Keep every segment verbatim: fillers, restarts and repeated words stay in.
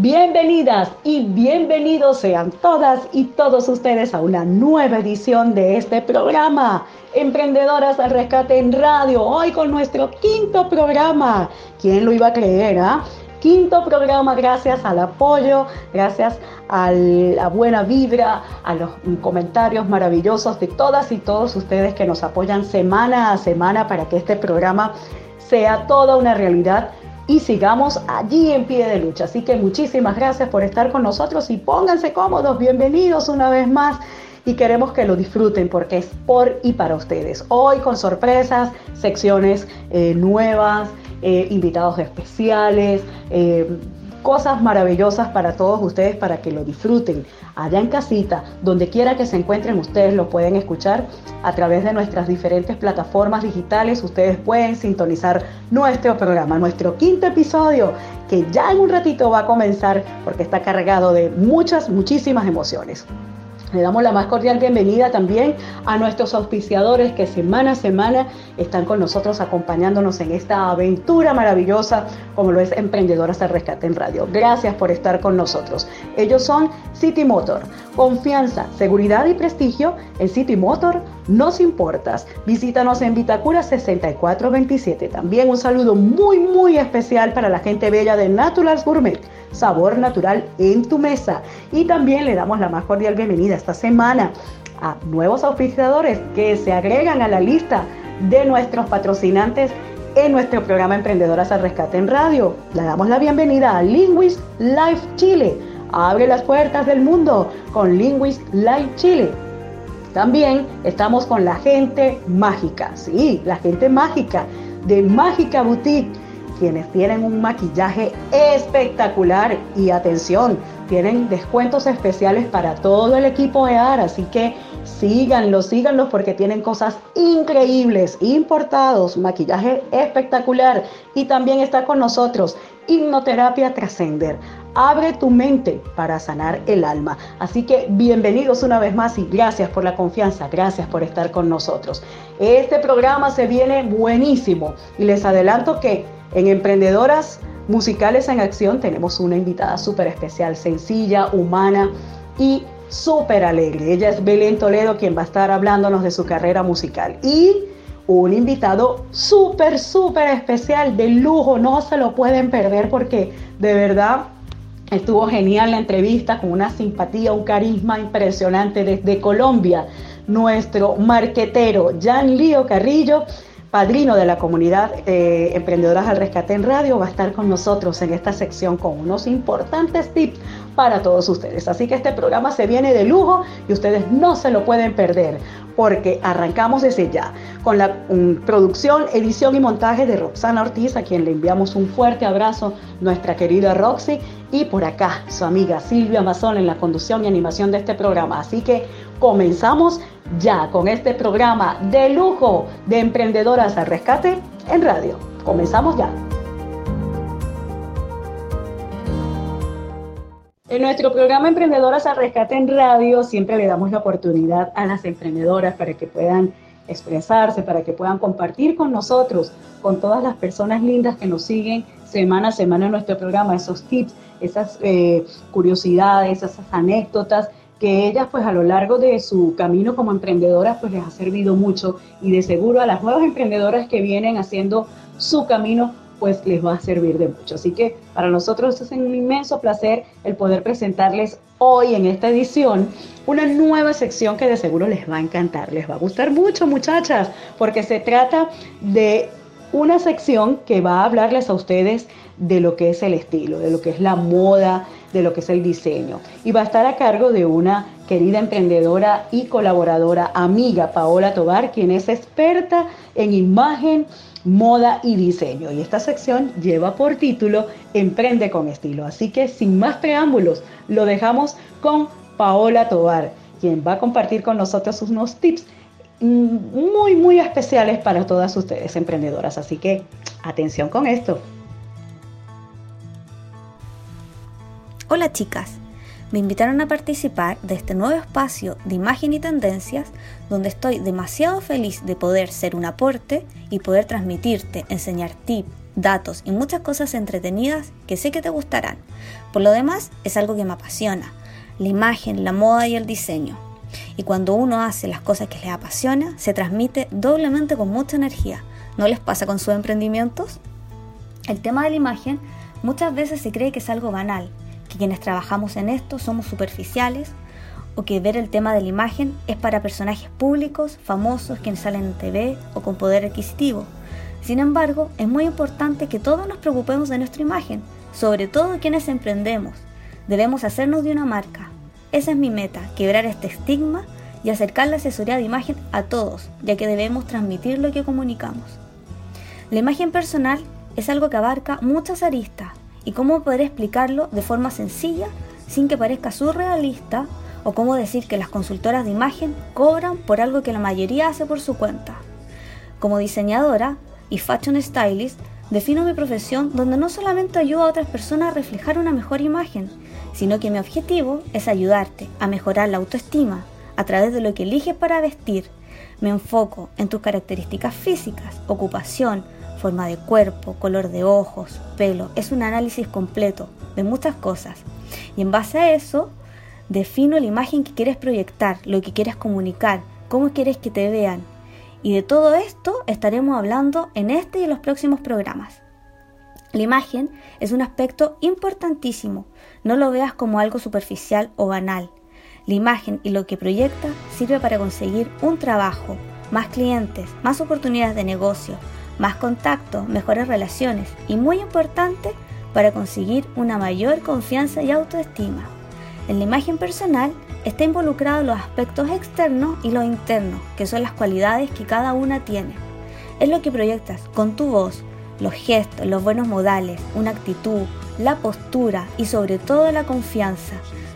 Bienvenidas y bienvenidos sean todas y todos ustedes a una nueva edición de este programa Emprendedoras al Rescate en Radio, hoy con nuestro quinto programa. ¿Quién lo iba a creer, ah? ¿eh? Quinto programa, gracias al apoyo, gracias a la buena vibra, a los comentarios maravillosos de todas y todos ustedes que nos apoyan semana a semana para que este programa sea toda una realidad y sigamos allí en pie de lucha. Así que muchísimas gracias por estar con nosotros y pónganse cómodos, bienvenidos una vez más. Y queremos que lo disfruten porque es por y para ustedes. Hoy con sorpresas, secciones eh, nuevas, eh, invitados especiales, eh, cosas maravillosas para todos ustedes para que lo disfruten. Allá en casita, donde quiera que se encuentren ustedes, lo pueden escuchar a través de nuestras diferentes plataformas digitales. Ustedes pueden sintonizar nuestro programa, nuestro quinto episodio, que ya en un ratito va a comenzar porque está cargado de muchas, muchísimas emociones. Le damos la más cordial bienvenida también a nuestros auspiciadores que semana a semana están con nosotros acompañándonos en esta aventura maravillosa como lo es Emprendedoras al Rescate en Radio. Gracias por estar con nosotros. Ellos son City Motor. Confianza, seguridad y prestigio en City Motor. Nos importas. Visítanos en Vitacura sesenta y cuatro veintisiete. También un saludo muy muy especial para la gente bella de Naturals Gourmet. Sabor natural en tu mesa. Y también le damos la más cordial bienvenida esta semana a nuevos auspiciadores que se agregan a la lista de nuestros patrocinantes en nuestro programa Emprendedoras al Rescate en Radio. Le damos la bienvenida a Linguist Life Chile. Abre las puertas del mundo con Linguist Life Chile. También estamos con la gente mágica, sí, la gente mágica de Magika Boutique, quienes tienen un maquillaje espectacular y atención, tienen descuentos especiales para todo el equipo E A R, así que síganlos, síganlos porque tienen cosas increíbles, importados, maquillaje espectacular. Y también está con nosotros Hipnoterapia Trascender. Abre tu mente para sanar el alma. Así que bienvenidos una vez más y gracias por la confianza, gracias por estar con nosotros. Este programa se viene buenísimo y les adelanto que en Emprendedoras Musicales en Acción tenemos una invitada súper especial, sencilla, humana y súper alegre. Ella es Belén Toledo, quien va a estar hablándonos de su carrera musical. Y un invitado súper, súper especial, de lujo. No se lo pueden perder porque de verdad estuvo genial la entrevista, con una simpatía, un carisma impresionante desde Colombia. Nuestro marquetero Jan Lio Carrillo, padrino de la comunidad eh, Emprendedoras al Rescate en Radio, va a estar con nosotros en esta sección con unos importantes tips para todos ustedes. Así que este programa se viene de lujo y ustedes no se lo pueden perder porque arrancamos desde ya con la um, producción, edición y montaje de Roxana Ortiz, a quien le enviamos un fuerte abrazo, nuestra querida Roxy, y por acá su amiga Silvia Mazonne en la conducción y animación de este programa. Así que comenzamos ya con este programa de lujo de Emprendedoras al Rescate en Radio. Comenzamos ya. En nuestro programa Emprendedoras al Rescate en Radio siempre le damos la oportunidad a las emprendedoras para que puedan expresarse, para que puedan compartir con nosotros, con todas las personas lindas que nos siguen semana a semana en nuestro programa, esos tips, esas eh, curiosidades, esas anécdotas que ellas pues a lo largo de su camino como emprendedoras pues les ha servido mucho, y de seguro a las nuevas emprendedoras que vienen haciendo su camino pues les va a servir de mucho. Así que para nosotros es un inmenso placer el poder presentarles hoy en esta edición una nueva sección que de seguro les va a encantar, les va a gustar mucho, muchachas, porque se trata de una sección que va a hablarles a ustedes de lo que es el estilo, de lo que es la moda, de lo que es el diseño. Y va a estar a cargo de una querida emprendedora y colaboradora amiga, Paola Tobar, quien es experta en imagen, moda y diseño. Y esta sección lleva por título Emprende con Estilo. Así que sin más preámbulos, lo dejamos con Paola Tobar, quien va a compartir con nosotros unos tips muy, muy especiales para todas ustedes, emprendedoras. Así que atención con esto. Hola chicas, me invitaron a participar de este nuevo espacio de imagen y tendencias donde estoy demasiado feliz de poder ser un aporte y poder transmitirte, enseñar tips, datos y muchas cosas entretenidas que sé que te gustarán. Por lo demás, es algo que me apasiona, la imagen, la moda y el diseño. Y cuando uno hace las cosas que les apasiona, se transmite doblemente con mucha energía. ¿No les pasa con sus emprendimientos? El tema de la imagen muchas veces se cree que es algo banal, que quienes trabajamos en esto somos superficiales, o que ver el tema de la imagen es para personajes públicos, famosos, quienes salen en T V o con poder adquisitivo. Sin embargo, es muy importante que todos nos preocupemos de nuestra imagen, sobre todo quienes emprendemos. Debemos hacernos de una marca. Esa es mi meta, quebrar este estigma y acercar la asesoría de imagen a todos, ya que debemos transmitir lo que comunicamos. La imagen personal es algo que abarca muchas aristas, y cómo poder explicarlo de forma sencilla, sin que parezca surrealista, o cómo decir que las consultoras de imagen cobran por algo que la mayoría hace por su cuenta. Como diseñadora y fashion stylist, defino mi profesión donde no solamente ayudo a otras personas a reflejar una mejor imagen, sino que mi objetivo es ayudarte a mejorar la autoestima a través de lo que eliges para vestir. Me enfoco en tus características físicas, ocupación, forma de cuerpo, color de ojos, pelo. Es un análisis completo de muchas cosas. Y en base a eso, defino la imagen que quieres proyectar, lo que quieres comunicar, cómo quieres que te vean. Y de todo esto estaremos hablando en este y en los próximos programas. La imagen es un aspecto importantísimo, no lo veas como algo superficial o banal. La imagen y lo que proyecta sirve para conseguir un trabajo, más clientes, más oportunidades de negocio, más contactos, mejores relaciones y, muy importante, para conseguir una mayor confianza y autoestima. En la imagen personal está involucrado los aspectos externos y los internos, que son las cualidades que cada una tiene. Es lo que proyectas con tu voz, los gestos, los buenos modales, una actitud, la postura y sobre todo la confianza.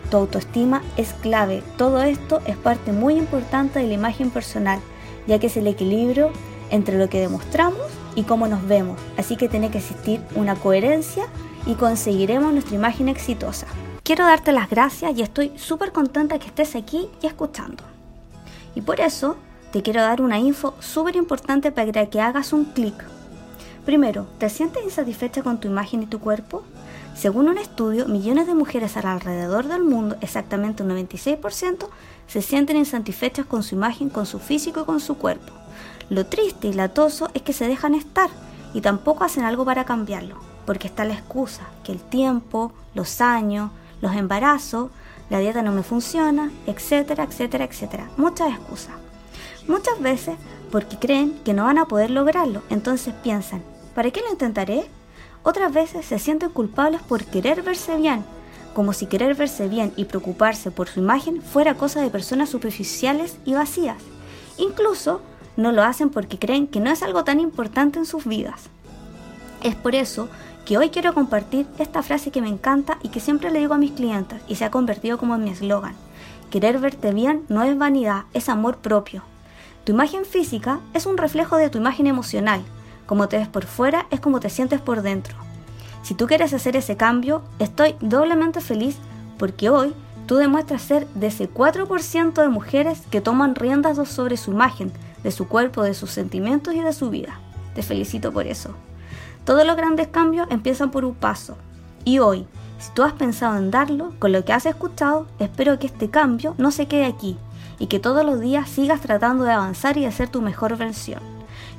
Tu autoestima es clave. Todo esto es parte muy importante de la imagen personal, ya que es el equilibrio entre lo que demostramos y cómo nos vemos. Así que tiene que existir una coherencia y conseguiremos nuestra imagen exitosa. Quiero darte las gracias y estoy súper contenta que estés aquí y escuchando. Y por eso te quiero dar una info súper importante para que hagas un clic. Primero, ¿te sientes insatisfecha con tu imagen y tu cuerpo? Según un estudio, millones de mujeres alrededor del mundo, exactamente un noventa y seis por ciento, se sienten insatisfechas con su imagen, con su físico y con su cuerpo. Lo triste y latoso es que se dejan estar y tampoco hacen algo para cambiarlo, porque está la excusa que el tiempo, los años, los embarazos, la dieta no me funciona, etcétera, etcétera, etcétera. Muchas excusas. Muchas veces porque creen que no van a poder lograrlo, entonces piensan, ¿para qué lo intentaré? Otras veces se sienten culpables por querer verse bien, como si querer verse bien y preocuparse por su imagen fuera cosa de personas superficiales y vacías. Incluso no lo hacen porque creen que no es algo tan importante en sus vidas. Es por eso que hoy quiero compartir esta frase que me encanta y que siempre le digo a mis clientes y se ha convertido como en mi eslogan. Querer verte bien no es vanidad, es amor propio. Tu imagen física es un reflejo de tu imagen emocional. Como te ves por fuera es como te sientes por dentro. Si tú quieres hacer ese cambio, estoy doblemente feliz porque hoy tú demuestras ser de ese cuatro por ciento de mujeres que toman riendas sobre su imagen, de su cuerpo, de sus sentimientos y de su vida. Te felicito por eso. Todos los grandes cambios empiezan por un paso. Y hoy, si tú has pensado en darlo, con lo que has escuchado, espero que este cambio no se quede aquí y que todos los días sigas tratando de avanzar y de ser tu mejor versión.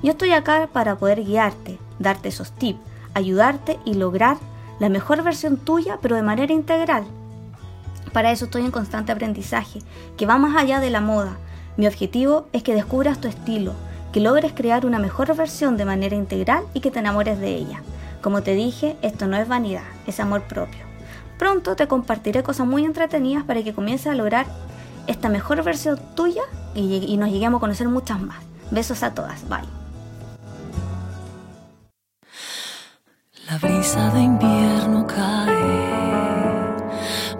Yo estoy acá para poder guiarte, darte esos tips, ayudarte y lograr la mejor versión tuya, pero de manera integral. Para eso estoy en constante aprendizaje, que va más allá de la moda. Mi objetivo es que descubras tu estilo, que logres crear una mejor versión de manera integral y que te enamores de ella. Como te dije, esto no es vanidad, es amor propio. Pronto te compartiré cosas muy entretenidas para que comiences a lograr esta mejor versión tuya y, y nos lleguemos a conocer muchas más. Besos a todas, bye. La brisa de invierno cae,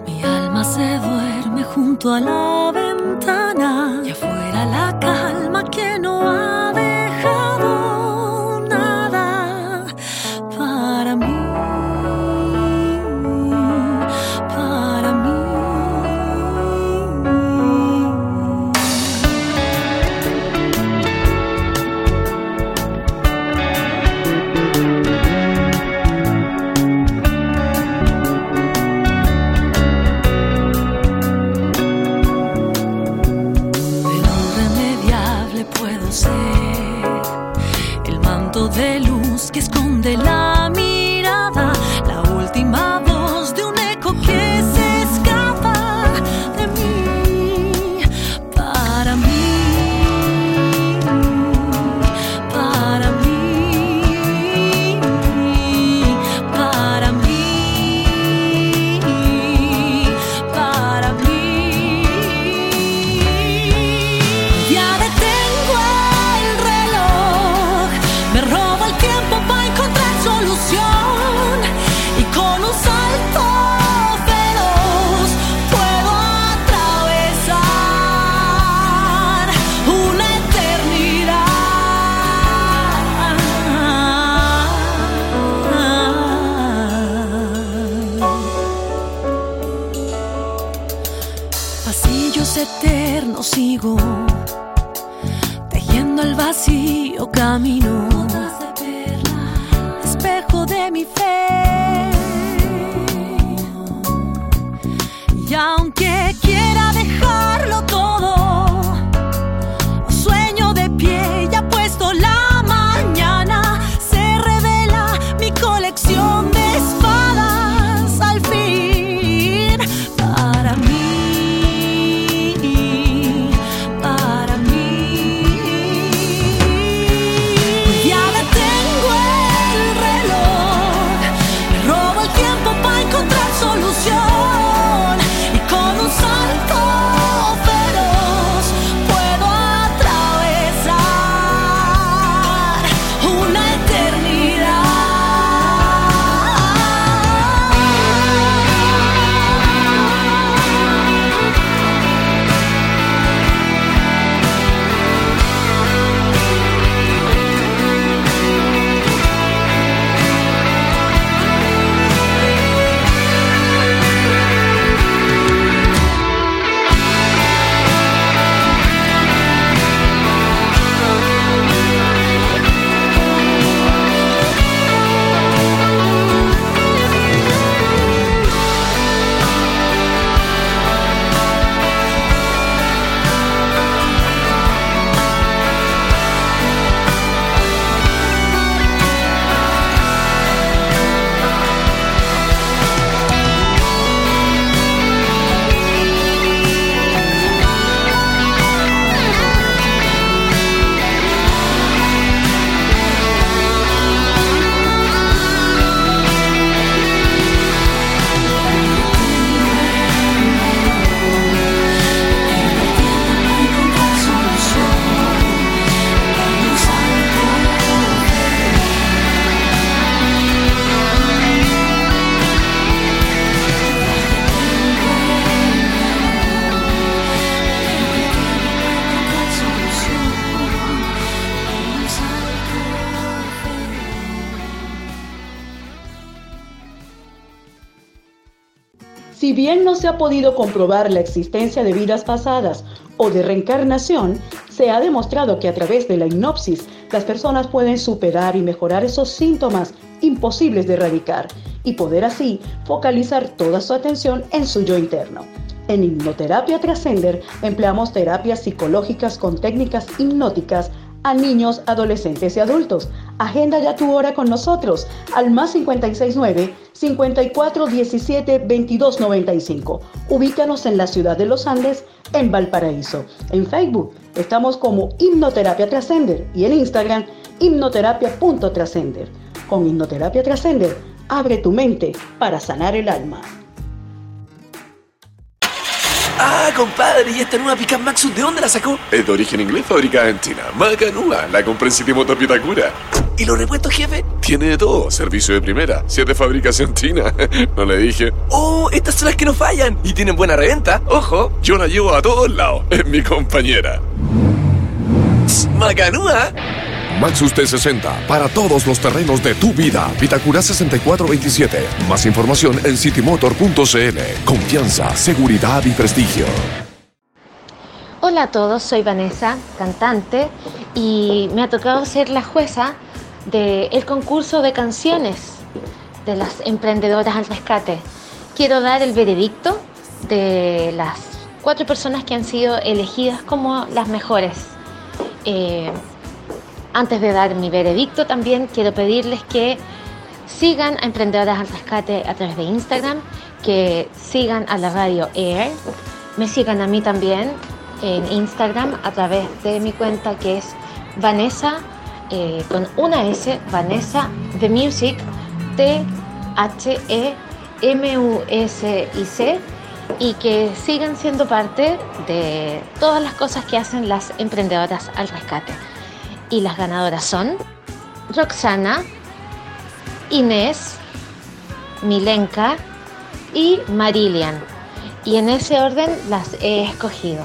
mi alma se duerme junto a la ventana y afuera la calma que no hay. Thank you. sueños eternos sigo, tejiendo el vacío camino, espejo de mi fe. Y aunque quiera dejarlo todo, sueño de pie ya puesto la mañana, se revela mi colección de espadas al fin para mí, para mí. Y ahora tengo el reloj, me robo el tiempo para encontrar solución. Si bien no se ha podido comprobar la existencia de vidas pasadas o de reencarnación, se ha demostrado que a través de la hipnosis las personas pueden superar y mejorar esos síntomas imposibles de erradicar y poder así focalizar toda su atención en su yo interno. En Hipnoterapia Trascender empleamos terapias psicológicas con técnicas hipnóticas a niños, adolescentes y adultos. Agenda ya tu hora con nosotros al más cinco seis nueve, cinco cuatro uno siete, dos dos nueve cinco. Ubícanos en la ciudad de Los Andes, en Valparaíso. En Facebook estamos como Hipnoterapia Trascender y en Instagram hipnoterapia punto trascender. Con Hipnoterapia Trascender, abre tu mente para sanar el alma. Ah, compadre, y esta nueva pick-up Maxus, ¿de dónde la sacó? Es de origen inglés, fabricada en China. Macanúa, la compré en City Motor Vitacura. ¿Y los repuestos, jefe? Tiene de todo, servicio de primera, siete fabricación china. No le dije. Oh, estas son las que no fallan y tienen buena reventa. Ojo, yo la llevo a todos lados, es mi compañera. Macanúa. Maxus T sesenta, para todos los terrenos de tu vida. Vitacura sesenta y cuatro veintisiete. Más información en city motor punto c l. Confianza, seguridad y prestigio. Hola a todos, soy Vanessa, cantante, y me ha tocado ser la jueza del concurso de canciones de las Emprendedoras al Rescate. Quiero dar el veredicto de las cuatro personas que han sido elegidas como las mejores. Eh... Antes de dar mi veredicto, también quiero pedirles que sigan a Emprendedoras al Rescate a través de Instagram, que sigan a la Radio E A R, me sigan a mí también en Instagram a través de mi cuenta que es Vanessa, eh, con una S, Vanessa The Music, T H E M U S I C, y que sigan siendo parte de todas las cosas que hacen las Emprendedoras al Rescate. Y las ganadoras son Roxana, Inés, Milenka y Marilian. Y en ese orden las he escogido.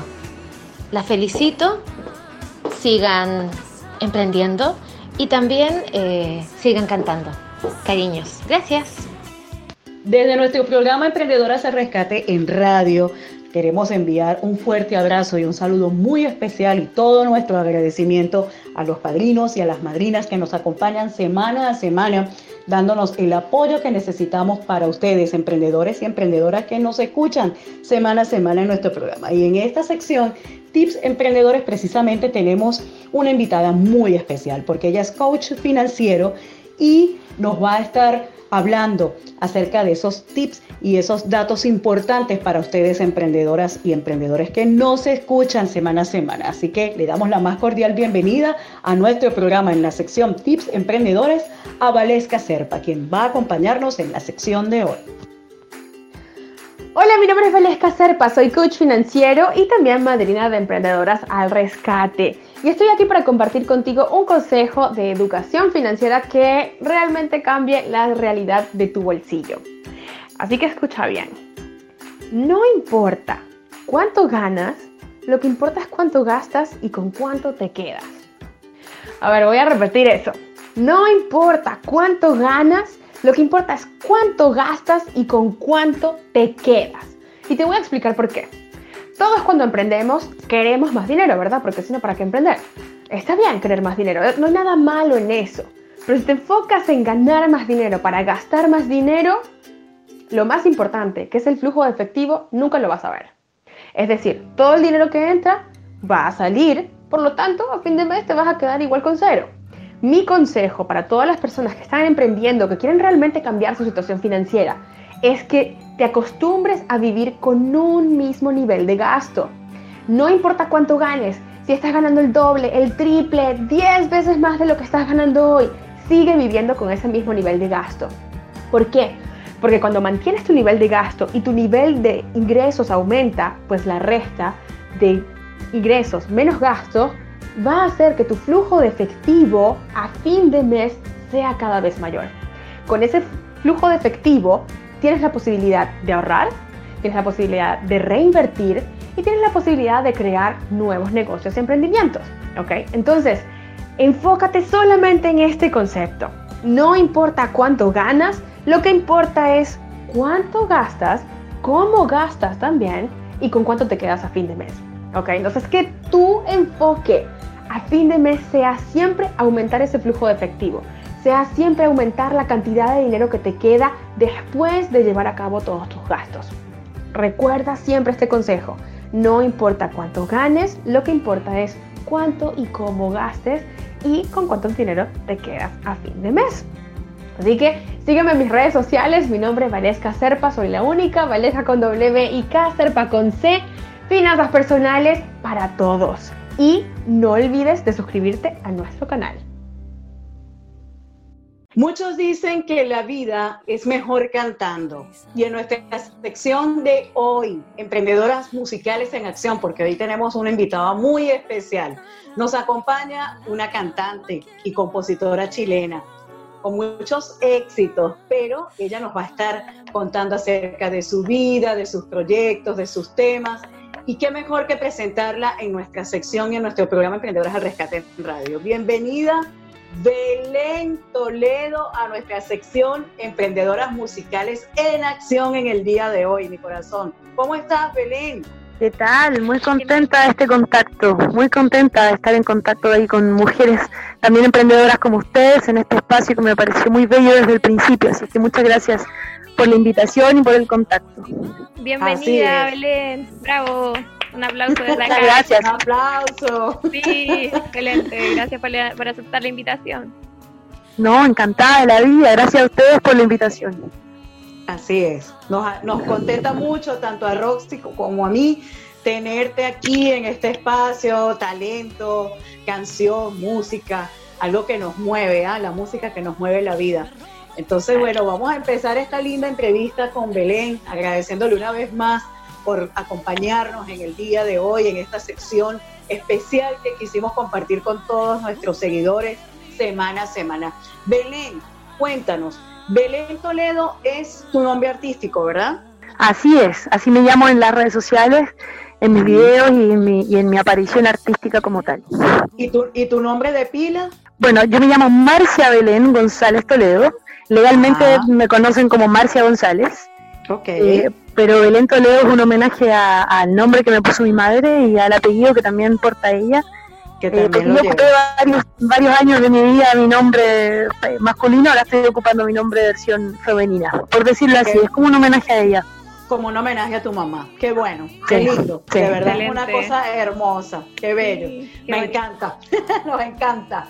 Las felicito, sigan emprendiendo y también eh, sigan cantando. Cariños, gracias. Desde nuestro programa Emprendedoras al Rescate en Radio, queremos enviar un fuerte abrazo y un saludo muy especial y todo nuestro agradecimiento a los padrinos y a las madrinas que nos acompañan semana a semana, dándonos el apoyo que necesitamos para ustedes, emprendedores y emprendedoras que nos escuchan semana a semana en nuestro programa. Y en esta sección Tips Emprendedores precisamente tenemos una invitada muy especial porque ella es coach financiero y nos va a estar hablando acerca de esos tips y esos datos importantes para ustedes, emprendedoras y emprendedores que nos escuchan semana a semana. Así que le damos la más cordial bienvenida a nuestro programa en la sección Tips Emprendedores a Waleska Cerpa, quien va a acompañarnos en la sección de hoy. Hola, mi nombre es Waleska Cerpa, soy coach financiero y también madrina de Emprendedoras al Rescate. Y estoy aquí para compartir contigo un consejo de educación financiera que realmente cambie la realidad de tu bolsillo. Así que escucha bien. No importa cuánto ganas, lo que importa es cuánto gastas y con cuánto te quedas. A ver, voy a repetir eso. No importa cuánto ganas, lo que importa es cuánto gastas y con cuánto te quedas. Y te voy a explicar por qué. Todos cuando emprendemos queremos más dinero, ¿verdad? Porque si no, ¿para qué emprender? Está bien querer más dinero, no hay nada malo en eso. Pero si te enfocas en ganar más dinero para gastar más dinero, lo más importante, que es el flujo de efectivo, nunca lo vas a ver. Es decir, todo el dinero que entra va a salir, por lo tanto, a fin de mes te vas a quedar igual con cero. Mi consejo para todas las personas que están emprendiendo, que quieren realmente cambiar su situación financiera, es que te acostumbres a vivir con un mismo nivel de gasto. No importa cuánto ganes, si estás ganando el doble, el triple, diez veces más de lo que estás ganando hoy, sigue viviendo con ese mismo nivel de gasto. ¿Por qué? Porque cuando mantienes tu nivel de gasto y tu nivel de ingresos aumenta, pues la resta de ingresos menos gastos va a hacer que tu flujo de efectivo a fin de mes sea cada vez mayor. Con ese flujo de efectivo, tienes la posibilidad de ahorrar, tienes la posibilidad de reinvertir y tienes la posibilidad de crear nuevos negocios y emprendimientos, ¿ok? Entonces, enfócate solamente en este concepto. No importa cuánto ganas, lo que importa es cuánto gastas, cómo gastas también y con cuánto te quedas a fin de mes, ¿ok? Entonces, que tu enfoque a fin de mes sea siempre aumentar ese flujo de efectivo. Sea siempre aumentar la cantidad de dinero que te queda después de llevar a cabo todos tus gastos. Recuerda siempre este consejo. No importa cuánto ganes, lo que importa es cuánto y cómo gastes y con cuánto dinero te quedas a fin de mes. Así que sígueme en mis redes sociales. Mi nombre es Waleska Cerpa, soy la única. Waleska con W y K, Cerpa con C. Finanzas personales para todos. Y no olvides de suscribirte a nuestro canal. Muchos dicen que la vida es mejor cantando y en nuestra sección de hoy, Emprendedoras Musicales en Acción, porque hoy tenemos una invitada muy especial, nos acompaña una cantante y compositora chilena con muchos éxitos, pero ella nos va a estar contando acerca de su vida, de sus proyectos, de sus temas. Y qué mejor que presentarla en nuestra sección y en nuestro programa Emprendedoras al Rescate en Radio. Bienvenida, Belén Toledo, a nuestra sección Emprendedoras Musicales en Acción en el día de hoy, mi corazón. ¿Cómo estás, Belén? ¿Qué tal? Muy contenta de este contacto, muy contenta de estar en contacto ahí con mujeres también emprendedoras como ustedes en este espacio que me pareció muy bello desde el principio. Así que muchas gracias por la invitación y por el contacto. Bienvenida, Belén. Bravo. Un aplauso desde acá. Gracias. Un aplauso. Sí, excelente. Gracias por, la, por aceptar la invitación. No, encantada de la vida. Gracias a ustedes por la invitación. Así es. Nos, nos contenta mucho, tanto a Roxy como a mí, tenerte aquí en este espacio. Talento, canción, música, algo que nos mueve, ¿eh? La música que nos mueve la vida. Entonces, bueno, vamos a empezar esta linda entrevista con Belén, agradeciéndole una vez más por acompañarnos en el día de hoy, en esta sección especial que quisimos compartir con todos nuestros seguidores semana a semana. Belén, cuéntanos, Belén Toledo es tu nombre artístico, ¿verdad? Así es, así me llamo en las redes sociales, en mis videos y en mi, y en mi aparición artística como tal. ¿Y tu, y tu nombre de pila? Bueno, yo me llamo Marcia Belén González Toledo. Legalmente ah. me conocen como Marcia González. Okay. Eh, pero Belén Toledo es un homenaje a, al nombre que me puso mi madre y al apellido que también porta ella. Que también eh, lo yo ocupé varios, varios años de mi vida mi nombre masculino, ahora estoy ocupando mi nombre de versión femenina, por decirlo okay. así, es como un homenaje a ella. Como un homenaje a tu mamá, qué bueno, sí, qué lindo, sí, de verdad excelente. Es una cosa hermosa, qué bello, sí, qué me bello. Encanta, nos encanta.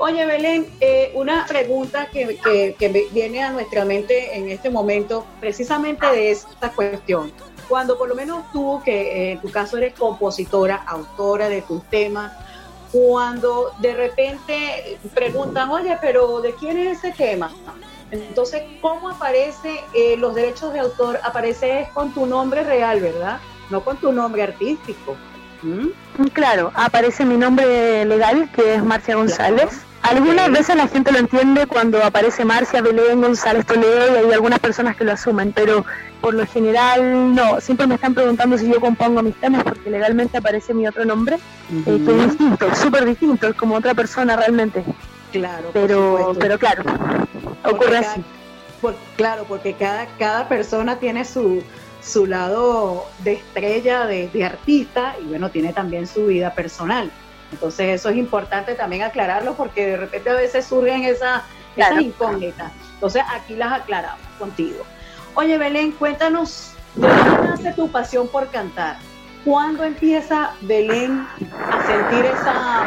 Oye Belén, eh, una pregunta que, que, que viene a nuestra mente en este momento, precisamente de esta cuestión. Cuando por lo menos tú, que eh, en tu caso eres compositora, autora de tus temas, cuando de repente preguntan, oye, pero ¿de quién es ese tema? Entonces, ¿cómo aparece eh, los derechos de autor? Aparece con tu nombre real, ¿verdad? No con tu nombre artístico. ¿Mm? Claro, aparece mi nombre legal, que es Marcia González. Claro. Algunas sí. veces la gente lo entiende cuando aparece Marcia Belén González Toledo y hay algunas personas que lo asumen, pero por lo general no. Siempre me están preguntando si yo compongo mis temas porque legalmente aparece mi otro nombre, uh-huh. eh, que es distinto, súper distinto, es como otra persona realmente. Claro, pero, pero claro, porque ocurre cada, así. Por, claro, porque cada, cada persona tiene su... su lado de estrella, de, de artista, y bueno, tiene también su vida personal. Entonces eso es importante también aclararlo, porque de repente a veces surgen esas, claro. esas incógnitas. Entonces aquí las aclaramos contigo. Oye Belén, cuéntanos, ¿de dónde nace tu pasión por cantar? ¿Cuándo empieza Belén a sentir esa,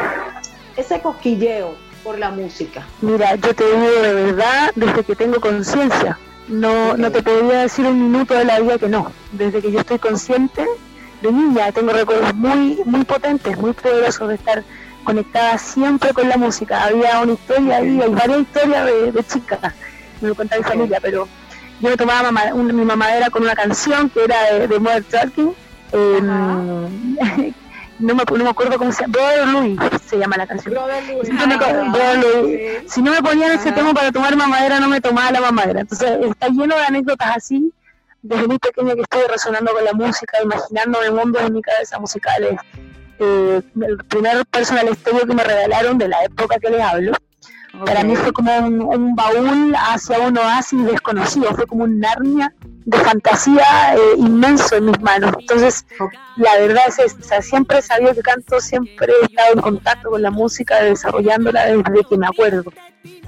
ese cosquilleo por la música? Mira, yo te digo de verdad, desde que tengo conciencia. No, okay. no te podría decir un minuto de la vida que no. Desde que yo estoy consciente de niña, tengo recuerdos muy muy potentes, muy poderosos de estar conectada siempre con la música. Había una historia ahí, hay varias historias de, de chicas, me lo contaba mi okay. familia, pero yo me tomaba mamá, un, mi mamadera con una canción que era de, de Modern Talking. Eh, uh-huh. No me, no me acuerdo cómo se llama, Brother Louis se llama la canción. Brother Louis. Si, no sí. si no me ponían ese Ajá. tema para tomar mamadera, no me tomaba la mamadera. Entonces está lleno de anécdotas así, desde muy pequeña que estoy resonando con la música, imaginándome mundos en mi cabeza musicales. Eh, el primer personal studio que me regalaron, de la época que les hablo, okay. para mí fue como un, un baúl hacia un oasis desconocido, fue como un Narnia de fantasía eh, inmenso en mis manos. Entonces la verdad es esta, o sea, siempre he sabido que canto, siempre he estado en contacto con la música, desarrollándola desde que me acuerdo,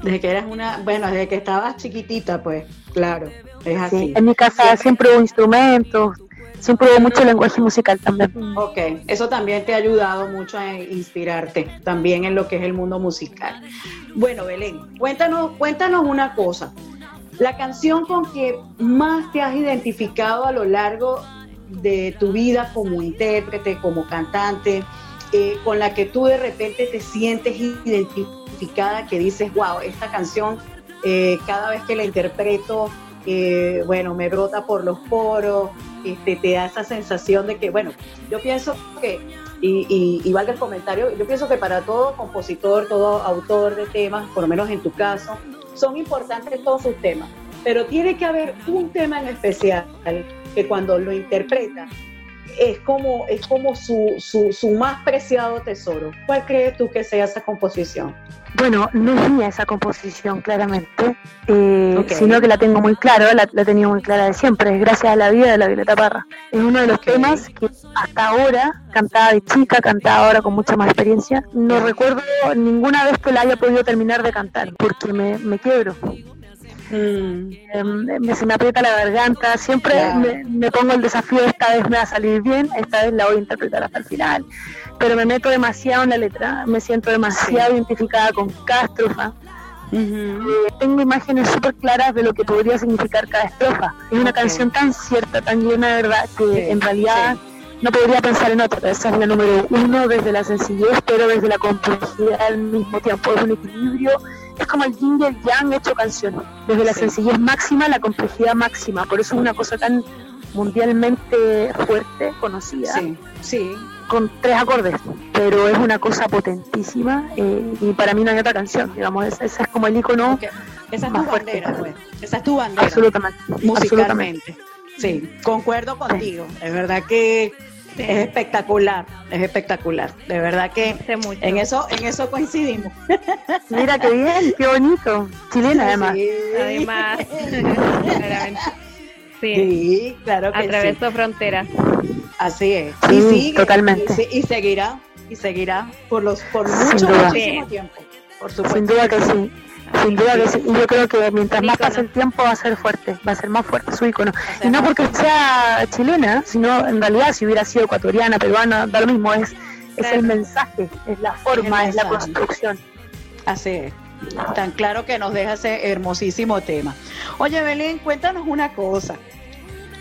desde que eras una, bueno, desde que estabas chiquitita, pues claro, es así. Sí, en mi casa siempre hubo instrumentos, siempre hubo mucho lenguaje musical también. Ok, eso también te ha ayudado mucho a inspirarte también en lo que es el mundo musical. Bueno Belén, cuéntanos, cuéntanos una cosa. La canción con que más te has identificado a lo largo de tu vida como intérprete, como cantante, eh, con la que tú de repente te sientes identificada, que dices, wow, esta canción eh, cada vez que la interpreto, eh, bueno, me brota por los poros, este, te da esa sensación de que, bueno, yo pienso que, y, y, y valga el comentario, yo pienso que para todo compositor, todo autor de temas, por lo menos en tu caso, son importantes todos sus temas, pero tiene que haber un tema en especial que cuando lo interpreta es como, es como su, su, su más preciado tesoro. ¿Cuál crees tú que sea esa composición? Bueno, no es mía esa composición, claramente, eh, okay. sino que la tengo muy clara, la, la he tenido muy clara de siempre, es Gracias a la Vida, de la Violeta Parra. Es uno de los okay. temas que hasta ahora, cantaba de chica, cantaba ahora con mucha más experiencia, no recuerdo ninguna vez que la haya podido terminar de cantar, porque me, me quiebro. Mm. Eh, me, se me aprieta la garganta, siempre yeah. me, me pongo el desafío, esta vez me va a salir bien, esta vez la voy a interpretar hasta el final, pero me meto demasiado en la letra, me siento demasiado sí. identificada con cada estrofa. Uh-huh. eh, tengo imágenes súper claras de lo que podría significar cada estrofa. Es una okay. canción tan cierta, tan llena de verdad, que sí. en realidad sí. no podría pensar en otra. Esa es la número uno, desde la sencillez pero desde la complejidad al mismo tiempo. Es un equilibrio, es como el yin y el yang hecho canción, desde la sí. sencillez máxima a la complejidad máxima. Por eso es una cosa tan mundialmente fuerte, conocida, sí, sí. con tres acordes, pero es una cosa potentísima, eh, y para mí no hay otra canción, digamos, esa, esa es como el icono okay. esa es más tu fuerte. Bandera, pues. Esa es tu bandera. Absolutamente. Musicalmente. Absolutamente. Sí, concuerdo contigo, sí. es verdad que Es espectacular, es espectacular. De verdad que en eso, en eso coincidimos. Mira qué bien, qué bonito. Chilena además. Sí. Además, claramente. Sí, sí, claro que sí. Atravesó fronteras. Así es. Sí, y sigue, totalmente. Y, y seguirá, y seguirá por los, por mucho, muchísimo tiempo. Por supuesto. Sin duda que sí. Sin duda que sí, y yo creo que mientras más pase el tiempo va a ser fuerte, va a ser más fuerte su icono. Y no porque sea chilena, sino en realidad si hubiera sido ecuatoriana, peruana, da lo mismo, es, es el mensaje, es la forma, es la construcción. Así es, tan claro que nos deja ese hermosísimo tema. Oye Belén, cuéntanos una cosa,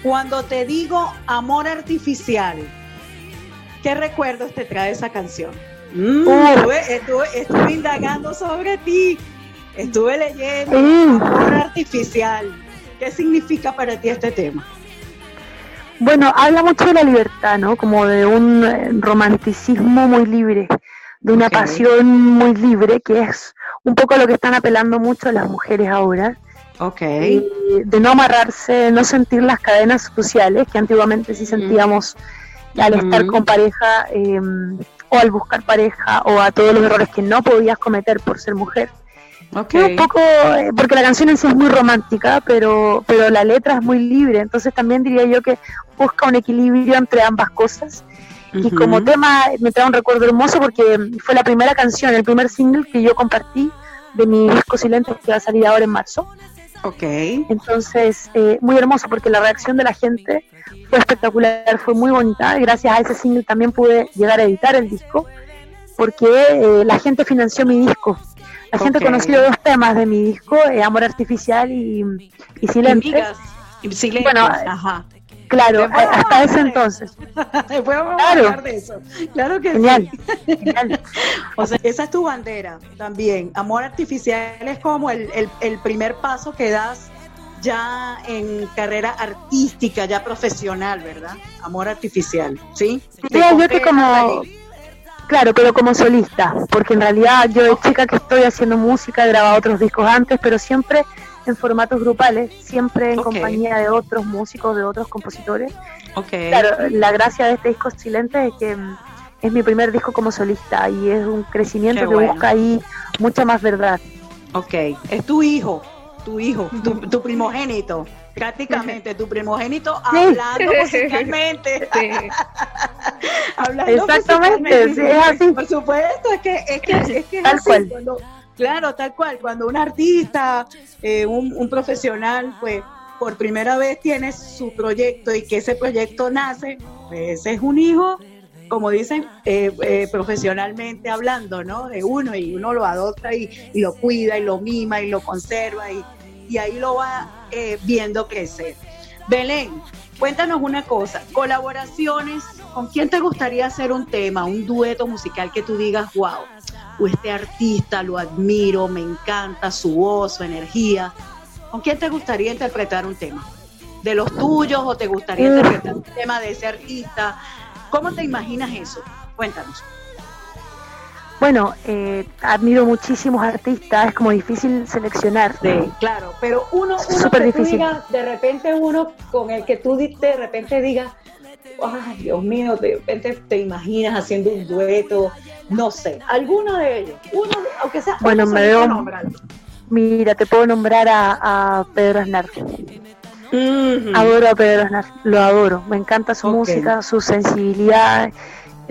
cuando te digo amor artificial, ¿qué recuerdos te trae esa canción? Mm, estuve, estuve, estuve indagando sobre ti. Estuve leyendo mm. Amor Artificial. ¿Qué significa para ti este tema? Bueno, habla mucho de la libertad, ¿no? Como de un romanticismo muy libre, de una okay. pasión muy libre, que es un poco lo que están apelando mucho las mujeres ahora. Ok. Y de no amarrarse, de no sentir las cadenas sociales que antiguamente sí sentíamos mm. al estar mm. con pareja, eh, o al buscar pareja, o a todos los errores que no podías cometer por ser mujer. Okay. Un poco, eh, porque la canción en sí es muy romántica, pero pero la letra es muy libre, entonces también diría yo que busca un equilibrio entre ambas cosas. Uh-huh. Y como tema me trae un recuerdo hermoso porque fue la primera canción, el primer single que yo compartí de mi disco Silentes que va a salir ahora en marzo. Okay. Entonces, eh, muy hermoso porque la reacción de la gente fue espectacular, fue muy bonita. Gracias a ese single también pude llegar a editar el disco porque eh, la gente financió mi disco. La gente okay. ha conocido dos temas de mi disco, eh, Amor Artificial y, y Silentes. Y Silentes, bueno, ajá. Claro, a, hasta ese entonces. Podemos claro. hablar de eso. Claro que genial. Sí. Genial. O sea, esa es tu bandera también. Amor Artificial es como el, el, el primer paso que das ya en carrera artística, ya profesional, ¿verdad? Amor Artificial, ¿sí? Sí, yo que como... Claro, pero como solista, porque en realidad yo de chica que estoy haciendo música, he grabado otros discos antes, pero siempre en formatos grupales, siempre en okay. compañía de otros músicos, de otros compositores. Okay. Claro, la gracia de este disco Silente es que es mi primer disco como solista y es un crecimiento Qué que bueno. busca ahí mucha más verdad. Ok, es tu hijo, tu hijo, tu, tu primogénito. Prácticamente tu primogénito hablando sí. musicalmente. Sí. Hablando exactamente, musicalmente. Sí, es así. Por supuesto, es que es, que, es, que es tal así. Cual. Cuando, claro, tal cual. Cuando un artista, eh, un, un profesional, pues por primera vez tiene su proyecto y que ese proyecto nace, pues ese es un hijo, como dicen, eh, eh, profesionalmente hablando, ¿no? De uno y uno lo adopta y, y lo cuida y lo mima y lo conserva y. y ahí lo va eh, viendo crecer. Belén, cuéntanos una cosa, colaboraciones, ¿con quién te gustaría hacer un tema, un dueto musical que tú digas, wow, o este artista lo admiro, me encanta su voz, su energía? ¿Con quién te gustaría interpretar un tema? ¿De los tuyos o te gustaría interpretar un tema de ese artista? ¿Cómo te imaginas eso? Cuéntanos. Bueno, eh, admiro muchísimos artistas, es como difícil seleccionar. Sí, claro, pero uno, uno súper difícil. Digas, de repente uno con el que tú de repente digas, ay Dios mío, de repente te imaginas haciendo un dueto, no sé, alguno de ellos, uno, aunque sea... Bueno, me veo, mira, te puedo nombrar a, a Pedro Aznar. Mm-hmm. Adoro a Pedro Aznar, lo adoro, me encanta su okay. música, su sensibilidad...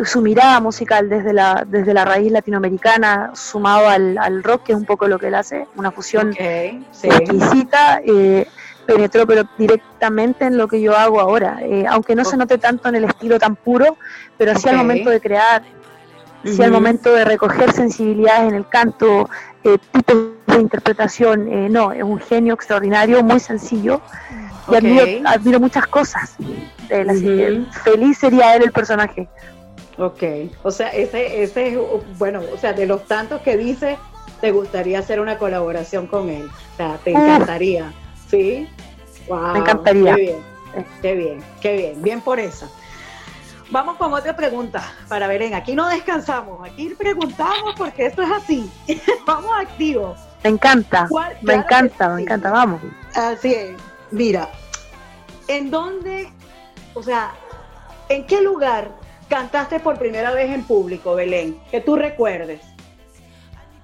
su mirada musical desde la desde la raíz latinoamericana sumado al, al rock, que es un poco lo que él hace, una fusión okay, sí. exquisita, eh, penetró pero directamente en lo que yo hago ahora, eh, aunque no okay. se note tanto en el estilo tan puro, pero sí okay. al momento de crear, sí uh-huh. al momento de recoger sensibilidades en el canto, eh, tipos de interpretación, eh, no, es un genio extraordinario, muy sencillo. Okay. Y admiro, admiro muchas cosas de la uh-huh. feliz sería él el personaje. Ok, o sea, ese, ese, bueno, o sea, de los tantos que dices, te gustaría hacer una colaboración con él, o sea, te encantaría, ¿sí? Wow, me encantaría. Qué bien, qué bien, qué bien, bien por esa. Vamos con otra pregunta para Belén, aquí no descansamos, aquí preguntamos porque esto es así, vamos activos. Me encanta, claro me encanta, sí. me encanta, vamos. Así es, mira, ¿en dónde, o sea, ¿En qué lugar cantaste por primera vez en público, Belén? Que tú recuerdes,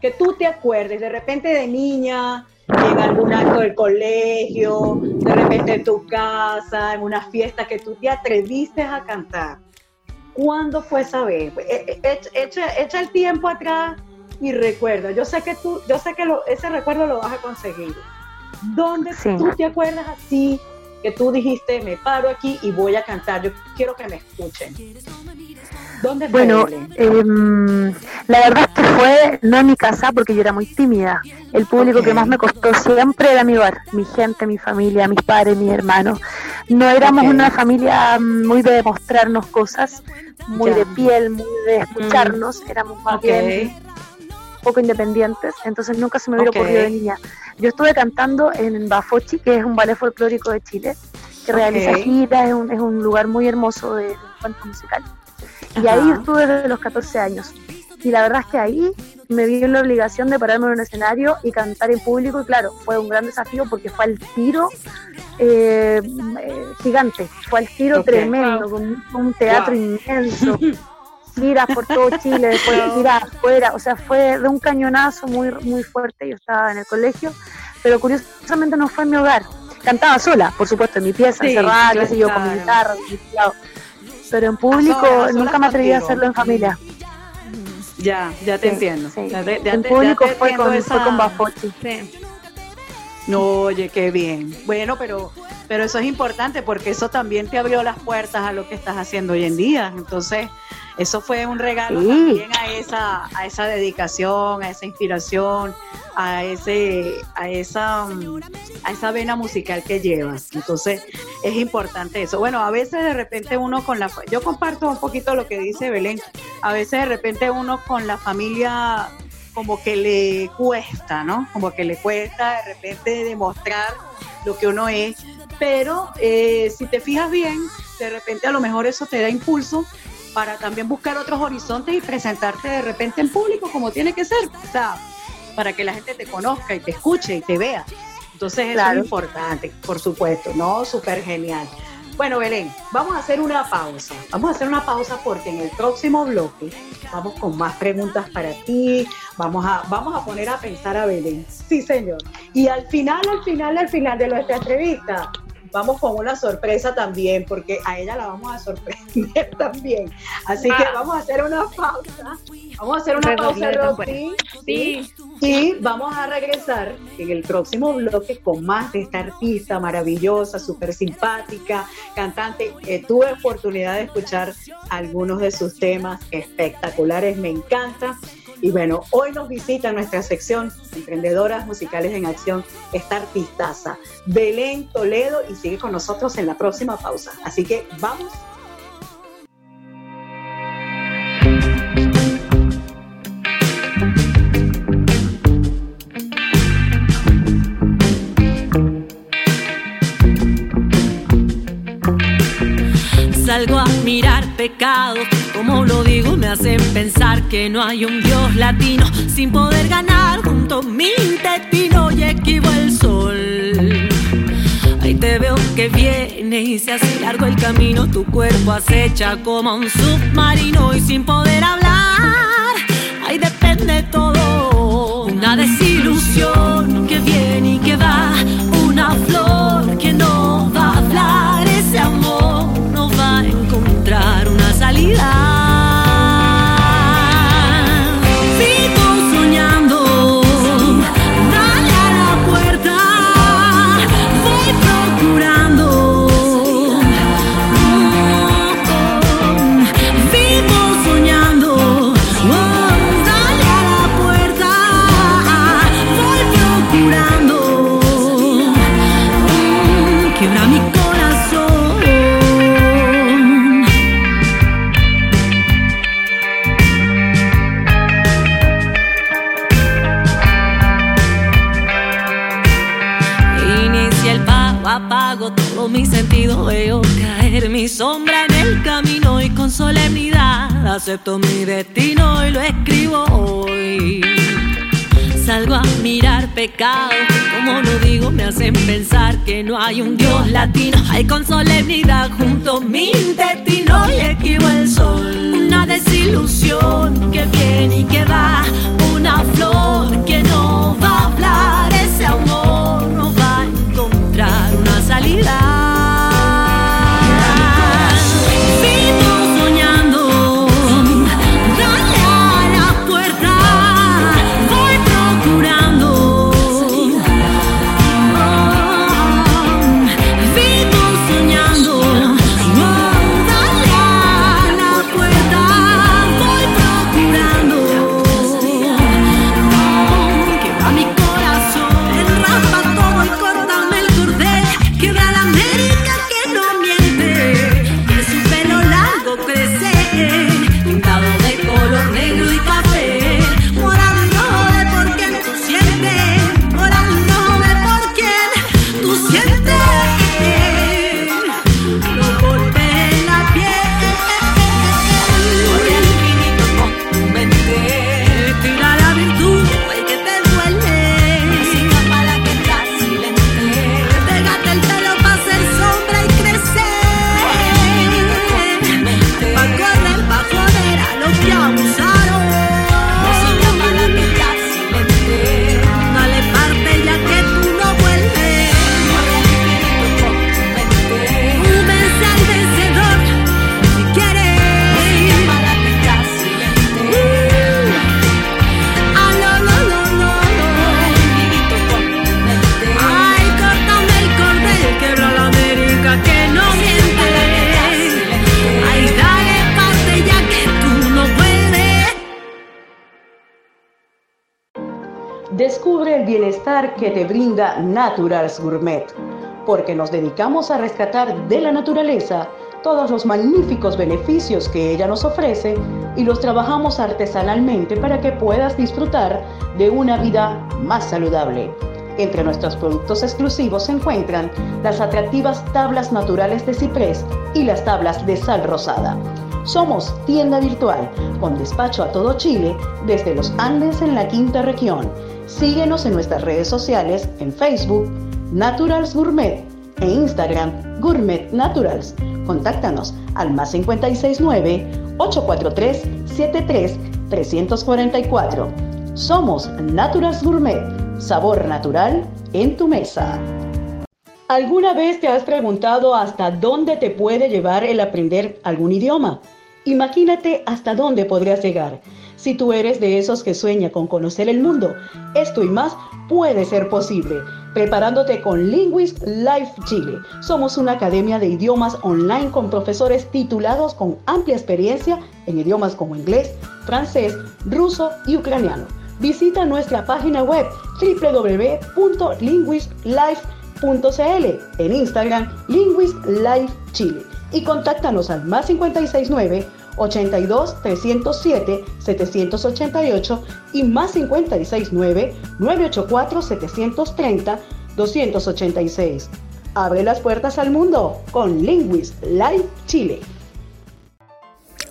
que tú te acuerdes, de repente de niña, en algún acto del colegio, de repente en tu casa, en una fiesta que tú te atreviste a cantar. ¿Cuándo fue esa vez? Echa, echa el tiempo atrás y recuerda. Yo sé que tú, yo sé que lo, ese recuerdo lo vas a conseguir. ¿Dónde sí. tú te acuerdas así que tú dijiste, me paro aquí y voy a cantar? Yo quiero que me escuchen. ¿Dónde fue? Bueno, eh, la verdad es que fue no en mi casa porque yo era muy tímida. El público okay. que más me costó siempre era mi bar, mi gente, mi familia, mis padres, mis hermanos. No éramos okay. una familia muy de demostrarnos cosas, muy yeah. de piel, muy de escucharnos. Mm. Éramos más okay. bien poco independientes, entonces nunca se me hubiera okay. ocurrido de niña. Yo estuve cantando en Bafochi, que es un ballet folclórico de Chile, que okay. realiza giras, es un, es un lugar muy hermoso de, de encuentro musical. Y Ajá. ahí estuve desde los catorce años. Y la verdad es que ahí me vi en la obligación de pararme en un escenario y cantar en público. Y claro, fue un gran desafío porque fue al tiro eh, gigante, fue al tiro okay. tremendo, wow. con un teatro wow. inmenso. Giras por todo Chile, después giras afuera, o sea, fue de un cañonazo muy muy fuerte. Yo estaba en el colegio, pero curiosamente no fue en mi hogar. Cantaba sola, por supuesto, en mi pieza, sí, encerrada, qué sé yo, con mi guitarra, pero en público a sola, a sola nunca me atreví contigo. A hacerlo en familia. Ya, ya te sí, entiendo. Sí. Ya te, ya en te, público ya te fue, con, esa... fue con Bafochi. Sí. No, oye, qué bien. Bueno, pero, pero eso es importante porque eso también te abrió las puertas a lo que estás haciendo hoy en día. Entonces, eso fue un regalo sí. también a esa, a esa dedicación, a esa inspiración, a ese, a esa, a esa vena musical que llevas. Entonces, es importante eso. Bueno, a veces de repente uno con la, yo comparto un poquito lo que dice Belén. A veces de repente uno con la familia como que le cuesta, ¿no? Como que le cuesta de repente demostrar lo que uno es. Pero eh, si te fijas bien, de repente a lo mejor eso te da impulso para también buscar otros horizontes y presentarte de repente en público como tiene que ser, o sea, para que la gente te conozca y te escuche y te vea. Entonces eso claro. es importante, por supuesto, ¿no? Súper genial. Bueno, Belén, vamos a hacer una pausa, vamos a hacer una pausa porque en el próximo bloque vamos con más preguntas para ti, vamos a, vamos a poner a pensar a Belén, sí señor, y al final, al final, al final de nuestra entrevista, vamos con una sorpresa también, porque a ella la vamos a sorprender también. Así que vamos a hacer una pausa. Vamos a hacer una pausa, Roxy. Sí. Y vamos a regresar en el próximo bloque con más de esta artista maravillosa, súper simpática, cantante. Eh, tuve oportunidad de escuchar algunos de sus temas espectaculares, me encanta. Y bueno, hoy nos visita nuestra sección Emprendedoras Musicales en Acción, esta artistaza, Belén Toledo, y sigue con nosotros en la próxima pausa. Así que vamos. Salgo a mirar pecados, como lo digo, me hacen pensar que no hay un dios latino sin poder ganar junto a mi intestino y esquivo el sol. Ahí te veo que viene y se hace largo el camino, tu cuerpo acecha como un submarino y sin poder hablar, ahí depende todo. Una desilusión que viene y que va, una flor que no va a hablar, ese amor a encontrar una salida. Sigo soñando, dale a la puerta, voy procurando. Mm-hmm. Sigo soñando, oh, dale a la puerta, voy procurando. Mm-hmm. Quebra mi apago todos mis sentidos, veo caer mi sombra en el camino y con solemnidad acepto mi destino y lo escribo hoy. Salgo a mirar pecado, como lo digo, me hacen pensar que no hay un dios latino, hay con solemnidad junto mi intestino y sol, una desilusión que viene y que va, una flor que no va a hablar, ese amor no va a encontrar una salida. Descubre el bienestar que te brinda Naturals Gourmet, porque nos dedicamos a rescatar de la naturaleza todos los magníficos beneficios que ella nos ofrece y los trabajamos artesanalmente para que puedas disfrutar de una vida más saludable. Entre nuestros productos exclusivos se encuentran las atractivas tablas naturales de ciprés y las tablas de sal rosada. Somos tienda virtual, con despacho a todo Chile, desde los Andes en la quinta región. Síguenos en nuestras redes sociales, en Facebook, Naturals Gourmet, e Instagram, Gourmet Naturals. Contáctanos al más cinco seis nueve, ocho cuatro tres, siete tres, tres cuatro cuatro. Somos Naturals Gourmet, sabor natural en tu mesa. ¿Alguna vez te has preguntado hasta dónde te puede llevar el aprender algún idioma? Imagínate hasta dónde podrías llegar. Si tú eres de esos que sueña con conocer el mundo, esto y más puede ser posible. Preparándote con Linguist Life Chile. Somos una academia de idiomas online con profesores titulados con amplia experiencia en idiomas como inglés, francés, ruso y ucraniano. Visita nuestra página web doble u doble u doble u punto linguist life punto c l, en Instagram Linguist Life Chile, y contáctanos al más cinco seis nueve, ocho dos, tres cero siete, siete ocho ocho y más cinco seis nueve, nueve ocho cuatro, siete tres cero, dos ocho seis. Abre las puertas al mundo con Linguist Life Chile.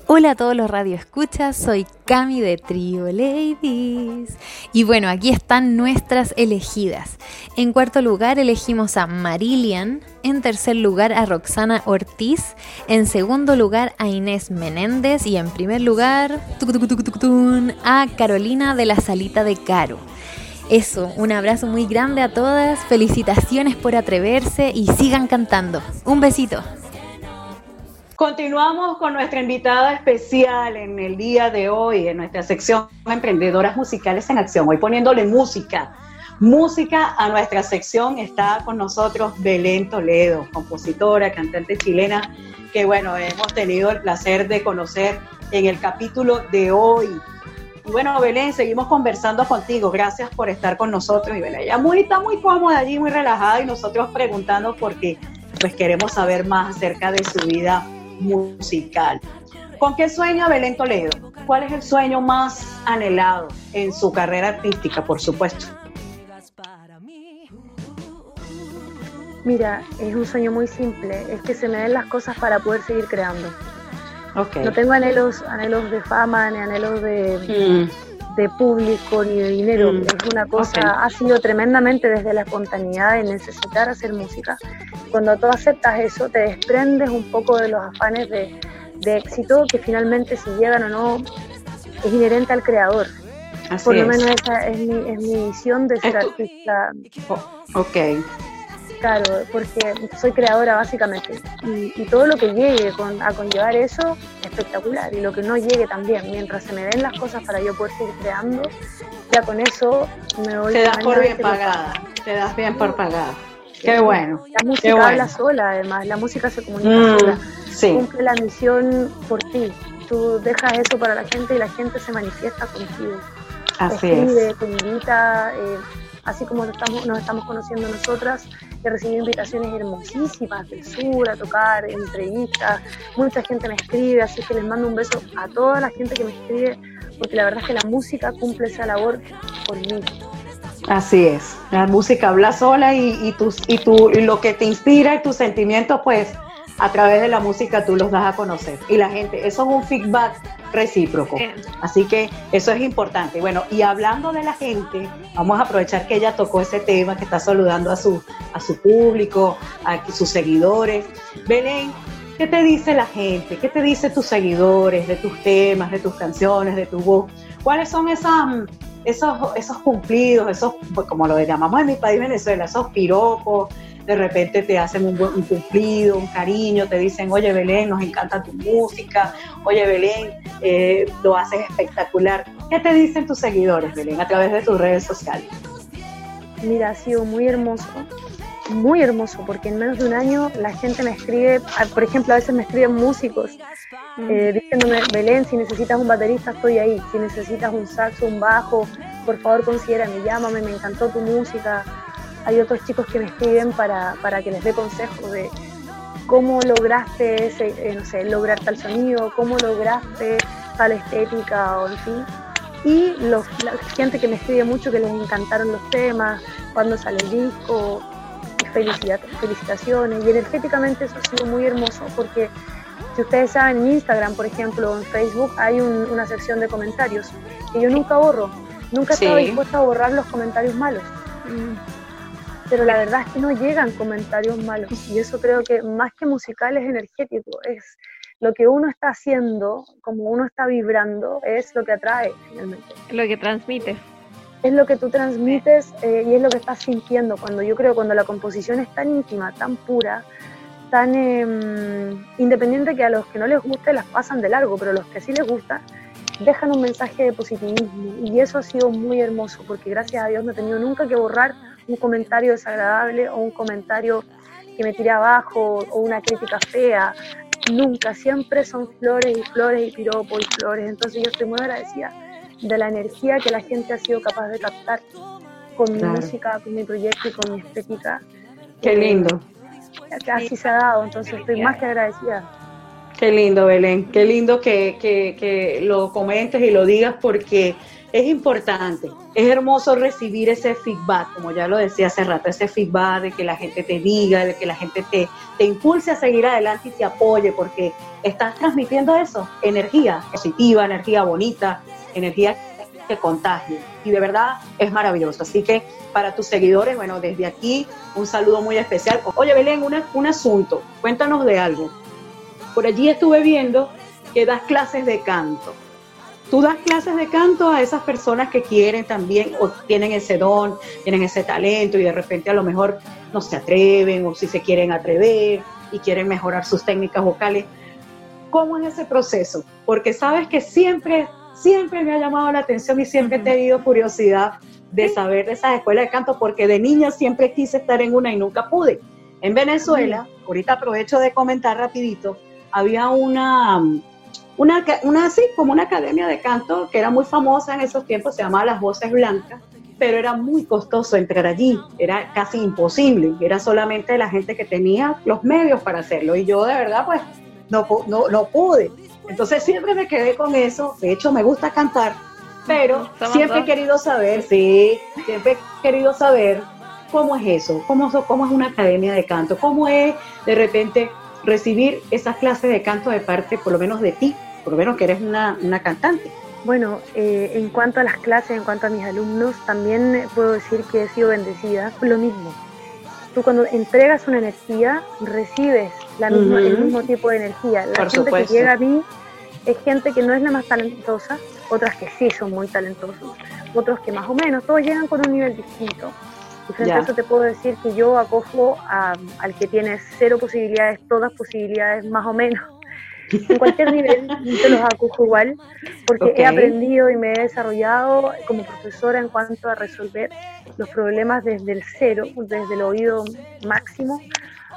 Hola a todos los radioescuchas, soy Cami de Trio Ladies. Y bueno, aquí están nuestras elegidas. En cuarto lugar elegimos a Marilian, en tercer lugar a Roxana Ortiz, en segundo lugar a Inés Menéndez y en primer lugar a Carolina de la Salita de Caro. Eso, un abrazo muy grande a todas, felicitaciones por atreverse y sigan cantando. Un besito. Continuamos con nuestra invitada especial en el día de hoy, en nuestra sección Emprendedoras Musicales en Acción. Hoy poniéndole música, música a nuestra sección. Está con nosotros Belén Toledo, compositora, cantante chilena, que bueno, hemos tenido el placer de conocer en el capítulo de hoy. Y bueno, Belén, seguimos conversando contigo, gracias por estar con nosotros. Y Belén, ella muy, está muy cómoda allí, muy relajada, y nosotros preguntando porque pues queremos saber más acerca de su vida musical. ¿Con qué sueña Belén Toledo? ¿Cuál es el sueño más anhelado en su carrera artística, por supuesto? Mira, es un sueño muy simple, es que se me den las cosas para poder seguir creando. Okay. No tengo anhelos, anhelos de fama, ni anhelos de, mm. de público, ni de dinero. Mm. Es una cosa, okay. Ha sido tremendamente desde la espontaneidad de necesitar hacer música. Cuando tú aceptas eso, te desprendes un poco de los afanes de, de éxito que finalmente si llegan o no es inherente al creador. Así Por lo es. menos esa es mi, es mi visión de ser Esto... artista. Oh, ok. Claro, porque soy creadora básicamente y, y todo lo que llegue con, a conllevar eso, espectacular, y lo que no llegue también, mientras se me den las cosas para yo poder seguir creando, ya con eso me voy. Te das por bien pagada, te das bien por pagada. Qué bueno. La música bueno. habla sola, además, la música se comunica mm, sola. Sí. Cumple la misión por ti, tú dejas eso para la gente y la gente se manifiesta contigo. Así Escribe, es. Te invita, eh, así como nos estamos, nos estamos conociendo nosotras. He recibido invitaciones hermosísimas del sur a tocar, entrevistas, mucha gente me escribe, así que les mando un beso a toda la gente que me escribe, porque la verdad es que la música cumple esa labor por mí. Así es, la música habla sola y, y, tus, y, tu, y lo que te inspira y tus sentimientos, pues a través de la música tú los das a conocer y la gente, eso es un feedback recíproco, así que eso es importante. Bueno, y hablando de la gente, vamos a aprovechar que ella tocó ese tema, que está saludando a su, a su público, a sus seguidores. Belén, ¿qué te dice la gente? ¿Qué te dice tus seguidores de tus temas, de tus canciones, de tu voz? ¿Cuáles son esas, esos, esos cumplidos, esos, como lo llamamos en mi país Venezuela, esos piropos? De repente te hacen un, un cumplido, un cariño, te dicen, oye Belén, nos encanta tu música, oye Belén, eh, lo haces espectacular. ¿Qué te dicen tus seguidores, Belén, a través de tus redes sociales? Mira, ha sido muy hermoso, muy hermoso, porque en menos de un año la gente me escribe, por ejemplo, a veces me escriben músicos, eh, diciéndome, Belén, si necesitas un baterista estoy ahí, si necesitas un saxo, un bajo, por favor considérame, llámame, me encantó tu música. Hay otros chicos que me escriben para, para que les dé consejos de cómo lograste ese, eh, no sé, lograr tal sonido, cómo lograste tal estética, o en fin. Y los, la gente que me escribe mucho que les encantaron los temas, cuando sale el disco, felicidad, felicitaciones. Y energéticamente eso ha sido muy hermoso porque, si ustedes saben, en Instagram, por ejemplo, en Facebook, hay un, una sección de comentarios que yo nunca borro. Nunca he estado dispuesta a borrar los comentarios malos. Pero la verdad es que no llegan comentarios malos y eso creo que más que musical es energético, es lo que uno está haciendo, como uno está vibrando, es lo que atrae finalmente. Lo que transmites. Es lo que tú transmites eh, y es lo que estás sintiendo. Cuando yo creo, cuando la composición es tan íntima, tan pura, tan eh, independiente que a los que no les guste las pasan de largo, pero a los que sí les gusta dejan un mensaje de positivismo y eso ha sido muy hermoso porque gracias a Dios no he tenido nunca que borrar un comentario desagradable o un comentario que me tire abajo o una crítica fea, nunca, siempre son flores y flores y piropos y flores, entonces yo estoy muy agradecida de la energía que la gente ha sido capaz de captar con mi claro. música, con mi proyecto y con mi estética. Qué eh, lindo. Así se ha dado, entonces estoy más que agradecida. Qué lindo, Belén, qué lindo que, que, que lo comentes y lo digas porque es importante, es hermoso recibir ese feedback, como ya lo decía hace rato, ese feedback de que la gente te diga, de que la gente te, te impulse a seguir adelante y te apoye, porque estás transmitiendo eso, energía positiva, energía bonita, energía que contagie, y de verdad es maravilloso, así que para tus seguidores, bueno, desde aquí, un saludo muy especial. Oye, Belén, una, un asunto, cuéntanos de algo, por allí estuve viendo que das clases de canto. Tú das clases de canto a esas personas que quieren también o tienen ese don, tienen ese talento y de repente a lo mejor no se atreven o si se quieren atrever y quieren mejorar sus técnicas vocales. ¿Cómo es ese proceso? Porque sabes que siempre, siempre me ha llamado la atención y siempre he tenido curiosidad de saber de esas escuelas de canto porque de niña siempre quise estar en una y nunca pude. En Venezuela, ahorita aprovecho de comentar rapidito, había una... Una, una así como una academia de canto que era muy famosa en esos tiempos, se llamaba Las Voces Blancas, pero era muy costoso entrar allí, era casi imposible, era solamente la gente que tenía los medios para hacerlo y yo de verdad pues no, no, no pude, entonces siempre me quedé con eso, de hecho me gusta cantar, pero siempre he querido saber, sí, siempre he querido saber cómo es eso, cómo, cómo es una academia de canto, cómo es de repente recibir esas clases de canto de parte por lo menos de ti, por lo menos que eres una, una cantante. Bueno, eh, en cuanto a las clases, en cuanto a mis alumnos, también puedo decir que he sido bendecida, lo mismo. tú cuando entregas una energía, recibes la misma, uh-huh. el mismo tipo de energía. La Por gente supuesto. que llega a mí es gente que no es la más talentosa, otras que sí son muy talentosos, otros que más o menos, todos llegan con un nivel distinto. Y frente yeah. a eso te puedo decir que yo acojo a, al que tiene cero posibilidades, todas posibilidades más o menos. En cualquier nivel te los acojo igual, porque okay. he aprendido y me he desarrollado como profesora en cuanto a resolver los problemas desde el cero, desde el oído máximo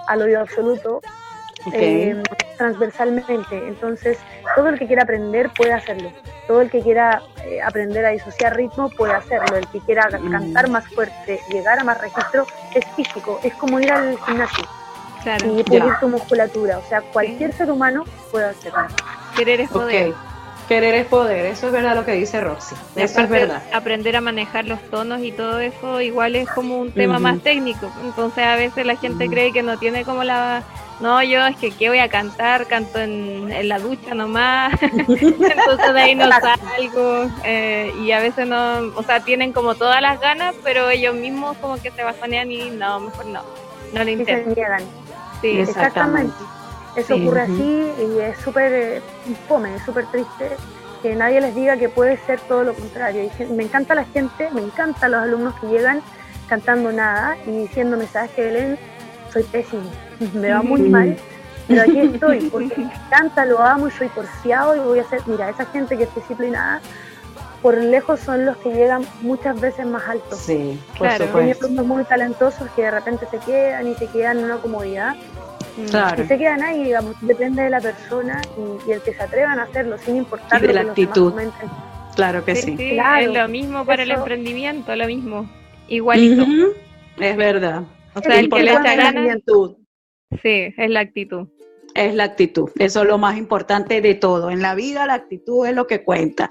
al oído absoluto, okay. eh, transversalmente. Entonces, todo el que quiera aprender puede hacerlo. Todo el que quiera eh, aprender a disociar ritmo puede hacerlo. El que quiera mm. cantar más fuerte, llegar a más registro, es físico. Es como ir al gimnasio. Claro, y pulir ya. tu musculatura, o sea, cualquier sí. ser humano puede hacerlo. Querer es poder. Okay. Querer es poder, eso es verdad lo que dice Roxy, eso es, es verdad. Aprender a manejar los tonos y todo eso igual es como un tema uh-huh. más técnico, entonces a veces la gente uh-huh. cree que no tiene como la... No, yo es que ¿qué voy a cantar? Canto en, en la ducha nomás, entonces de ahí no salgo, eh, y a veces no, o sea, tienen como todas las ganas, pero ellos mismos como que se bajonean y no, mejor no, no lo intentan. Sí, exactamente. Eso sí, ocurre uh-huh. así y es súper fome, es súper triste que nadie les diga que puede ser todo lo contrario. Y me encanta la gente, me encantan los alumnos que llegan cantando nada y diciéndome, ¿sabes qué, Belén? Soy pésimo, me va muy mal, pero aquí estoy, porque me encanta, lo amo y soy porfiado y voy a hacer... Mira, esa gente que es disciplinada, por lejos son los que llegan muchas veces más altos. Sí, por claro. supuesto. Hay alumnos muy talentosos que de repente se quedan y se quedan en una comodidad. Claro. Y se quedan ahí, digamos, depende de la persona y, y el que se atrevan a hacerlo, sin importar lo que la actitud. Los demás comenten. Claro que sí. sí. sí claro. Es lo mismo para Eso. el emprendimiento, lo mismo, igualito. Uh-huh. Es verdad. O sea, el, el que le echa ganas. Sí, es la actitud. Es la actitud, eso es lo más importante de todo. En la vida la actitud es lo que cuenta.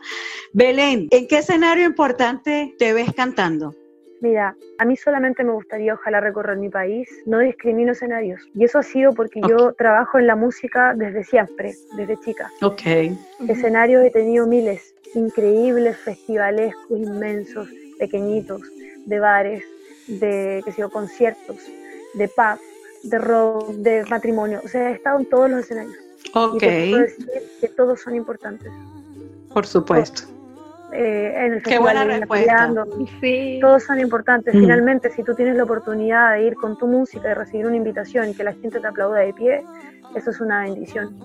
Belén, ¿en qué escenario importante te ves cantando? Mira, a mí solamente me gustaría, ojalá, recorrer mi país. No discrimino escenarios. Y eso ha sido porque okay. yo trabajo en la música desde siempre, desde chica. Ok. Escenarios he tenido miles, increíbles, festivalescos, inmensos, pequeñitos, de bares, de, qué sé yo, conciertos, de pub, de rock, de matrimonio. O sea, he estado en todos los escenarios. Ok. Y te puedo decir que todos son importantes. Por supuesto. Todos. Eh, en el Qué buena respuesta. Sí. Todos son importantes. Mm. Finalmente, si tú tienes la oportunidad de ir con tu música, de recibir una invitación y que la gente te aplauda de pie, eso es una bendición.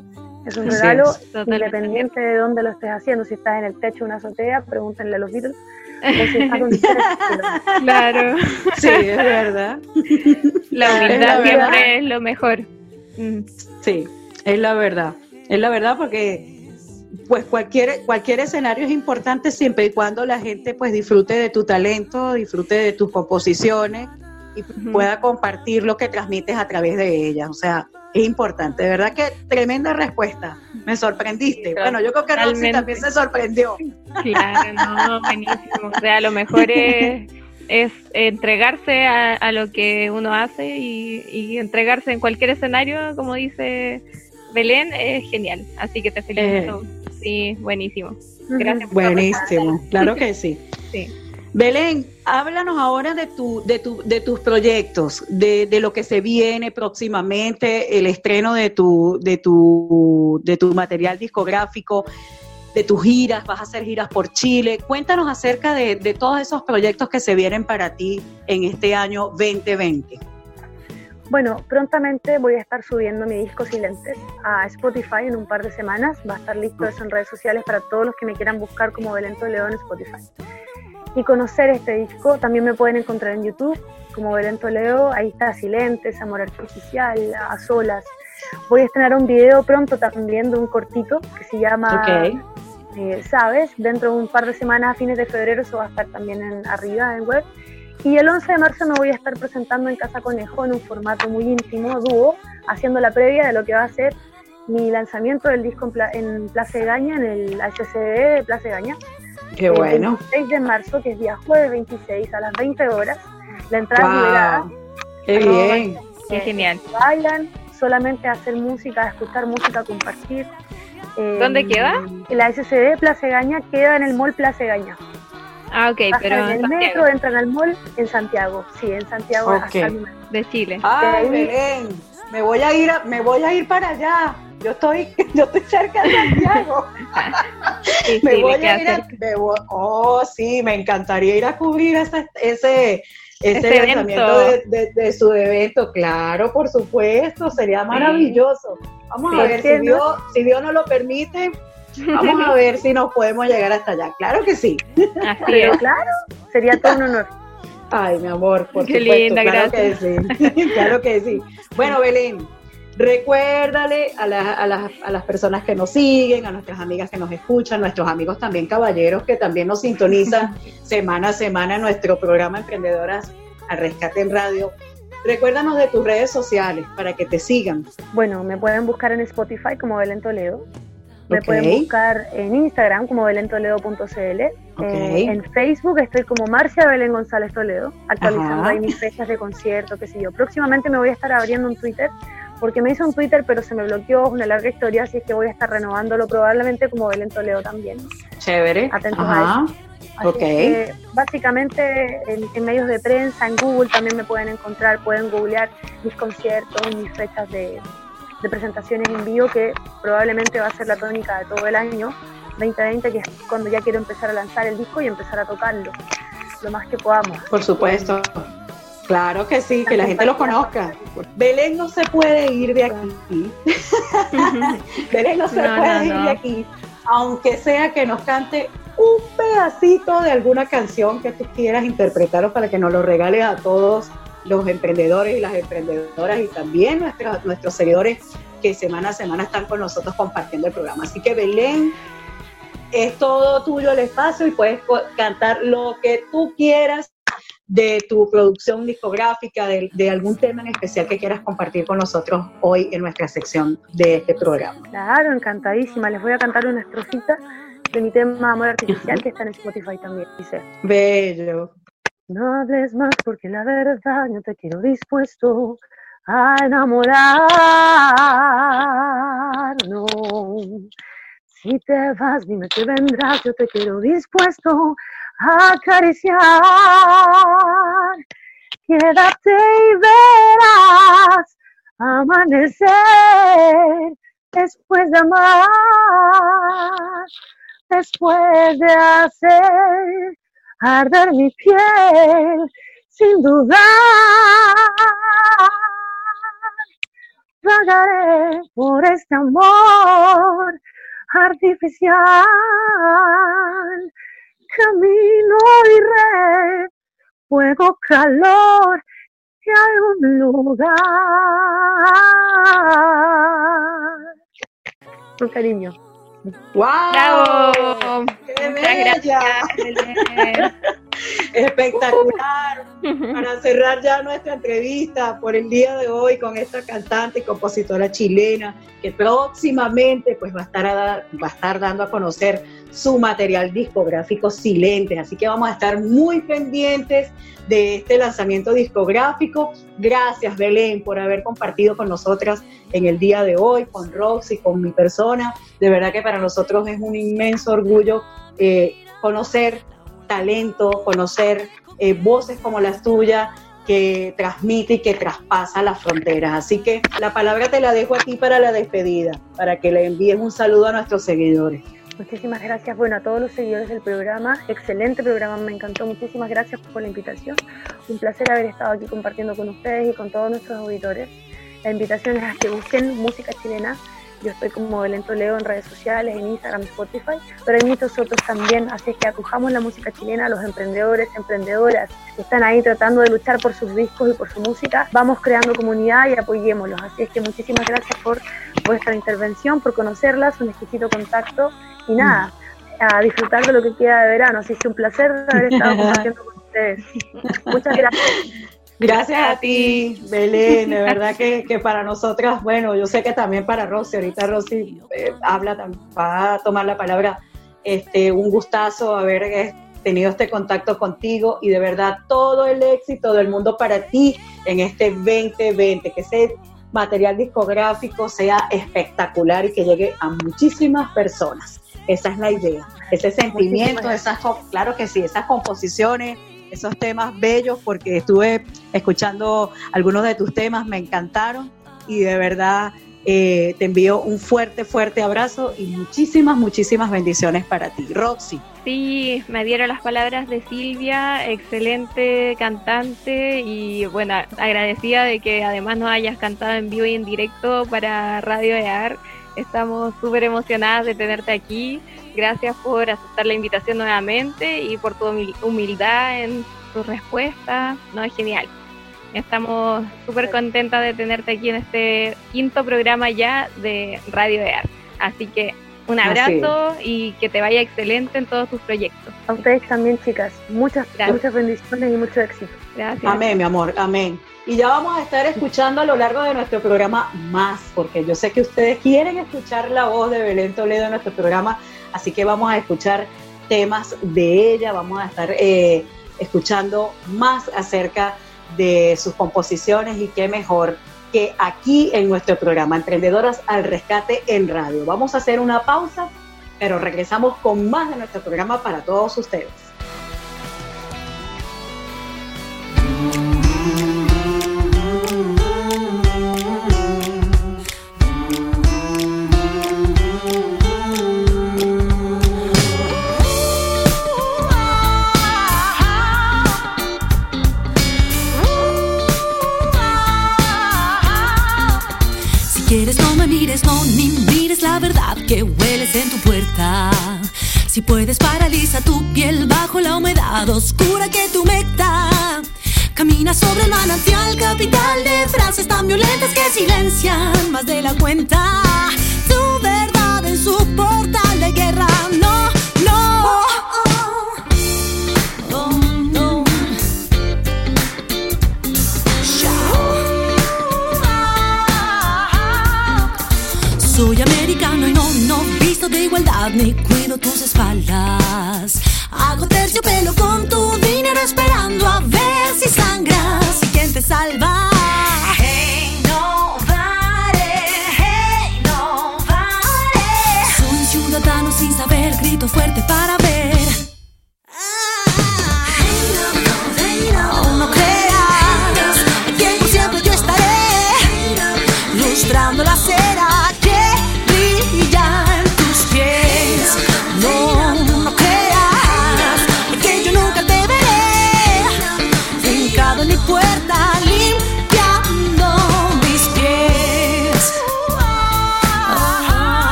Es un sí, regalo, es independiente de dónde lo estés haciendo. Si estás en el techo de una azotea, pregúntenle a los Beatles. Claro. Sí, es verdad. La humildad siempre verdad. es lo mejor. Mm. Sí, es la verdad. Es la verdad porque... Pues cualquier cualquier escenario es importante siempre y cuando la gente pues disfrute de tu talento, disfrute de tus composiciones y uh-huh. pueda compartir lo que transmites a través de ellas. O sea, es importante. De verdad que tremenda respuesta. Me sorprendiste. Sí, claro, bueno, yo creo que Roxy también se sorprendió. Claro, no, buenísimo. O sea, lo mejor es, es entregarse a, a lo que uno hace y, y entregarse en cualquier escenario, como dice Belén, es genial. Así que te felicito. Eh. Sí, buenísimo. Gracias. Por buenísimo, claro que sí. sí. Belén, háblanos ahora de tu, de tu, de tus proyectos, de, de lo que se viene próximamente, el estreno de tu, de tu, de tu material discográfico, de tus giras. Vas a hacer giras por Chile. Cuéntanos acerca de, de todos esos proyectos que se vienen para ti en este año veinte veinte. Bueno, prontamente voy a estar subiendo mi disco Silentes a Spotify en un par de semanas. Va a estar listo eso en redes sociales para todos los que me quieran buscar como Belén Toledo en Spotify. Y conocer este disco, también me pueden encontrar en YouTube como Belén Toledo. Ahí está Silentes, Amor Artificial, A Solas. Voy a estrenar un video pronto también de un cortito que se llama okay. eh, Sabes. Dentro de un par de semanas, a fines de febrero, eso va a estar también en, arriba en web. Y el once de marzo me voy a estar presentando en Casa Conejo en un formato muy íntimo, dúo, haciendo la previa de lo que va a ser mi lanzamiento del disco en, Pla- en Plaza Egaña, en el S C D de Plaza Egaña. ¡Qué bueno! El veintiséis de marzo, que es día jueves veintiséis, a las veinte horas. La entrada wow. liberada. ¡Qué bien! ¡Qué genial! Bailan, solamente a hacer música, a escuchar música, a compartir. Eh, ¿Dónde queda? La S C D de Plaza Egaña queda en el Mall Plaza Egaña. Ah, ok, pasan pero en el Santiago. Metro, entran al mall en Santiago, sí, en Santiago, okay. Hasta de Chile. Ay, Belén, me voy a ir, a, me voy a ir para allá. Yo estoy, yo estoy cerca de Santiago. Sí, me sí, voy a ir a, me voy, oh, sí, me encantaría ir a cubrir ese, ese, ese, ese lanzamiento de, de, de su evento. Claro, por supuesto, sería maravilloso. Vamos sí, a ver si Dios, si Dios nos lo permite. Vamos a ver si nos podemos llegar hasta allá. Claro que sí. Así pero es. Claro, sería todo un honor. Ay, mi amor, por qué supuesto. Linda, claro gracias. Que sí. Claro que sí. Bueno, Belén, recuérdale a, la, a, las, a las personas que nos siguen, a nuestras amigas que nos escuchan, nuestros amigos también caballeros que también nos sintonizan semana a semana en nuestro programa Emprendedoras al Rescate en Radio. Recuérdanos de tus redes sociales para que te sigan. Bueno, me pueden buscar en Spotify como Belén Toledo. Me okay. pueden buscar en Instagram como belentoledo punto cl, okay. eh, en Facebook estoy como Marcia Belén González Toledo, actualizando Ajá. ahí mis fechas de concierto, qué sé yo. Próximamente me voy a estar abriendo un Twitter, porque me hice un Twitter pero se me bloqueó, es una larga historia, así es que voy a estar renovándolo probablemente como Belén Toledo también. Chévere. Atentos Ajá. a eso. Así okay. que básicamente en, en medios de prensa, en Google también me pueden encontrar, pueden googlear mis conciertos, mis fechas de... de presentaciones en vivo, que probablemente va a ser la tónica de todo el año veinte veinte, que es cuando ya quiero empezar a lanzar el disco y empezar a tocarlo lo más que podamos. Por supuesto, claro que sí, que la gente lo conozca. Belén no se puede ir de aquí. Belén no se no, puede no, ir no. de aquí, aunque sea que nos cante un pedacito de alguna canción que tú quieras interpretar, para que nos lo regales a todos los emprendedores y las emprendedoras, y también nuestros, nuestros seguidores que semana a semana están con nosotros compartiendo el programa. Así que Belén, es todo tuyo el espacio y puedes cantar lo que tú quieras de tu producción discográfica, de, de algún tema en especial que quieras compartir con nosotros hoy en nuestra sección de este programa. Claro, encantadísima. Les voy a cantar una estrofita de mi tema Amor Artificial, que está en Spotify también, dice. Bello. No hables más porque la verdad no te quiero dispuesto a enamorar, no. Si te vas, dime que vendrás, yo te quiero dispuesto a acariciar. Quédate y verás amanecer después de amar, después de hacer arder mi piel sin dudar. Pagaré por este amor artificial. Camino y red, fuego, calor y algún lugar. Con cariño. ¡Wow! ¡Bravo! ¡Qué bella! Espectacular. Uh-huh. Para cerrar ya nuestra entrevista por el día de hoy con esta cantante y compositora chilena, que próximamente pues va a estar a dar, va a estar dando a conocer su material discográfico Silentes. Así que vamos a estar muy pendientes de este lanzamiento discográfico. Gracias, Belén, por haber compartido con nosotras en el día de hoy, con Roxy, con mi persona. De verdad que para nosotros es un inmenso orgullo eh, conocer talento, conocer eh, voces como las tuyas, que transmite y que traspasa las fronteras. Así que la palabra te la dejo a ti para la despedida, para que le envíes un saludo a nuestros seguidores. Muchísimas gracias, bueno, a todos los seguidores del programa, excelente programa, me encantó, muchísimas gracias por la invitación, un placer haber estado aquí compartiendo con ustedes y con todos nuestros auditores. La invitación es a que busquen música chilena. Yo estoy como Belén Toledo en redes sociales, en Instagram, Spotify, pero hay muchos otros también, así es que acojamos la música chilena, los emprendedores, emprendedoras que están ahí tratando de luchar por sus discos y por su música. Vamos creando comunidad y apoyémoslos, así es que muchísimas gracias por vuestra intervención, por conocerlas, un exquisito contacto y nada, a disfrutar de lo que queda de verano, así que un placer haber estado compartiendo con ustedes. Muchas gracias. Gracias a ti, Belén, de verdad que, que para nosotras, bueno, yo sé que también para Rosy, ahorita Rosy eh, habla, va a tomar la palabra, este, un gustazo haber tenido este contacto contigo y de verdad todo el éxito del mundo para ti en este veinte veinte, que se material discográfico sea espectacular y que llegue a muchísimas personas. Esa es la idea, ese sentimiento, esas, claro que sí, esas composiciones, esos temas bellos, porque estuve escuchando algunos de tus temas, me encantaron y de verdad eh, te envío un fuerte, fuerte abrazo y muchísimas, muchísimas bendiciones para ti, Roxy. Sí, me dieron las palabras de Silvia, excelente cantante y bueno, agradecida de que además nos hayas cantado en vivo y en directo para Radio E A R. Estamos súper emocionadas de tenerte aquí. Gracias por aceptar la invitación nuevamente y por tu humildad en tu respuesta. No, es genial. Estamos súper contentas de tenerte aquí en este quinto programa ya de Radio E A R. Así que un abrazo y que te vaya excelente en todos tus proyectos. A ustedes también, chicas. Muchas gracias. Muchas bendiciones y mucho éxito. Gracias. Amén, mi amor. Amén. Y ya vamos a estar escuchando a lo largo de nuestro programa más, porque yo sé que ustedes quieren escuchar la voz de Belén Toledo en nuestro programa, así que vamos a escuchar temas de ella, vamos a estar eh, escuchando más acerca de sus composiciones y qué mejor que aquí en nuestro programa Emprendedoras al Rescate en Radio. Vamos a hacer una pausa, pero regresamos con más de nuestro programa para todos ustedes. No ni mires la verdad que hueles en tu puerta. Si puedes paraliza tu piel bajo la humedad oscura que te humecta. Camina sobre el manantial capital de frases tan violentas que silencian más de la cuenta. Tu verdad en su portal de guerra. No, no oh, oh, oh. Oh, no. Soy americano y no, no visto de igualdad ni cuido tus espaldas. Hago terciopelo con tu dinero esperando a ver si sangras y quién te salva. Hey, nobody, hey, nobody. Soy ciudadano sin saber, grito fuerte para ver. No creas, aquí por siempre yo estaré lustrando la cera.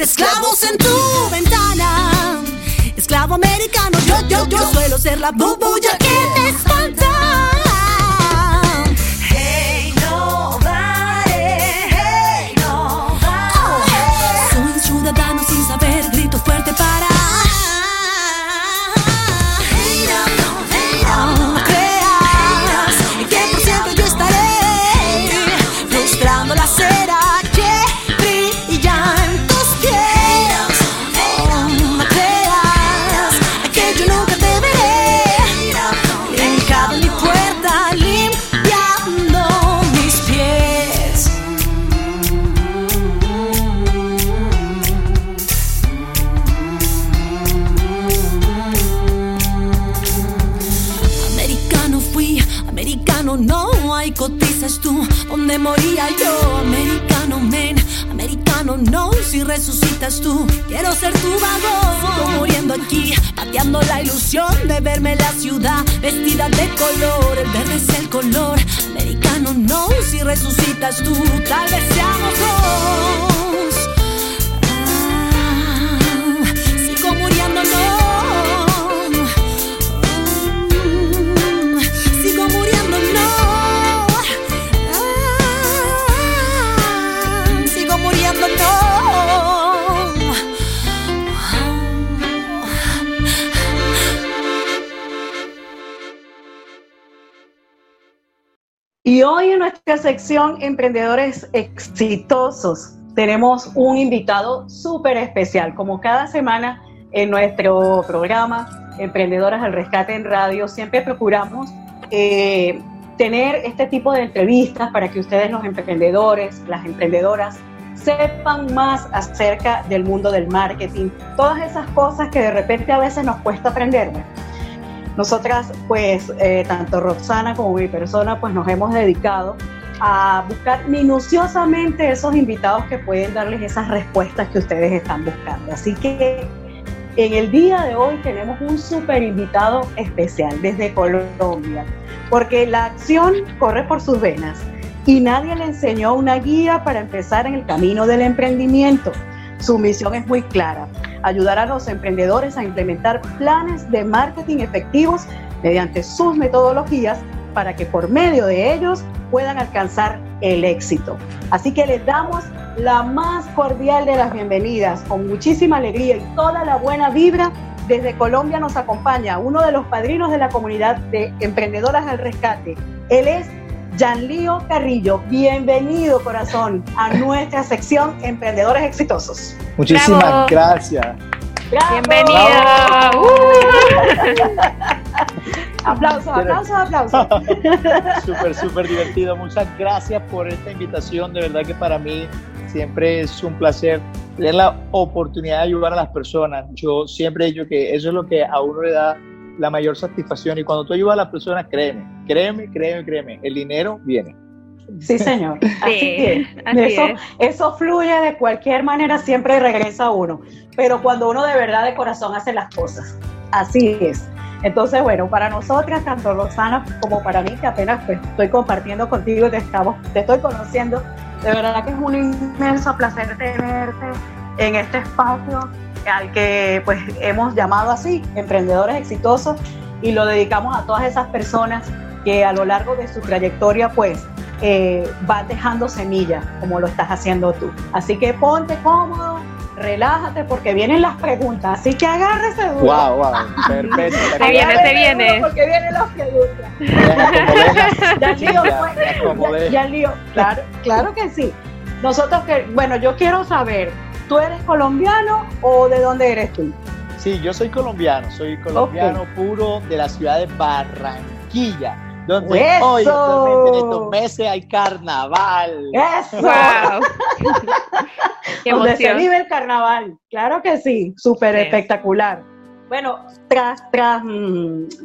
Esclavos en tu ventana, esclavo americano. Yo, yo, yo suelo ser la burbuja que te espanta. Hey, nobody, hey, nobody. Oh, hey. Soy un ciudadano sin saber, grito fuerte para. Hey, no, hey, no, no creas hey, no, que por siempre yo estaré hey, no, frustrando la cera. Donde moría yo, americano men, americano no. Si resucitas tú, quiero ser tu vagón. Sigo muriendo aquí, pateando la ilusión de verme la ciudad vestida de color. El verde es el color, americano no. Si resucitas tú, tal vez seamos dos. Ah, sigo muriendo no. Y hoy en nuestra sección Emprendedores Exitosos tenemos un invitado súper especial. Como cada semana en nuestro programa Emprendedoras al Rescate en Radio, siempre procuramos eh, tener este tipo de entrevistas para que ustedes, los emprendedores, las emprendedoras, sepan más acerca del mundo del marketing, todas esas cosas que de repente a veces nos cuesta aprender. Nosotras, pues, eh, tanto Roxana como mi persona, pues nos hemos dedicado a buscar minuciosamente esos invitados que pueden darles esas respuestas que ustedes están buscando. Así que en el día de hoy tenemos un súper invitado especial desde Colombia, porque la acción corre por sus venas y nadie le enseñó una guía para empezar en el camino del emprendimiento. Su misión es muy clara: ayudar a los emprendedores a implementar planes de marketing efectivos mediante sus metodologías para que por medio de ellos puedan alcanzar el éxito. Así que les damos la más cordial de las bienvenidas, con muchísima alegría y toda la buena vibra. Desde Colombia nos acompaña uno de los padrinos de la comunidad de Emprendedoras al Rescate. Él es Jan Lio Carrillo. Bienvenido, corazón, a nuestra sección Emprendedores Exitosos. Muchísimas ¡Bravo! Gracias. ¡Bravo! Bienvenida. ¡Bravo! Uh! Aplausos, aplausos, aplausos. Súper, súper divertido. Muchas gracias por esta invitación. De verdad que para mí siempre es un placer tener la oportunidad de ayudar a las personas. Yo siempre he dicho que eso es lo que a uno le da la mayor satisfacción. Y cuando tú ayudas a las personas, créeme, créeme, créeme, créeme, el dinero viene. Sí, señor. Así sí, es. Así eso, es. Eso fluye de cualquier manera, siempre regresa a uno. Pero cuando uno de verdad, de corazón, hace las cosas. Así es. Entonces, bueno, para nosotras, tanto Roxana como para mí, que apenas pues, estoy compartiendo contigo, te, estamos, te estoy conociendo, de verdad que es un inmenso placer tenerte en este espacio al que pues hemos llamado así, Emprendedores Exitosos, y lo dedicamos a todas esas personas que a lo largo de su trayectoria pues eh, van dejando semillas, como lo estás haciendo tú. Así que ponte cómodo, relájate, porque vienen las preguntas, así que agárrese duro. Wow, wow, perfecto. Se viene, se viene. Porque vienen las preguntas. Ya, Lío, ya, ya Lío, claro, claro que sí. Nosotros que, bueno, yo quiero saber, ¿tú eres colombiano o de dónde eres tú? Sí, yo soy colombiano, soy colombiano okay. puro de la ciudad de Barranquilla. Donde ¡Eso! Hoy, en estos meses, hay carnaval. ¡Eso! Wow. Qué donde emoción. Se vive el carnaval. Claro que sí, súper sí. espectacular. Bueno, tras, tras,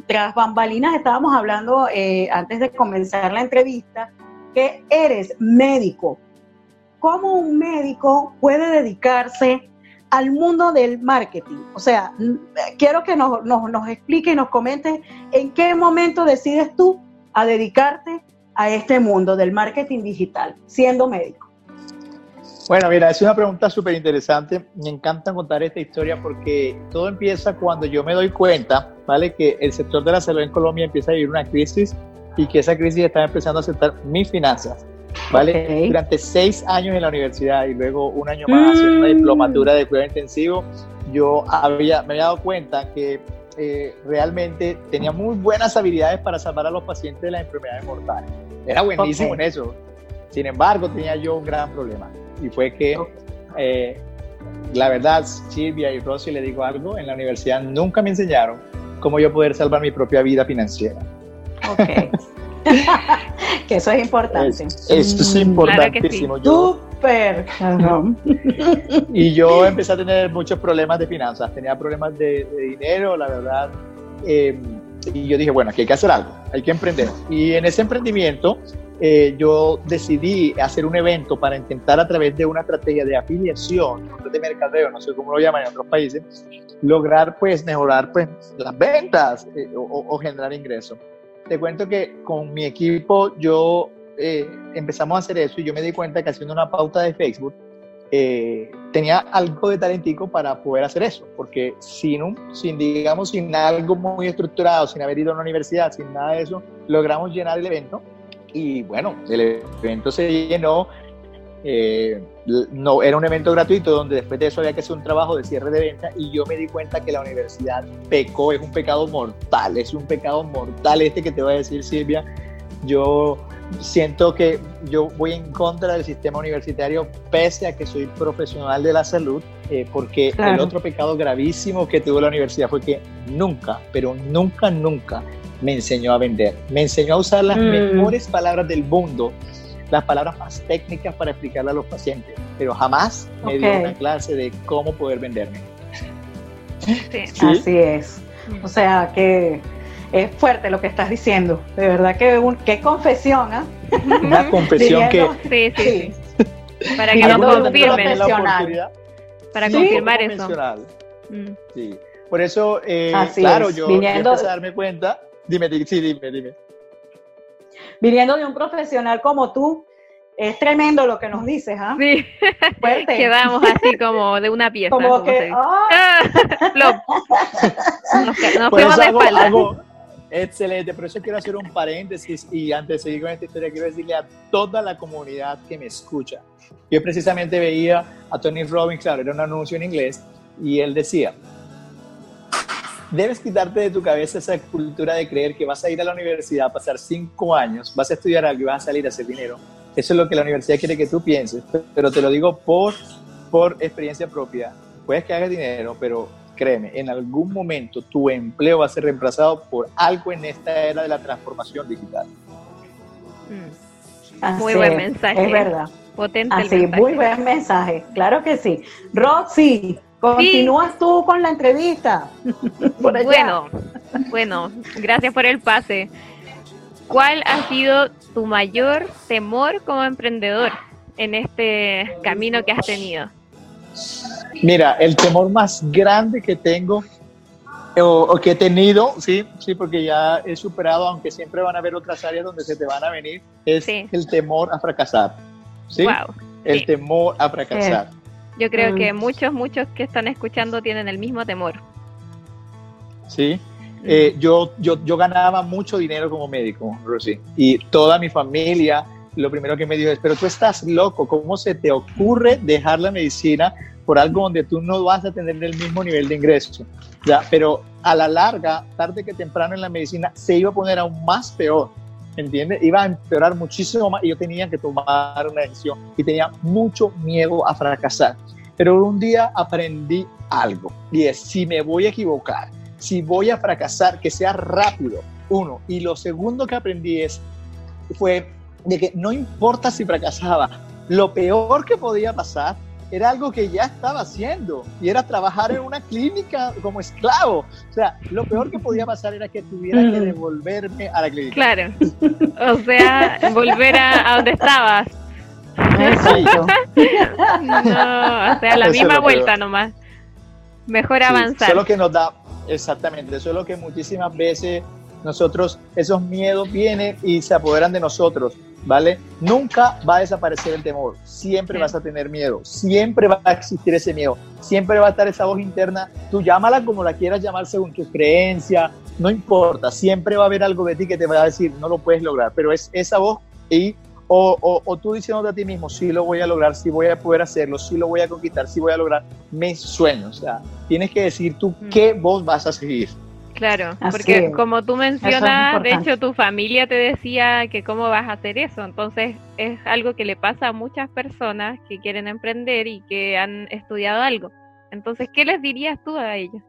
tras bambalinas estábamos hablando, eh, antes de comenzar la entrevista, que eres médico. ¿Cómo un médico puede dedicarse al mundo del marketing? O sea, quiero que nos, nos, nos explique y nos comentes en qué momento decides tú a dedicarte a este mundo del marketing digital, siendo médico. Bueno, mira, es una pregunta súper interesante. Me encanta contar esta historia porque todo empieza cuando yo me doy cuenta, ¿vale?, que el sector de la salud en Colombia empieza a vivir una crisis y que esa crisis está empezando a afectar mis finanzas, ¿vale? Okay. Durante seis años en la universidad y luego un año más mm. haciendo una diplomatura de cuidado intensivo, yo había, me había dado cuenta que Eh, realmente tenía muy buenas habilidades para salvar a los pacientes de las enfermedades mortales. Era buenísimo okay. en eso. Sin embargo, tenía yo un gran problema. Y fue que, okay. eh, la verdad, Silvia y Rosy, le digo algo, en la universidad nunca me enseñaron cómo yo poder salvar mi propia vida financiera. Ok. Que eso es importante. Es, eso es importantísimo. Claro que sí. Súper. No. Y yo empecé a tener muchos problemas de finanzas, tenía problemas de, de dinero, la verdad. Eh, y yo dije, bueno, aquí hay que hacer algo, hay que emprender. Y en ese emprendimiento eh, yo decidí hacer un evento para intentar, a través de una estrategia de afiliación, de mercadeo, no sé cómo lo llaman en otros países, lograr pues mejorar pues las ventas eh, o, o generar ingresos. Te cuento que con mi equipo yo eh, empezamos a hacer eso y yo me di cuenta que haciendo una pauta de Facebook eh, tenía algo de talentico para poder hacer eso, porque sin un, sin digamos, sin algo muy estructurado, sin haber ido a una universidad, sin nada de eso, logramos llenar el evento y bueno, el evento se llenó. Eh, no, era un evento gratuito donde después de eso había que hacer un trabajo de cierre de venta y yo me di cuenta que la universidad pecó, es un pecado mortal, es un pecado mortal este que te voy a decir, Silvia. Yo siento que yo voy en contra del sistema universitario pese a que soy profesional de la salud, eh, porque claro. El otro pecado gravísimo que tuvo la universidad fue que nunca, pero nunca, nunca me enseñó a vender. Me enseñó a usar las mm. mejores palabras del mundo, las palabras más técnicas para explicarle a los pacientes, pero jamás okay. me dio una clase de cómo poder venderme. Sí. ¿Sí? Así es. O sea que... es fuerte lo que estás diciendo, de verdad que un, qué confesión, ¿ah? ¿eh? Una confesión que... Sí, sí, sí. Para que no confirmen. Para sí, confirmar eso. Mm. Sí. Por eso, eh, claro, es. yo Viniendo... empecé a darme cuenta... Dime, dime, sí, dime, dime. Viniendo de un profesional como tú, es tremendo lo que nos dices, ¿ah? ¿eh? Sí. Fuerte. Quedamos así como de una pieza. Como, como que... Oh. nos nos fuimos de espalda. Excelente, por eso quiero hacer un paréntesis y antes de seguir con esta historia quiero decirle a toda la comunidad que me escucha. Yo precisamente veía a Tony Robbins, claro, era un anuncio en inglés y él decía: debes quitarte de tu cabeza esa cultura de creer que vas a ir a la universidad a pasar cinco años, vas a estudiar algo y vas a salir a hacer dinero. Eso es lo que la universidad quiere que tú pienses, pero te lo digo por, por experiencia propia. Puedes que hagas dinero, pero... créeme, en algún momento tu empleo va a ser reemplazado por algo en esta era de la transformación digital. Mm. Muy buen mensaje. Es verdad. Potente Así, mensaje. Muy buen mensaje. Claro que sí. Roxy, continúas sí. tú con la entrevista. Bueno, bueno, gracias por el pase. ¿Cuál ha sido tu mayor temor como emprendedor en este camino que has tenido? Mira, el temor más grande que tengo o, o que he tenido, sí, sí, porque ya he superado, aunque siempre van a haber otras áreas donde se te van a venir, es sí. el temor a fracasar, ¿sí? Wow. El sí. temor a fracasar. Sí. Yo creo que muchos, muchos que están escuchando tienen el mismo temor. Sí. Eh, yo, yo, yo ganaba mucho dinero como médico, Rosy, y toda mi familia, lo primero que me dijo es: pero tú estás loco, ¿cómo se te ocurre dejar la medicina por algo donde tú no vas a tener el mismo nivel de ingreso? Ya, pero a la larga, tarde que temprano en la medicina, se iba a poner aún más peor, ¿entiendes? Iba a empeorar muchísimo más y yo tenía que tomar una decisión y tenía mucho miedo a fracasar. Pero un día aprendí algo, y es: si me voy a equivocar, si voy a fracasar, que sea rápido, uno. Y lo segundo que aprendí es, fue... de que no importa si fracasaba, lo peor que podía pasar era algo que ya estaba haciendo, y era trabajar en una clínica como esclavo. O sea, lo peor que podía pasar era que tuviera mm. que devolverme a la clínica. Claro, o sea, volver a, a donde estabas. Exacto. No, o sea, la eso misma vuelta nomás. Mejor sí, avanzar. Eso es lo que nos da, exactamente, eso es lo que muchísimas veces nosotros, esos miedos vienen y se apoderan de nosotros, ¿vale? Nunca va a desaparecer el temor, siempre sí. vas a tener miedo, siempre va a existir ese miedo, siempre va a estar esa voz interna, tú llámala como la quieras llamar según tus creencias, no importa, siempre va a haber algo de ti que te va a decir no lo puedes lograr, pero es esa voz y o, o, o tú diciéndote a ti mismo sí lo voy a lograr, sí voy a poder hacerlo, sí lo voy a conquistar, sí voy a lograr mis sueños. O sea, tienes que decir tú mm. qué voz vas a seguir. Claro, así porque es. Como tú mencionas, es de hecho tu familia te decía que cómo vas a hacer eso, entonces es algo que le pasa a muchas personas que quieren emprender y que han estudiado algo. Entonces, ¿qué les dirías tú a ellos?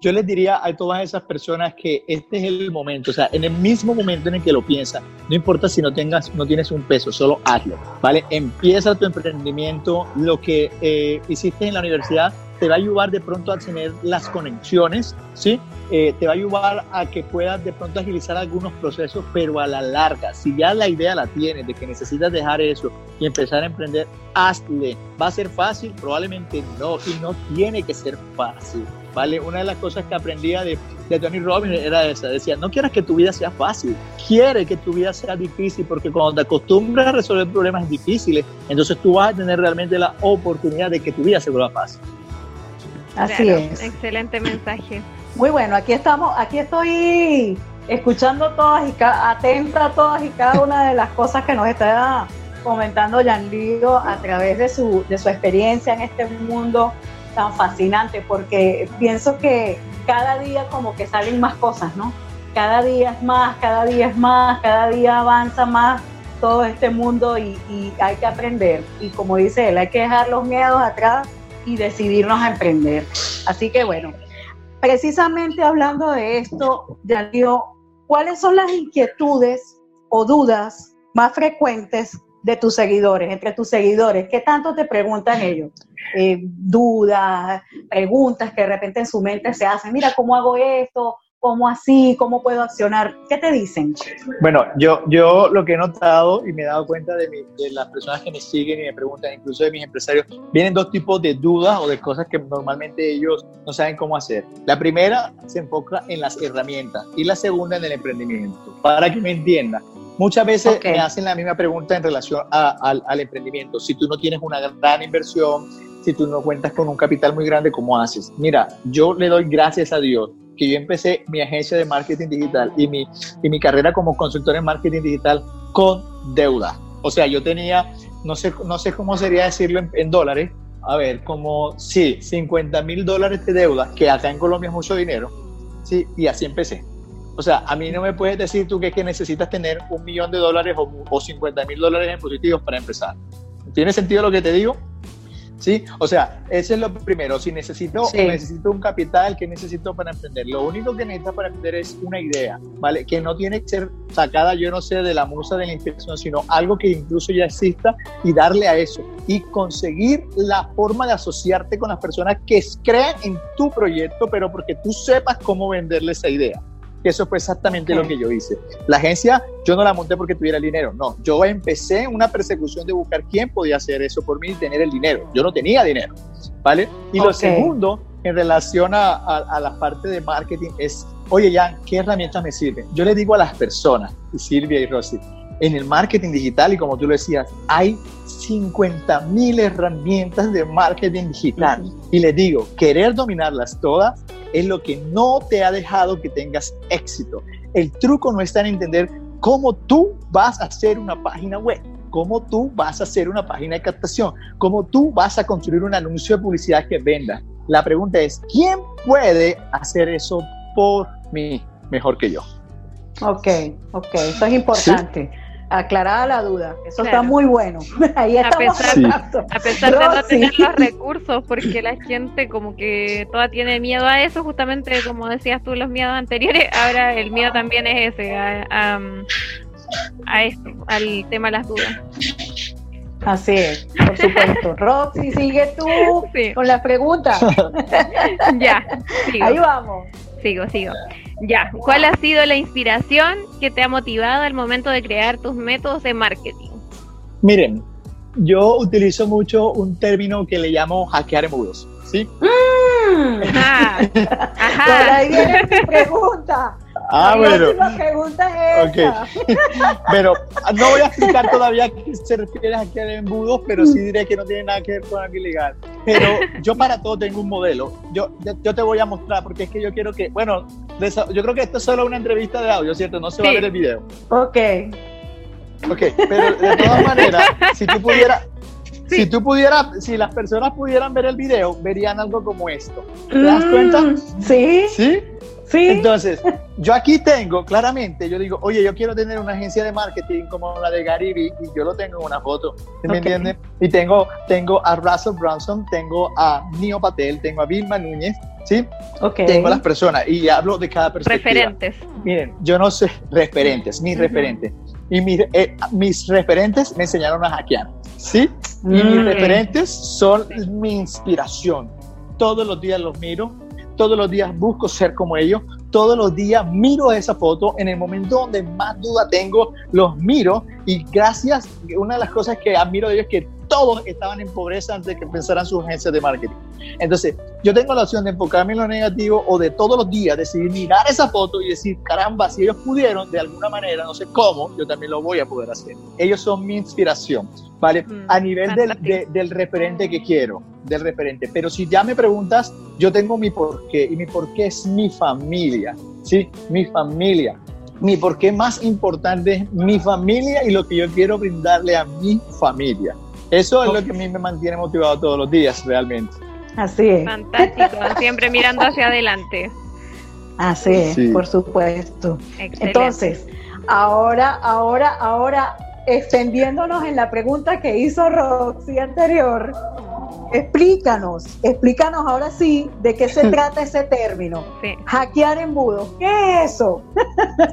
Yo les diría a todas esas personas que este es el momento, o sea, en el mismo momento en el que lo piensas, no importa si no tengas, no tienes un peso, solo hazlo, ¿vale? Empieza tu emprendimiento, lo que eh, hiciste en la universidad te va a ayudar de pronto a tener las conexiones, ¿sí? Eh, te va a ayudar a que puedas de pronto agilizar algunos procesos, pero a la larga, si ya la idea la tienes de que necesitas dejar eso y empezar a emprender, hazle. ¿Va a ser fácil? Probablemente no, y no tiene que ser fácil, ¿vale? Una de las cosas que aprendía de, de Tony Robbins era esa, decía: no quieras que tu vida sea fácil, quiere que tu vida sea difícil, porque cuando te acostumbras a resolver problemas difíciles, entonces tú vas a tener realmente la oportunidad de que tu vida se vuelva fácil. Así claro, es. Excelente mensaje. Muy bueno, aquí estamos, aquí estoy escuchando todas y ca- atenta a todas y cada una de las cosas que nos está comentando Jan Lio a través de su, de su experiencia en este mundo tan fascinante, porque pienso que cada día como que salen más cosas, ¿no? cada día es más, cada día es más, cada día avanza más todo este mundo y, y hay que aprender. Y como dice él, hay que dejar los miedos atrás y decidirnos a emprender. Así que bueno, precisamente hablando de esto, ya digo, ¿cuáles son las inquietudes o dudas más frecuentes de tus seguidores, entre tus seguidores? ¿Qué tanto te preguntan ellos? Eh, dudas, preguntas que de repente en su mente se hacen, mira, ¿cómo hago esto? ¿Cómo así? ¿Cómo puedo accionar? ¿Qué te dicen? Bueno, yo, yo lo que he notado y me he dado cuenta de, mi, de las personas que me siguen y me preguntan, incluso de mis empresarios, vienen dos tipos de dudas o de cosas que normalmente ellos no saben cómo hacer. La primera se enfoca en las herramientas y la segunda en el emprendimiento. Para que me entiendan, muchas veces okay. me hacen la misma pregunta en relación a, a, al emprendimiento. Si tú no tienes una gran inversión, si tú no cuentas con un capital muy grande, ¿cómo haces? Mira, yo le doy gracias a Dios que yo empecé mi agencia de marketing digital y mi, y mi carrera como consultor en marketing digital con deuda. O sea, yo tenía, no sé, no sé cómo sería decirlo en, en dólares, a ver, como, sí, cincuenta mil dólares de deuda, que acá en Colombia es mucho dinero, sí, y así empecé. O sea, a mí no me puedes decir tú que, que necesitas tener un millón de dólares o, o cincuenta mil dólares en positivos para empezar. ¿Tiene sentido lo que te digo? Sí, o sea, eso es lo primero. Si necesito, sí. necesito un capital, ¿qué necesito para emprender? Lo único que necesitas para emprender es una idea, ¿vale? Que no tiene que ser sacada, yo no sé, de la musa de la inspiración, sino algo que incluso ya exista y darle a eso. Y conseguir la forma de asociarte con las personas que crean en tu proyecto, pero porque tú sepas cómo venderle esa idea. Eso fue exactamente okay. lo que yo hice. La agencia, yo no la monté porque tuviera el dinero, no. Yo empecé una persecución de buscar quién podía hacer eso por mí y tener el dinero. Yo no tenía dinero, ¿vale? Y okay. lo segundo, en relación a, a, a la parte de marketing, es, oye, Jan, ¿qué herramientas me sirven? Yo le digo a las personas, y Silvia y Rosy, en el marketing digital, y como tú lo decías, hay cincuenta mil herramientas de marketing digital. Uh-huh. Y les digo, querer dominarlas todas es lo que no te ha dejado que tengas éxito. El truco no está en entender cómo tú vas a hacer una página web, cómo tú vas a hacer una página de captación, cómo tú vas a construir un anuncio de publicidad que venda. La pregunta es, ¿quién puede hacer eso por mí mejor que yo? Ok, ok, eso es importante. ¿Sí? Aclarada la duda, eso claro. está muy bueno. Ahí a pesar, sí. a pesar de no, no tener sí. los recursos, porque la gente como que toda tiene miedo a eso, justamente como decías tú, los miedos anteriores, ahora el miedo también es ese, a, a, a esto, al tema de las dudas. Así es, por supuesto. Roxy, sigue tú sí. con las preguntas. Ya, sigo. Ahí vamos. Sigo, sigo. Ya, ¿cuál ha sido la inspiración que te ha motivado al momento de crear tus métodos de marketing? Miren, yo utilizo mucho un término que le llamo hackear muros, ¿sí? Mm, ajá, ajá. Por ahí viene mi pregunta. Ah, la bueno. La pregunta es okay. Pero no voy a explicar todavía a qué se refiere a hackear embudos, pero sí diré que no tiene nada que ver con algo ilegal. Pero yo para todo tengo un modelo. Yo, yo te voy a mostrar, porque es que yo quiero que... Bueno, yo creo que esto es solo una entrevista de audio, ¿cierto? No se sí. va a ver el video. Ok. Ok, pero de todas maneras, si tú pudieras... Sí. Si tú pudieras, si las personas pudieran ver el video, verían algo como esto. ¿Te das cuenta? Sí. ¿Sí? Sí. Entonces, yo aquí tengo, claramente, yo digo, oye, yo quiero tener una agencia de marketing como la de Gary Vee, y yo lo tengo en una foto, ¿me okay. entiendes? Y tengo, tengo a Russell Brunson, tengo a Neo Patel, tengo a Vilma Núñez, ¿sí? Okay. Tengo a las personas, y hablo de cada perspectiva. Referentes. Miren, yo no sé, referentes, mis uh-huh. referentes. Y mis, eh, mis referentes me enseñaron a hackear, ¿sí? Y mm. mis referentes son mi inspiración. Todos los días los miro, todos los días busco ser como ellos, todos los días miro esa foto, en el momento donde más duda tengo, los miro, y gracias, una de las cosas que admiro de ellos es que todos estaban en pobreza antes de que pensaran sus agencias de marketing. Entonces, yo tengo la opción de enfocarme en lo negativo o de todos los días decidir mirar esa foto y decir, caramba, si ellos pudieron de alguna manera, no sé cómo, yo también lo voy a poder hacer. Ellos son mi inspiración, ¿vale? Mm, a nivel del, de, del referente que quiero, del referente. Pero si ya me preguntas, yo tengo mi porqué, y mi porqué es mi familia, ¿sí? Mi familia. Mi porqué más importante es mi familia y lo que yo quiero brindarle a mi familia. Eso es lo que a mí me mantiene motivado todos los días, realmente. Así es. Fantástico, siempre mirando hacia adelante. Así es, sí. Por supuesto. Excelente. Entonces, ahora, ahora, ahora, extendiéndonos en la pregunta que hizo Roxy anterior, explícanos, explícanos ahora sí de qué se trata ese término. Sí. Hackear embudos. ¿Qué es eso?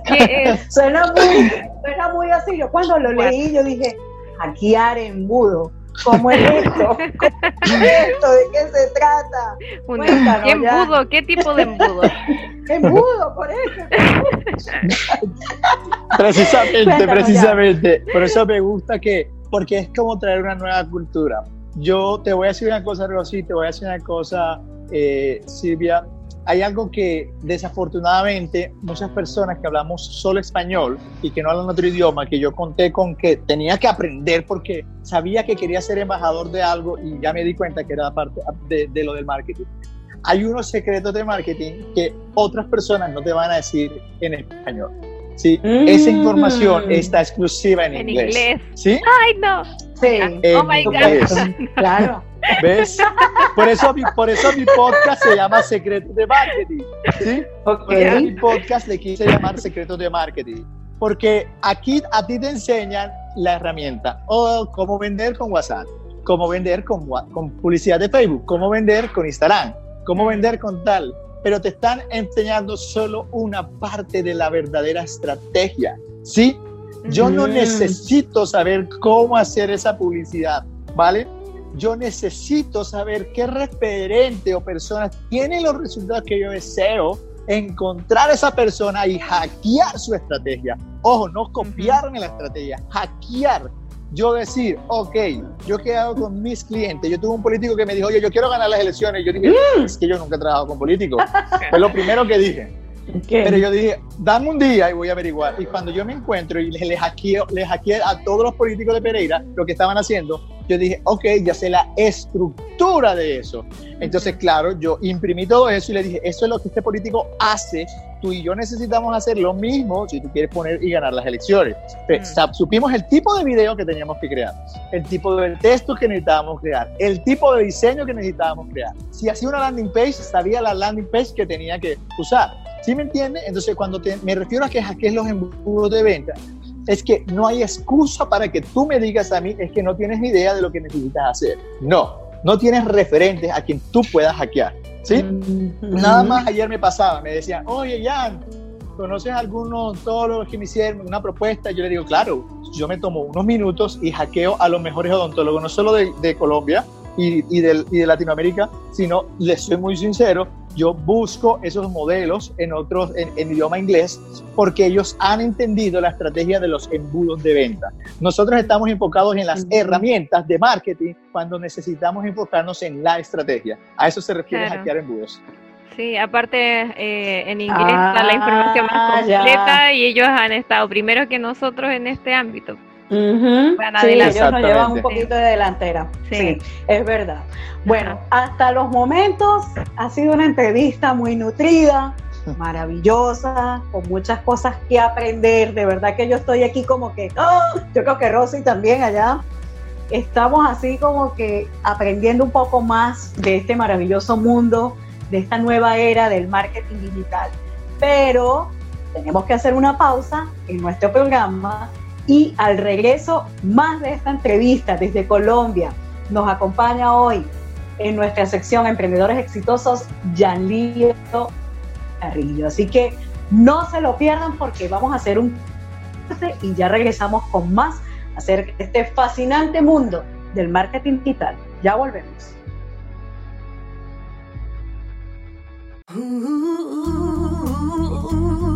¿Qué es? Suena muy, suena muy así. Yo cuando lo bueno. leí, yo dije, hackear embudo. ¿Cómo es esto? ¿Cómo es esto? ¿De qué se trata? Cuéntanos. ¿Qué embudo? Ya. ¿Qué tipo de embudo? Embudo, por eso. Precisamente, Cuéntanos precisamente. Ya. Por eso me gusta que, porque es como traer una nueva cultura. Yo te voy a decir una cosa, Rosy, te voy a decir una cosa, eh, Silvia. Hay algo que desafortunadamente muchas personas que hablamos solo español y que no hablan otro idioma, que yo conté con que tenía que aprender porque sabía que quería ser embajador de algo y ya me di cuenta que era parte de, de lo del marketing. Hay unos secretos de marketing que otras personas no te van a decir en español, ¿sí? Mm. Esa información está exclusiva en, en inglés. inglés. ¿Sí? ¡Ay, no! Sí. En ¡Oh, my inglés. God! Claro. ¿Ves? Por eso, mi, por eso mi podcast se llama Secretos de Marketing, ¿sí? Okay. Por eso mi podcast le quise llamar Secretos de Marketing, porque aquí a ti te enseñan la herramienta, o oh, cómo vender con WhatsApp, cómo vender con, con publicidad de Facebook, cómo vender con Instagram, cómo vender con tal, pero te están enseñando solo una parte de la verdadera estrategia, ¿sí? Yo mm. no necesito saber cómo hacer esa publicidad, ¿vale? Yo necesito saber qué referente o personas tienen los resultados que yo deseo, encontrar a esa persona y hackear su estrategia. Ojo, no copiarme la estrategia, hackear. Yo decir, ok, yo he quedado con mis clientes. Yo tuve un político que me dijo, oye, yo quiero ganar las elecciones. Y yo dije, es que yo nunca he trabajado con políticos. Fue lo primero que dije. ¿Qué? Pero yo dije, dame un día y voy a averiguar. Y cuando yo me encuentro y les hackeo, les hackeé a todos los políticos de Pereira lo que estaban haciendo, yo dije, ok, ya sé la estructura de eso. Entonces, claro, yo imprimí todo eso y le dije, eso es lo que este político hace, tú y yo necesitamos hacer lo mismo si tú quieres poner y ganar las elecciones. Entonces, mm. supimos el tipo de video que teníamos que crear, el tipo de texto que necesitábamos crear, el tipo de diseño que necesitábamos crear. Si hacía una landing page, sabía la landing page que tenía que usar. ¿Sí me entiendes? Entonces, cuando te, me refiero a que hackees los embudos de venta, es que no hay excusa para que tú me digas a mí, es que no tienes idea de lo que necesitas hacer. No, no tienes referentes a quien tú puedas hackear, ¿sí? Mm-hmm. Nada más ayer me pasaba, me decían, oye, Jan, ¿conoces algunos odontólogos que me hicieron una propuesta? Yo le digo, claro, yo me tomo unos minutos y hackeo a los mejores odontólogos, no solo de, de Colombia y, y, de, y de Latinoamérica, sino, les soy muy sincero, yo busco esos modelos en otros en, en idioma inglés porque ellos han entendido la estrategia de los embudos de venta. Nosotros estamos enfocados en las herramientas de marketing cuando necesitamos enfocarnos en la estrategia. A eso se refiere claro. hackear embudos. Sí, aparte eh, en inglés ah, está la información más completa ya. Y ellos han estado primero que nosotros en este ámbito. Uh-huh. Sí, ellos nos llevan un poquito de delantera. Sí, sí es verdad. Bueno, uh-huh. hasta los momentos ha sido una entrevista muy nutrida, maravillosa, con muchas cosas que aprender. De verdad que yo estoy aquí como que, oh, yo creo que Rosy también allá. Estamos así como que aprendiendo un poco más de este maravilloso mundo, de esta nueva era del marketing digital. Pero tenemos que hacer una pausa en nuestro programa. Y al regreso, más de esta entrevista desde Colombia, nos acompaña hoy en nuestra sección Emprendedores Exitosos, Jan Lio Carrillo. Así que no se lo pierdan porque vamos a hacer un corte y ya regresamos con más acerca de este fascinante mundo del marketing digital. Ya volvemos. Uh, uh, uh, uh, uh, uh.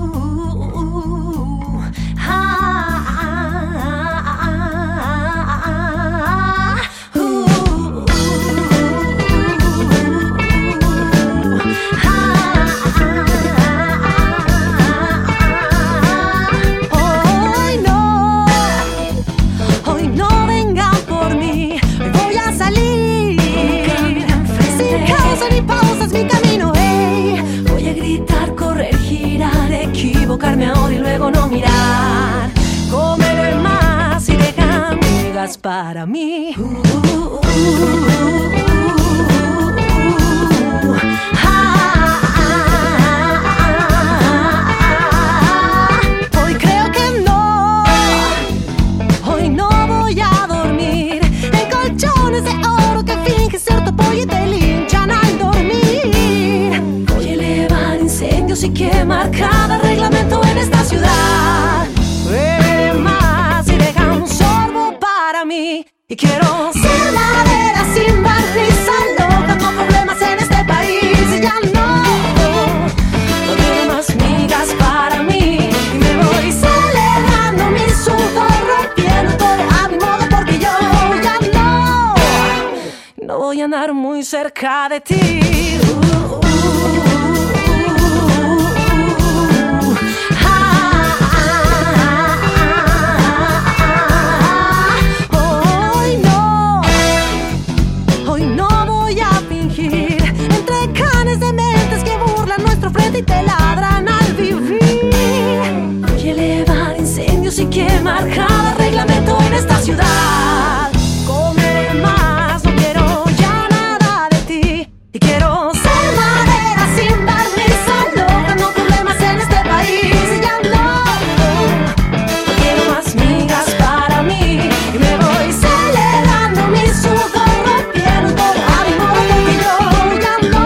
Equivocarme ahora y luego no mirar, comeré más y dejar amigas para mí. Uh, uh, uh, uh, uh, uh, uh, uh. Ah, ah, ah, ah, ah. y quiero ser la vera sin barriza, loca con problemas en este país. Y ya no, no tiene más migas para mí. Y me voy celebrando mi sudor, rompiendo todo a mi modo, porque yo ya no, no voy a andar muy cerca de ti. Uh, uh. Y te ladran al vivir, y elevar incendios y quemar cada reglamento en esta ciudad. Comeré más, no quiero ya nada de ti, y quiero ser madera sin barniza, loca, no problemas en este país. Ya no, no quiero más migas para mí. Y me voy celebrando mi sudor, rompiendo todo a mi modo, porque yo ya no.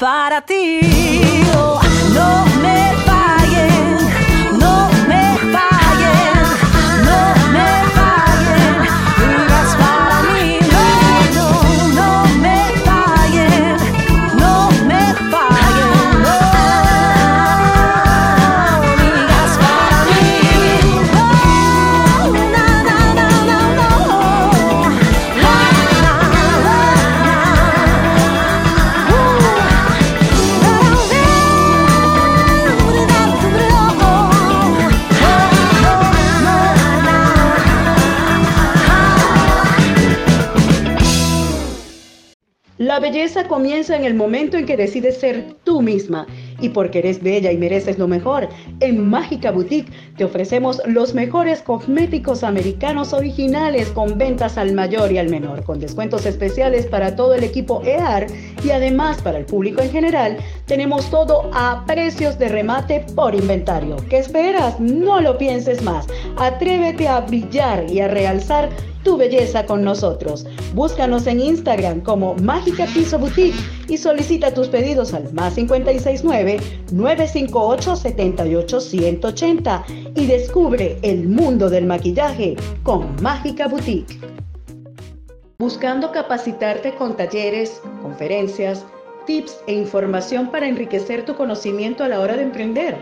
Para ti, oh, no me fallen, no me fallen, no me fallen, migas para mí, no, no, no me fallen, no me fallen, no, migas para mí, no, na, na, na, na, no, na, na, na, na. La belleza comienza en el momento en que decides ser tú misma. Y porque eres bella y mereces lo mejor, en Magika Boutique te ofrecemos los mejores cosméticos americanos originales con ventas al mayor y al menor, con descuentos especiales para todo el equipo E A R y además para el público en general. Tenemos todo a precios de remate por inventario. ¿Qué esperas? No lo pienses más. Atrévete a brillar y a realzar tu belleza con nosotros. Búscanos en Instagram como Magika Piso Boutique y solicita tus pedidos al más cinco seis nueve, nueve cinco ocho, siete ocho uno ocho cero y descubre el mundo del maquillaje con Magika Boutique. Buscando capacitarte con talleres, conferencias, tips e información para enriquecer tu conocimiento a la hora de emprender.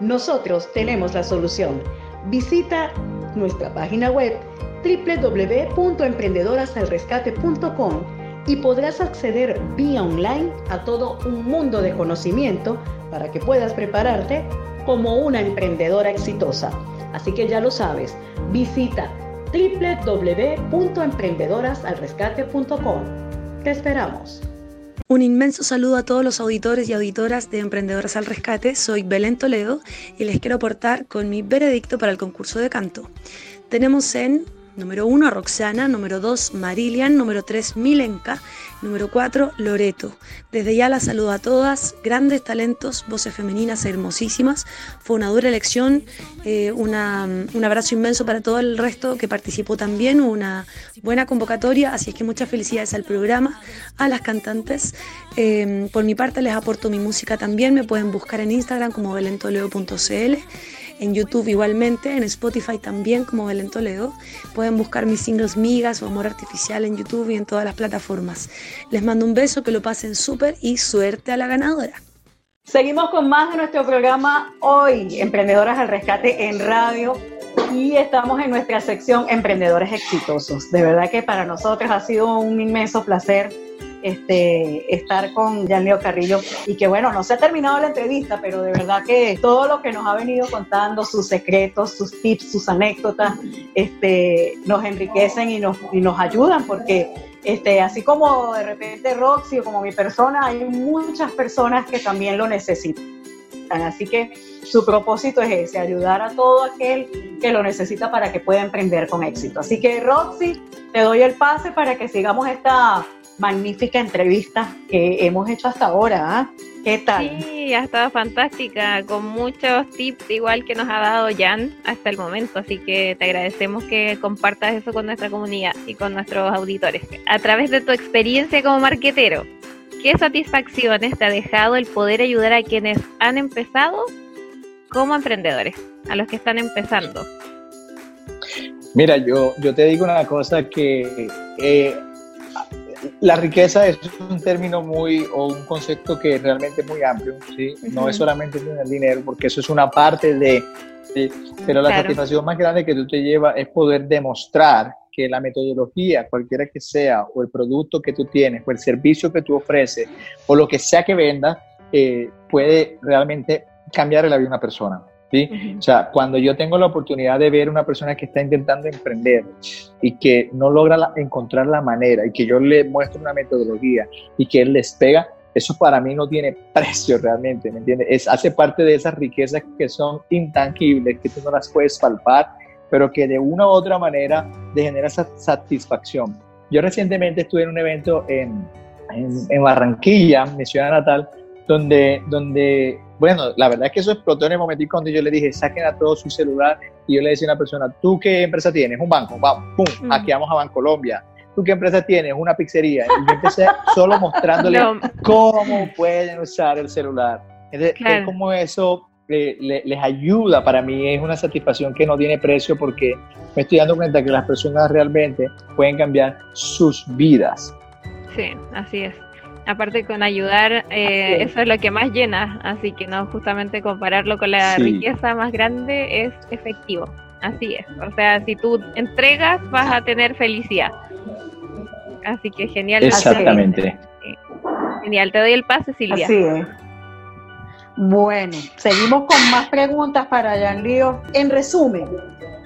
Nosotros tenemos la solución. Visita nuestra página web doble u doble u doble u punto emprendedoras al rescate punto com y podrás acceder vía online a todo un mundo de conocimiento para que puedas prepararte como una emprendedora exitosa. Así que ya lo sabes, visita doble u doble u doble u punto emprendedoras al rescate punto com. Te esperamos. Un inmenso saludo a todos los auditores y auditoras de Emprendedoras al Rescate. Soy Belén Toledo y les quiero aportar con mi veredicto para el concurso de canto. Tenemos en número uno a Roxana, número dos Marilian, número tres Milenka, número cuatro Loreto. Desde ya las saludo a todas, grandes talentos, voces femeninas hermosísimas. Fue una dura elección, eh, una, un abrazo inmenso para todo el resto que participó también, una buena convocatoria, así es que muchas felicidades al programa, a las cantantes. Eh, por mi parte les aporto mi música también, me pueden buscar en Instagram como belentoleo punto c l. En YouTube igualmente, en Spotify también como Belén Toledo. Pueden buscar mis singles Migas o Amor Artificial en YouTube y en todas las plataformas. Les mando un beso, que lo pasen súper y suerte a la ganadora. Seguimos con más de nuestro programa hoy, Emprendedoras al Rescate en Radio. Y estamos en nuestra sección Emprendedores Exitosos. De verdad que para nosotros ha sido un inmenso placer Este, estar con Jan Lio Carrillo, y que bueno, no se ha terminado la entrevista, pero de verdad que todo lo que nos ha venido contando, sus secretos, sus tips, sus anécdotas, este, nos enriquecen y nos, y nos ayudan, porque este, así como de repente Roxy o como mi persona, hay muchas personas que también lo necesitan. necesitan. Así que su propósito es ese, ayudar a todo aquel que lo necesita para que pueda emprender con éxito. Así que, Roxy, te doy el pase para que sigamos esta magnífica entrevista que hemos hecho hasta ahora, ¿eh? ¿Qué tal? Sí, ha estado fantástica, con muchos tips igual que nos ha dado Jan hasta el momento, así que te agradecemos que compartas eso con nuestra comunidad y con nuestros auditores. A través de tu experiencia como marketero, ¿qué satisfacciones te ha dejado el poder ayudar a quienes han empezado como emprendedores, a los que están empezando? Mira, yo, yo te digo una cosa que... Eh, La riqueza es un término muy, o un concepto que es realmente muy amplio, ¿sí? No es solamente tener dinero, porque eso es una parte de, ¿sí? Pero la claro. satisfacción más grande que tú te llevas es poder demostrar que la metodología, cualquiera que sea, o el producto que tú tienes, o el servicio que tú ofreces, o lo que sea que vendas, eh, puede realmente cambiar la vida de una persona. ¿Sí? Uh-huh. O sea, cuando yo tengo la oportunidad de ver una persona que está intentando emprender y que no logra la, encontrar la manera, y que yo le muestro una metodología y que él les pega, eso para mí no tiene precio realmente, ¿me entiendes? Es, hace parte de esas riquezas que son intangibles, que tú no las puedes palpar, pero que de una u otra manera te genera esa satisfacción. Yo recientemente estuve en un evento en, en, en Barranquilla, mi ciudad natal, donde, donde, bueno, la verdad es que eso explotó en el momentico donde yo le dije, saquen a todos su celular, y yo le decía a una persona, ¿tú qué empresa tienes? Un banco, vamos, pum, mm. aquí vamos a Bancolombia. ¿Tú qué empresa tienes? Una pizzería. Y yo empecé solo mostrándole no. cómo pueden usar el celular. Entonces, claro. es como eso eh, le, les ayuda. Para mí es una satisfacción que no tiene precio, porque me estoy dando cuenta que las personas realmente pueden cambiar sus vidas. Sí, así es. Aparte con ayudar, eh, es. eso es lo que más llena, así que no, justamente compararlo con la sí. riqueza más grande es efectivo, así es, o sea, si tú entregas vas a tener felicidad, así que genial. Exactamente. Sí. Genial, te doy el pase, Silvia. Así es. Bueno, seguimos con más preguntas para Jan Lio. En resumen,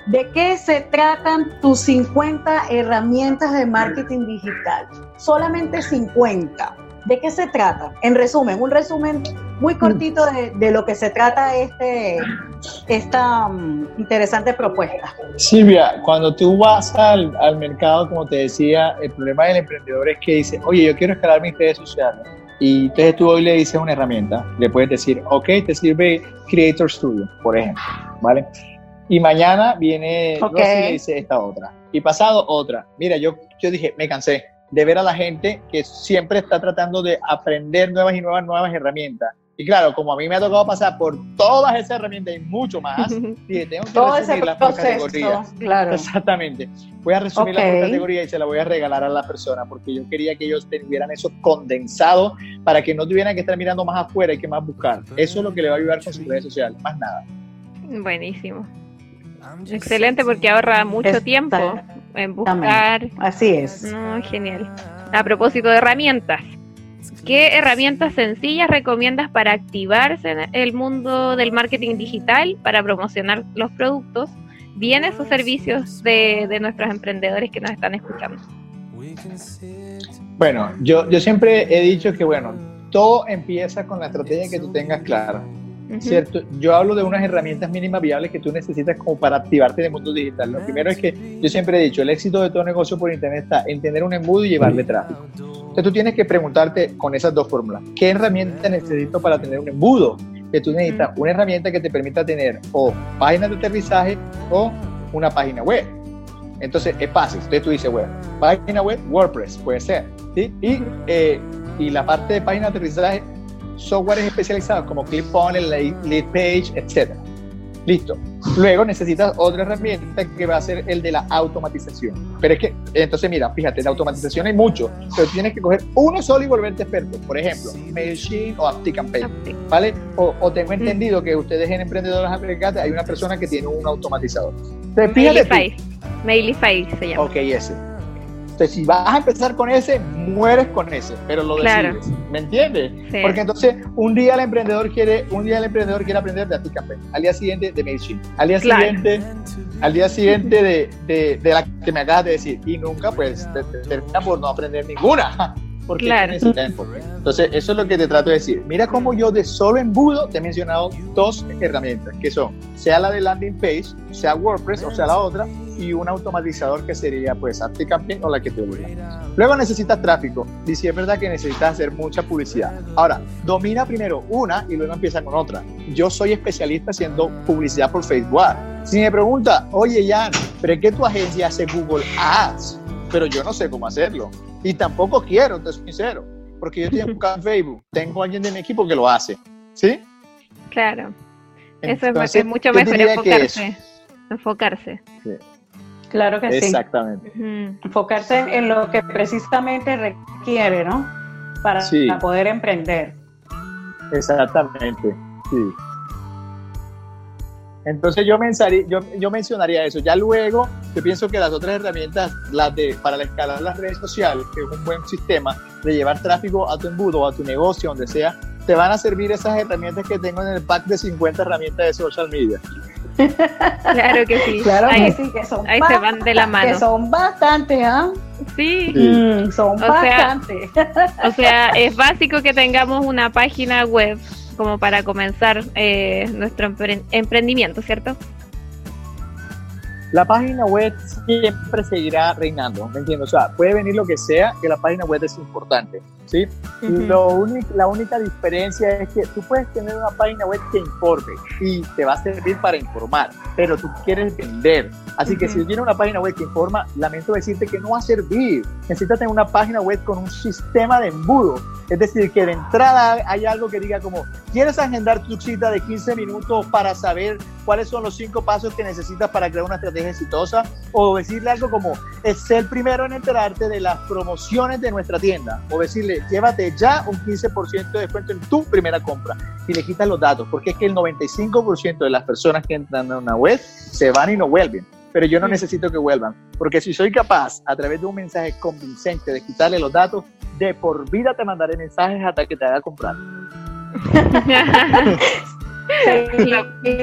¿de qué se tratan tus cincuenta herramientas de marketing digital? Solamente cincuenta. ¿De qué se trata? En resumen, un resumen muy cortito de, de lo que se trata este, esta um, interesante propuesta. Silvia, cuando tú vas al, al mercado, como te decía, el problema del emprendedor es que dice, oye, yo quiero escalar mis redes sociales. Y entonces tú hoy le dices una herramienta, le puedes decir, ok, te sirve Creator Studio, por ejemplo, ¿vale? Y mañana viene okay. Rosy y le dice esta otra. Y pasado otra. Mira, yo, yo dije, me cansé de ver a la gente que siempre está tratando de aprender nuevas y nuevas, nuevas herramientas. Y claro, como a mí me ha tocado pasar por todas esas herramientas y mucho más, dije, tengo que todo resumirlas por categorías. Claro. Exactamente. Voy a resumirlas okay. por categoría y se las voy a regalar a la persona, porque yo quería que ellos tuvieran eso condensado para que no tuvieran que estar mirando más afuera y que más buscar. Eso es lo que le va a ayudar con sus redes sociales, más nada. Buenísimo. Excelente, porque ahorra mucho Está, tiempo en buscar. Así es. No, genial. A propósito de herramientas, ¿qué herramientas sencillas recomiendas para activarse en el mundo del marketing digital para promocionar los productos, bienes o servicios de, de nuestros emprendedores que nos están escuchando? Bueno, yo, yo siempre he dicho que, bueno, todo empieza con la estrategia que tú tengas clara. ¿Cierto? Yo hablo de unas herramientas mínimas viables que tú necesitas como para activarte en el mundo digital. Lo primero es que yo siempre he dicho, el éxito de todo negocio por internet está en tener un embudo y llevarle tráfico. Entonces tú tienes que preguntarte con esas dos fórmulas, ¿qué herramienta necesito para tener un embudo? Que tú necesitas una herramienta que te permita tener o páginas de aterrizaje o una página web. Entonces es fácil. Entonces tú dices, bueno, página web, WordPress, puede ser, ¿sí? Y, eh, y la parte de página de aterrizaje, softwares especializados como ClickFunnels, Lead Page, etcétera. Listo. Luego necesitas otra herramienta que va a ser el de la automatización. Pero es que, entonces mira, fíjate, de automatización hay mucho, pero tienes que coger uno solo y volverte experto. Por ejemplo, MailChimp o ActiveCampaign, ¿vale? O, o tengo entendido que ustedes en Emprendedoras al Rescate hay una persona que tiene un automatizador. Mailify. Mailify se llama. Ok, ese. Entonces, si vas a empezar con ese, mueres con ese, pero lo claro. decides, ¿me entiendes? Sí. Porque entonces, un día el emprendedor quiere un día el emprendedor quiere aprender de ActiveCampaign, al día siguiente de MailChimp, al día claro. siguiente al día siguiente de, de, de la que me acabas de decir, y nunca pues te, te termina por no aprender ninguna. porque claro. tienes tiempo. Entonces, eso es lo que te trato de decir. Mira cómo yo de solo embudo te he mencionado dos herramientas, que son, sea la de landing page, sea WordPress o sea la otra, y un automatizador que sería, pues, ActiveCampaign o la que te voy a dar. Luego necesitas tráfico. Y sí es verdad que necesitas hacer mucha publicidad. Ahora, domina primero una y luego empieza con otra. Yo soy especialista haciendo publicidad por Facebook. Si me pregunta, oye, Jan, pero es que tu agencia hace Google Ads, pero yo no sé cómo hacerlo. Y tampoco quiero, te soy sincero, porque yo estoy enfocado en Facebook. Tengo a alguien de mi equipo que lo hace, ¿sí? Claro. Eso Entonces, es mucho mejor enfocarse. Enfocarse. Sí. Claro que sí. Exactamente. Uh-huh. Enfocarse en, en lo que precisamente requiere, ¿no? Para, sí. para poder emprender. Exactamente, sí. Entonces yo, mensaría, yo, yo mencionaría eso. Ya luego, yo pienso que las otras herramientas, las de para escalar las redes sociales, que es un buen sistema de llevar tráfico a tu embudo o a tu negocio, donde sea, te van a servir esas herramientas que tengo en el pack de cincuenta herramientas de social media. Claro que sí. Claro ahí, que sí, que son ahí bast- se van de la mano. Que son bastantes, ¿ah? ¿eh? Sí. sí. Mm, son o bastantes. Sea, o sea, es básico que tengamos una página web como para comenzar eh, nuestro empre- emprendimiento, ¿cierto? La página web siempre seguirá reinando, ¿me entiendes? O sea, puede venir lo que sea, que la página web es importante, ¿sí? Uh-huh. Lo único, la única diferencia es que tú puedes tener una página web que informe y te va a servir para informar, pero tú quieres vender. Así uh-huh. que si tienes una página web que informa, lamento decirte que no va a servir. Necesitas tener una página web con un sistema de embudo. Es decir, que de entrada hay algo que diga como, ¿quieres agendar tu cita de quince minutos para saber cuáles son los cinco pasos que necesitas para crear una estrategia exitosa? O decirle algo como, es el primero en enterarte de las promociones de nuestra tienda. O decirle, llévate ya un quince por ciento de descuento en tu primera compra. Y le quitas los datos, porque es que el noventa y cinco por ciento de las personas que entran a una web se van y no vuelven. Pero yo no necesito que vuelvan, porque si soy capaz, a través de un mensaje convincente, de quitarle los datos, de por vida te mandaré mensajes hasta que te haga comprar.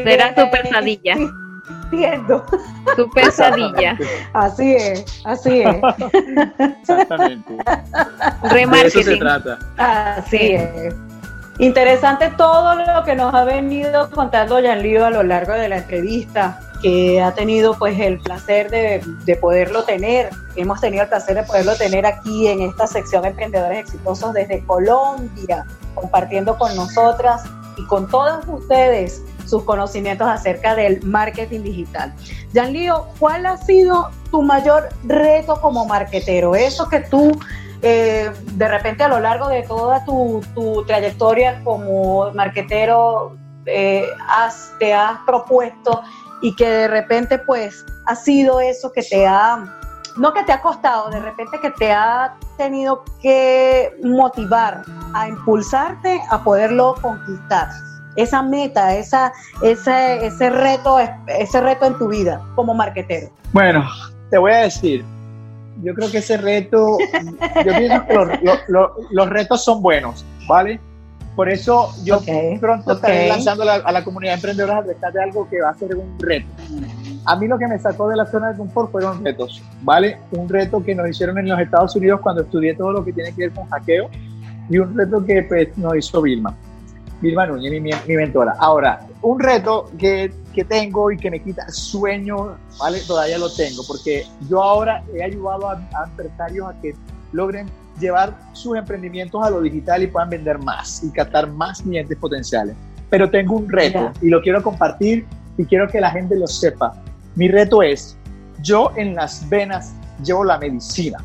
Será tu pesadilla. Entiendo. Tu pesadilla. Así es, así es. Exactamente. Remarketing. De eso se trata. Así es. Interesante todo lo que nos ha venido contando Jan Lio a lo largo de la entrevista, que ha tenido pues el placer de, de poderlo tener, hemos tenido el placer de poderlo tener aquí en esta sección de Emprendedores Exitosos desde Colombia, compartiendo con nosotras y con todos ustedes sus conocimientos acerca del marketing digital. Jan Lio, ¿cuál ha sido tu mayor reto como marketero? Eso que tú eh, de repente a lo largo de toda tu, tu trayectoria como marketero eh, has, te has propuesto y que de repente pues ha sido eso que te ha, no que te ha costado, de repente que te ha tenido que motivar a impulsarte a poderlo conquistar, esa meta, esa, ese, ese reto, ese reto en tu vida como marketero. Bueno, te voy a decir, yo creo que ese reto, yo pienso que los, los, los retos son buenos, ¿vale? Por eso yo okay, pronto okay. estaré lanzando a la, a la comunidad de emprendedoras al rescate de algo que va a ser un reto. A mí lo que me sacó de la zona de confort fueron retos, ¿vale? Un reto que nos hicieron en los Estados Unidos cuando estudié todo lo que tiene que ver con hackeo y un reto que pues, nos hizo Vilma. Vilma Núñez, mi, mi, mi mentora. Ahora, un reto que, que tengo y que me quita sueño, ¿vale? Todavía lo tengo porque yo ahora he ayudado a, a empresarios a que logren llevar sus emprendimientos a lo digital y puedan vender más y captar más clientes potenciales. Pero tengo un reto Mira. y lo quiero compartir y quiero que la gente lo sepa. Mi reto es, yo en las venas llevo la medicina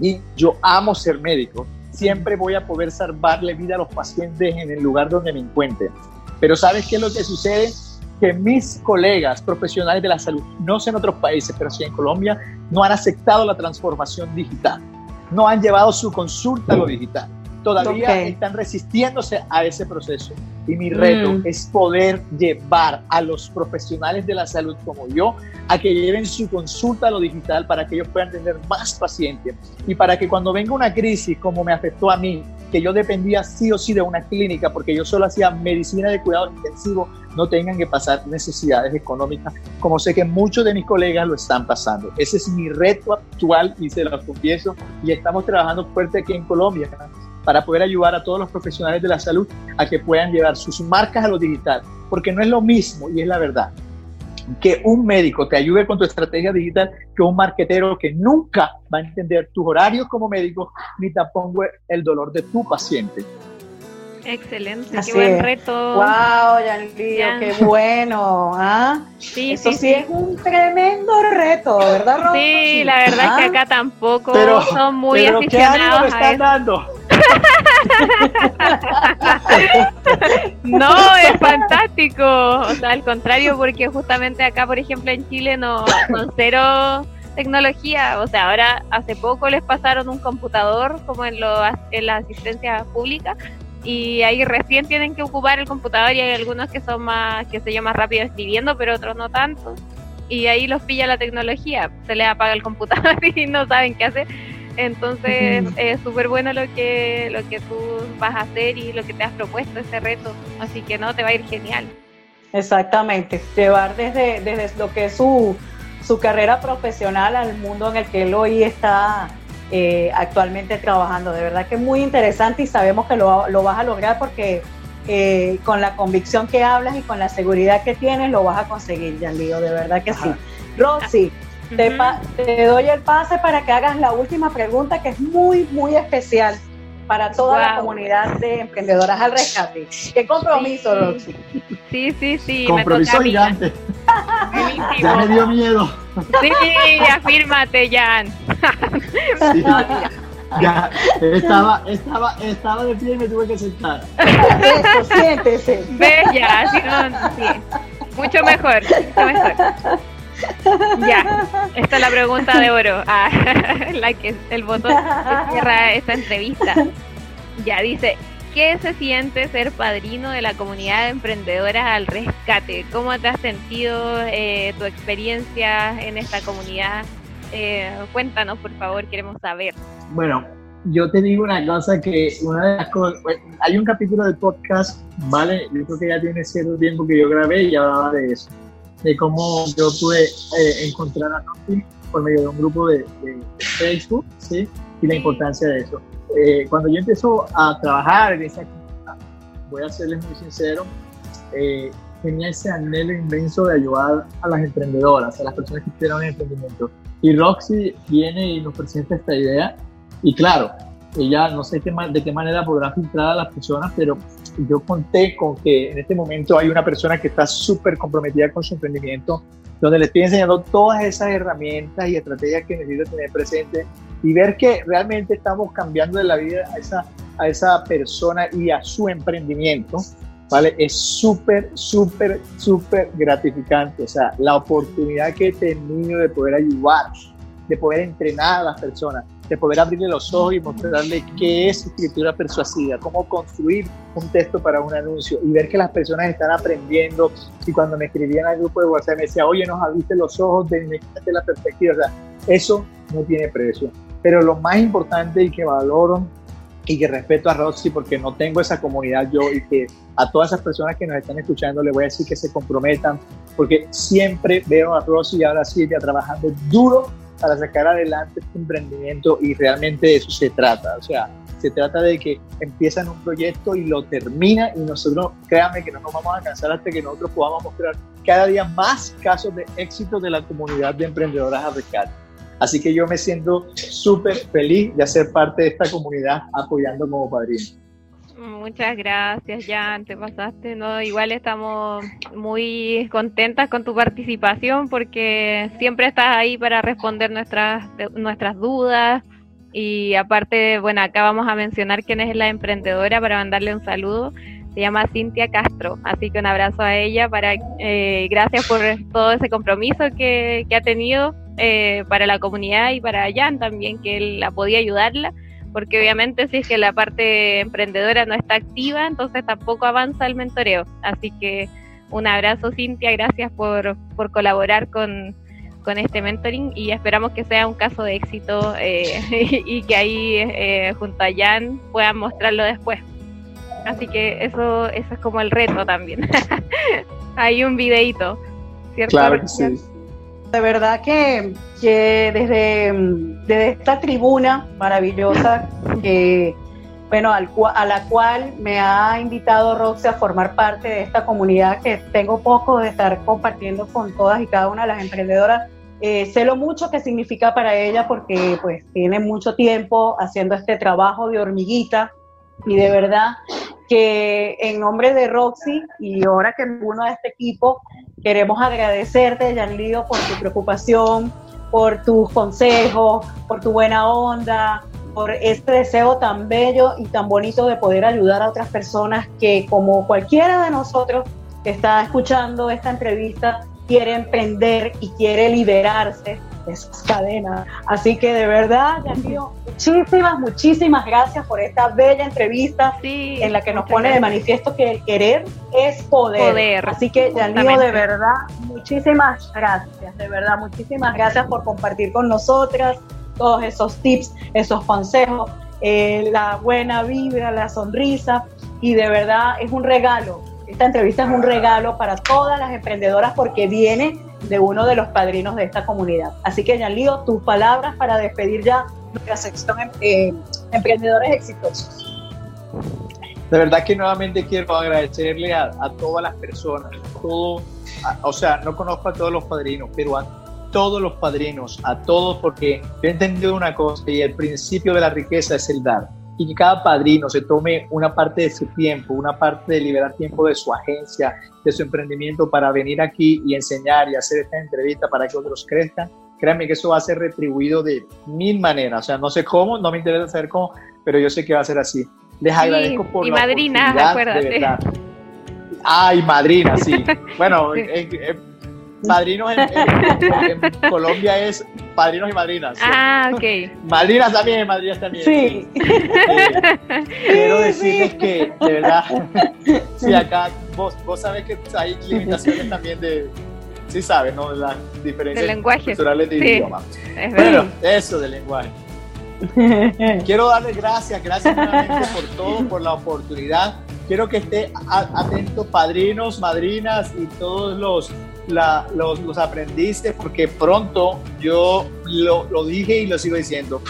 y yo amo ser médico. Siempre voy a poder salvarle vida a los pacientes en el lugar donde me encuentren. Pero ¿sabes qué es lo que sucede? Que mis colegas profesionales de la salud, no sé en otros países, pero sí en Colombia, no han aceptado la transformación digital. No han llevado su consulta a lo digital. Todavía okay. están resistiéndose a ese proceso. Y mi reto mm. es poder llevar a los profesionales de la salud como yo a que lleven su consulta a lo digital para que ellos puedan tener más pacientes y para que cuando venga una crisis como me afectó a mí, que yo dependía sí o sí de una clínica, porque yo solo hacía medicina de cuidado intensivo, no tengan que pasar necesidades económicas, como sé que muchos de mis colegas lo están pasando. Ese es mi reto actual y se los confieso, y estamos trabajando fuerte aquí en Colombia para poder ayudar a todos los profesionales de la salud a que puedan llevar sus marcas a lo digital, porque no es lo mismo, y es la verdad, que un médico te ayude con tu estrategia digital que un marketero que nunca va a entender tus horarios como médico ni tampoco el dolor de tu paciente. Excelente, así qué buen es. Reto. Wow, Jan Lio, Jan. Qué bueno. ¿Ah? Sí, Eso sí, sí es un tremendo reto, ¿verdad, Rosa? Sí, la verdad ¿Ah? es que acá tampoco pero, son muy pero aficionados ¿qué a están dando? No, es fantástico. O sea, al contrario, porque justamente acá, por ejemplo, en Chile no son cero tecnología. O sea, ahora hace poco les pasaron un computador como en, lo, en las asistencias públicas y ahí recién tienen que ocupar el computador y hay algunos que son más, qué sé yo, más rápido escribiendo, pero otros no tanto. Y ahí los pilla la tecnología, se les apaga el computador y no saben qué hacer. Entonces uh-huh. es súper bueno lo que lo que tú vas a hacer y lo que te has propuesto, ese reto, así que no, te va a ir genial. Exactamente, llevar desde, desde lo que es su, su carrera profesional al mundo en el que él hoy está eh, actualmente trabajando, de verdad que es muy interesante y sabemos que lo, lo vas a lograr porque eh, con la convicción que hablas y con la seguridad que tienes lo vas a conseguir, Jan Lio, de verdad que sí. Ajá. Roxy, Te, pa- te doy el pase para que hagas la última pregunta que es muy, muy especial para toda wow. la comunidad de Emprendedoras al Rescate. ¡Qué compromiso, sí. Roxy! Sí, sí, sí. Compromiso me toca gigante. Ya me dio miedo. Sí, ya fírmate, Jan. Sí. Ya, estaba, estaba, estaba de pie y me tuve que sentar. Eso, siéntese. Bella, así no, sí. Mucho mejor, mucho mejor. Ya, esta es la pregunta de oro, ah, la que el botón que cierra esta entrevista. Ya dice, ¿qué se siente ser padrino de la comunidad de Emprendedoras al Rescate? ¿Cómo te has sentido eh, tu experiencia en esta comunidad? Eh, cuéntanos, por favor, queremos saber. Bueno, yo te digo una cosa que una de las cosas, bueno, hay un capítulo del podcast, ¿vale? Yo creo que ya tiene cierto tiempo que yo grabé y hablaba de eso, de cómo yo pude eh, encontrar a Roxy por medio de un grupo de, de, de Facebook, ¿sí? Y la importancia de eso. Eh, cuando yo empiezo a trabajar en esa comunidad, voy a serles muy sincero, eh, tenía ese anhelo inmenso de ayudar a las emprendedoras, a las personas que quieran un emprendimiento. Y Roxy viene y nos presenta esta idea, y claro, ella no sé qué, de qué manera podrá filtrar a las personas, pero yo conté con que en este momento hay una persona que está súper comprometida con su emprendimiento, donde le estoy enseñando todas esas herramientas y estrategias que necesita tener presente y ver que realmente estamos cambiando de la vida a esa, a esa persona y a su emprendimiento, ¿vale? Es súper, súper, súper gratificante. O sea, la oportunidad que he tenido de poder ayudar, de poder entrenar a las personas, de poder abrirle los ojos y mostrarle qué es escritura persuasiva, cómo construir un texto para un anuncio y ver que las personas están aprendiendo. Y cuando me escribían al grupo de WhatsApp me decía, oye, nos abriste los ojos, me quitaste la perspectiva. O sea, eso no tiene precio. Pero lo más importante y que valoro y que respeto a Roxy, porque no tengo esa comunidad yo, y que a todas esas personas que nos están escuchando les voy a decir que se comprometan, porque siempre veo a Roxy y ahora Silvia trabajando duro para sacar adelante este emprendimiento y realmente de eso se trata. O sea, se trata de que empiezan un proyecto y lo termina, y nosotros, créanme que no nos vamos a cansar hasta que nosotros podamos mostrar cada día más casos de éxito de la comunidad de Emprendedoras al Rescate. Así que yo me siento súper feliz de hacer parte de esta comunidad apoyando como padrino. Muchas gracias, Jan, te pasaste, ¿no? Igual estamos muy contentas con tu participación porque siempre estás ahí para responder nuestras nuestras dudas y aparte, bueno, acá vamos a mencionar quién es la emprendedora para mandarle un saludo, se llama Cintia Castro, así que un abrazo a ella, para eh, gracias por todo ese compromiso que, que ha tenido eh, para la comunidad y para Jan también, que él la podía ayudarla. Porque obviamente si es que la parte emprendedora no está activa, entonces tampoco avanza el mentoreo. Así que un abrazo, Cintia, gracias por, por colaborar con, con este mentoring, y esperamos que sea un caso de éxito eh, y que ahí eh, junto a Jan puedan mostrarlo después. Así que eso, eso es como el reto también. Hay un videíto, ¿cierto? Claro que sí. De verdad que, que desde, desde esta tribuna maravillosa que, bueno, al, a la cual me ha invitado Roxy a formar parte de esta comunidad que tengo poco de estar compartiendo con todas y cada una de las emprendedoras, eh, sé lo mucho que significa para ella, porque pues tiene mucho tiempo haciendo este trabajo de hormiguita. Y de verdad que en nombre de Roxy y ahora que uno de este equipo, queremos agradecerte, Jan Lio, por tu preocupación, por tus consejos, por tu buena onda, por este deseo tan bello y tan bonito de poder ayudar a otras personas que, como cualquiera de nosotros que está escuchando esta entrevista, quiere emprender y quiere liberarse de sus cadenas. Así que de verdad, Jan Lio, muchísimas, muchísimas gracias por esta bella entrevista, sí, en la que nos pone gracias de manifiesto que el querer es poder. poder Así que, Jan Lio, de verdad, muchísimas gracias, de verdad, muchísimas gracias por compartir con nosotras todos esos tips, esos consejos, eh, la buena vibra, la sonrisa, y de verdad es un regalo. Esta entrevista es un regalo para todas las emprendedoras porque viene de uno de los padrinos de esta comunidad. Así que, Jan Lio, tus palabras para despedir ya nuestra sección eh, Emprendedores Exitosos. De verdad que nuevamente quiero agradecerle a, a todas las personas, todo, a, o sea, no conozco a todos los padrinos, pero a todos los padrinos, a todos, porque yo he entendido una cosa, y el principio de la riqueza es el dar. Y que cada padrino se tome una parte de su tiempo, una parte de liberar tiempo de su agencia, de su emprendimiento, para venir aquí y enseñar y hacer esta entrevista para que otros crezcan. Créanme que eso va a ser retribuido de mil maneras. O sea, no sé cómo, no me interesa saber cómo, pero yo sé que va a ser así. Les sí, agradezco por y la madrina, oportunidad, de verdad. Ay, madrina, sí. Bueno, eh, eh, padrinos en, en, en Colombia es padrinos y madrinas. Ah, sí. Ok. Madrinas también, madrinas también. Sí. sí. Eh, quiero decirles sí. que, de verdad, sí, acá vos, vos sabés que hay limitaciones también de, sí sabes, ¿no? Las diferencias culturales de sí. idioma. Es bueno, eso del lenguaje. Quiero darles gracias, gracias nuevamente por todo, por la oportunidad. Quiero que estén atentos padrinos, madrinas y todos los La, los, los aprendiste, porque pronto yo lo, lo dije y lo sigo diciendo,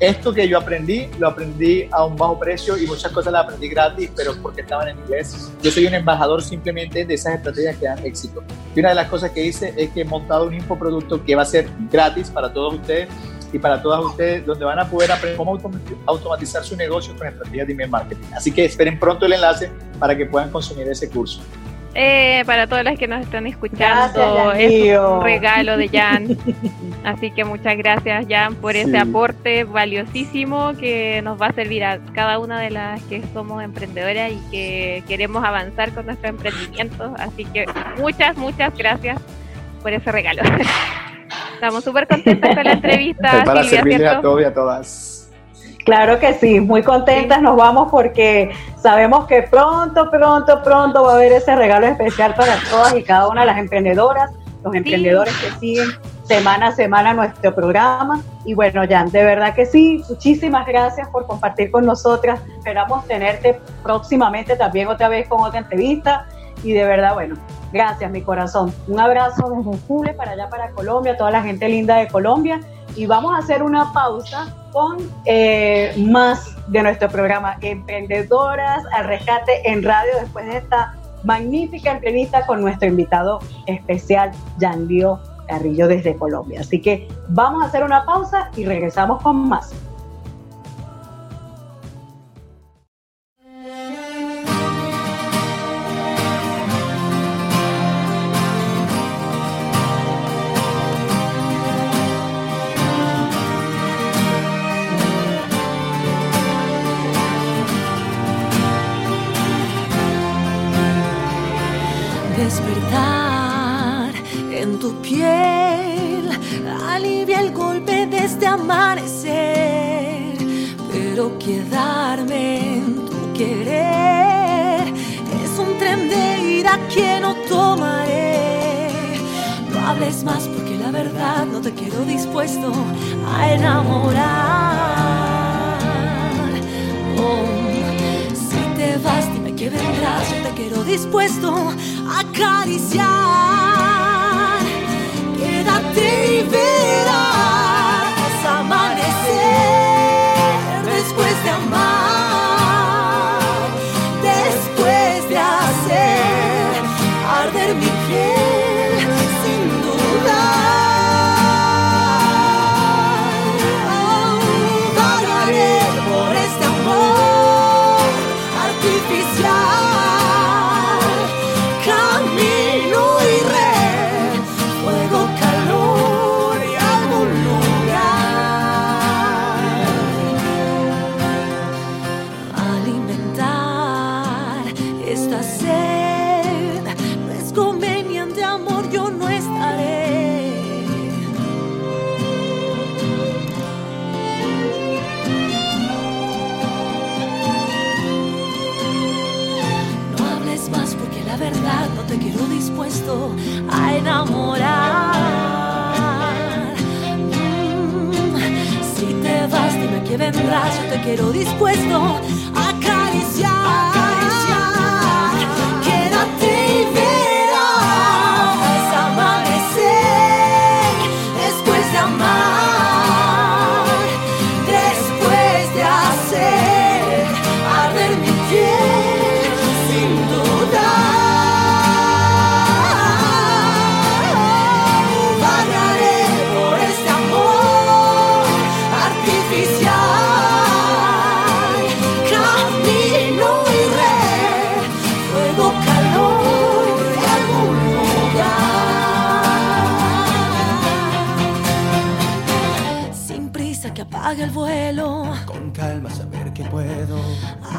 esto que yo aprendí, lo aprendí a un bajo precio y muchas cosas las aprendí gratis, pero porque estaban en inglés. Yo soy un embajador simplemente de esas estrategias que dan éxito, y una de las cosas que hice es que he montado un infoproducto que va a ser gratis para todos ustedes y para todas ustedes, donde van a poder aprender cómo automatizar su negocio con estrategias de email marketing, así que esperen pronto el enlace para que puedan consumir ese curso. Eh, para todas las que nos están escuchando, gracias, es un regalo de Jan. Así que muchas gracias, Jan, por sí. ese aporte valiosísimo que nos va a servir a cada una de las que somos emprendedoras y que queremos avanzar con nuestro emprendimiento. Así que muchas, muchas gracias por ese regalo. Estamos súper contentas con la entrevista. Para Silvia, servirle ¿cierto? A todos y a todas. Claro que sí, muy contentas nos vamos, porque sabemos que pronto, pronto, pronto va a haber ese regalo especial para todas y cada una de las emprendedoras, los sí. emprendedores que siguen semana a semana nuestro programa. Y bueno, Jan, de verdad que sí, muchísimas gracias por compartir con nosotras. Esperamos tenerte próximamente también otra vez con otra entrevista. Y de verdad, bueno, gracias, mi corazón. Un abrazo desde Chile para allá, para Colombia, toda la gente linda de Colombia. Y vamos a hacer una pausa con eh, más de nuestro programa Emprendedoras al Rescate en Radio, después de esta magnífica entrevista con nuestro invitado especial, Jan Lio Carrillo, desde Colombia. Así que vamos a hacer una pausa y regresamos con más. Despertar en tu piel alivia el golpe de este amanecer, pero quedarme en tu querer es un tren de ida que no tomaré. No hables más porque la verdad verdad no te quiero dispuesto a enamorar. Oh, si te vas, dime que vendrás, yo te quiero dispuesto a acariciar. Quédate y verás amanecer después de amar, después de hacer arder mi piel. A enamorar. Mm, si te vas, dime que vendrás, yo te quiero dispuesto a acariciar, acariciar. Quédate y verás amanecer después de amar, después de hacer arder mi piel sin duda. Haga el vuelo, con calma saber que puedo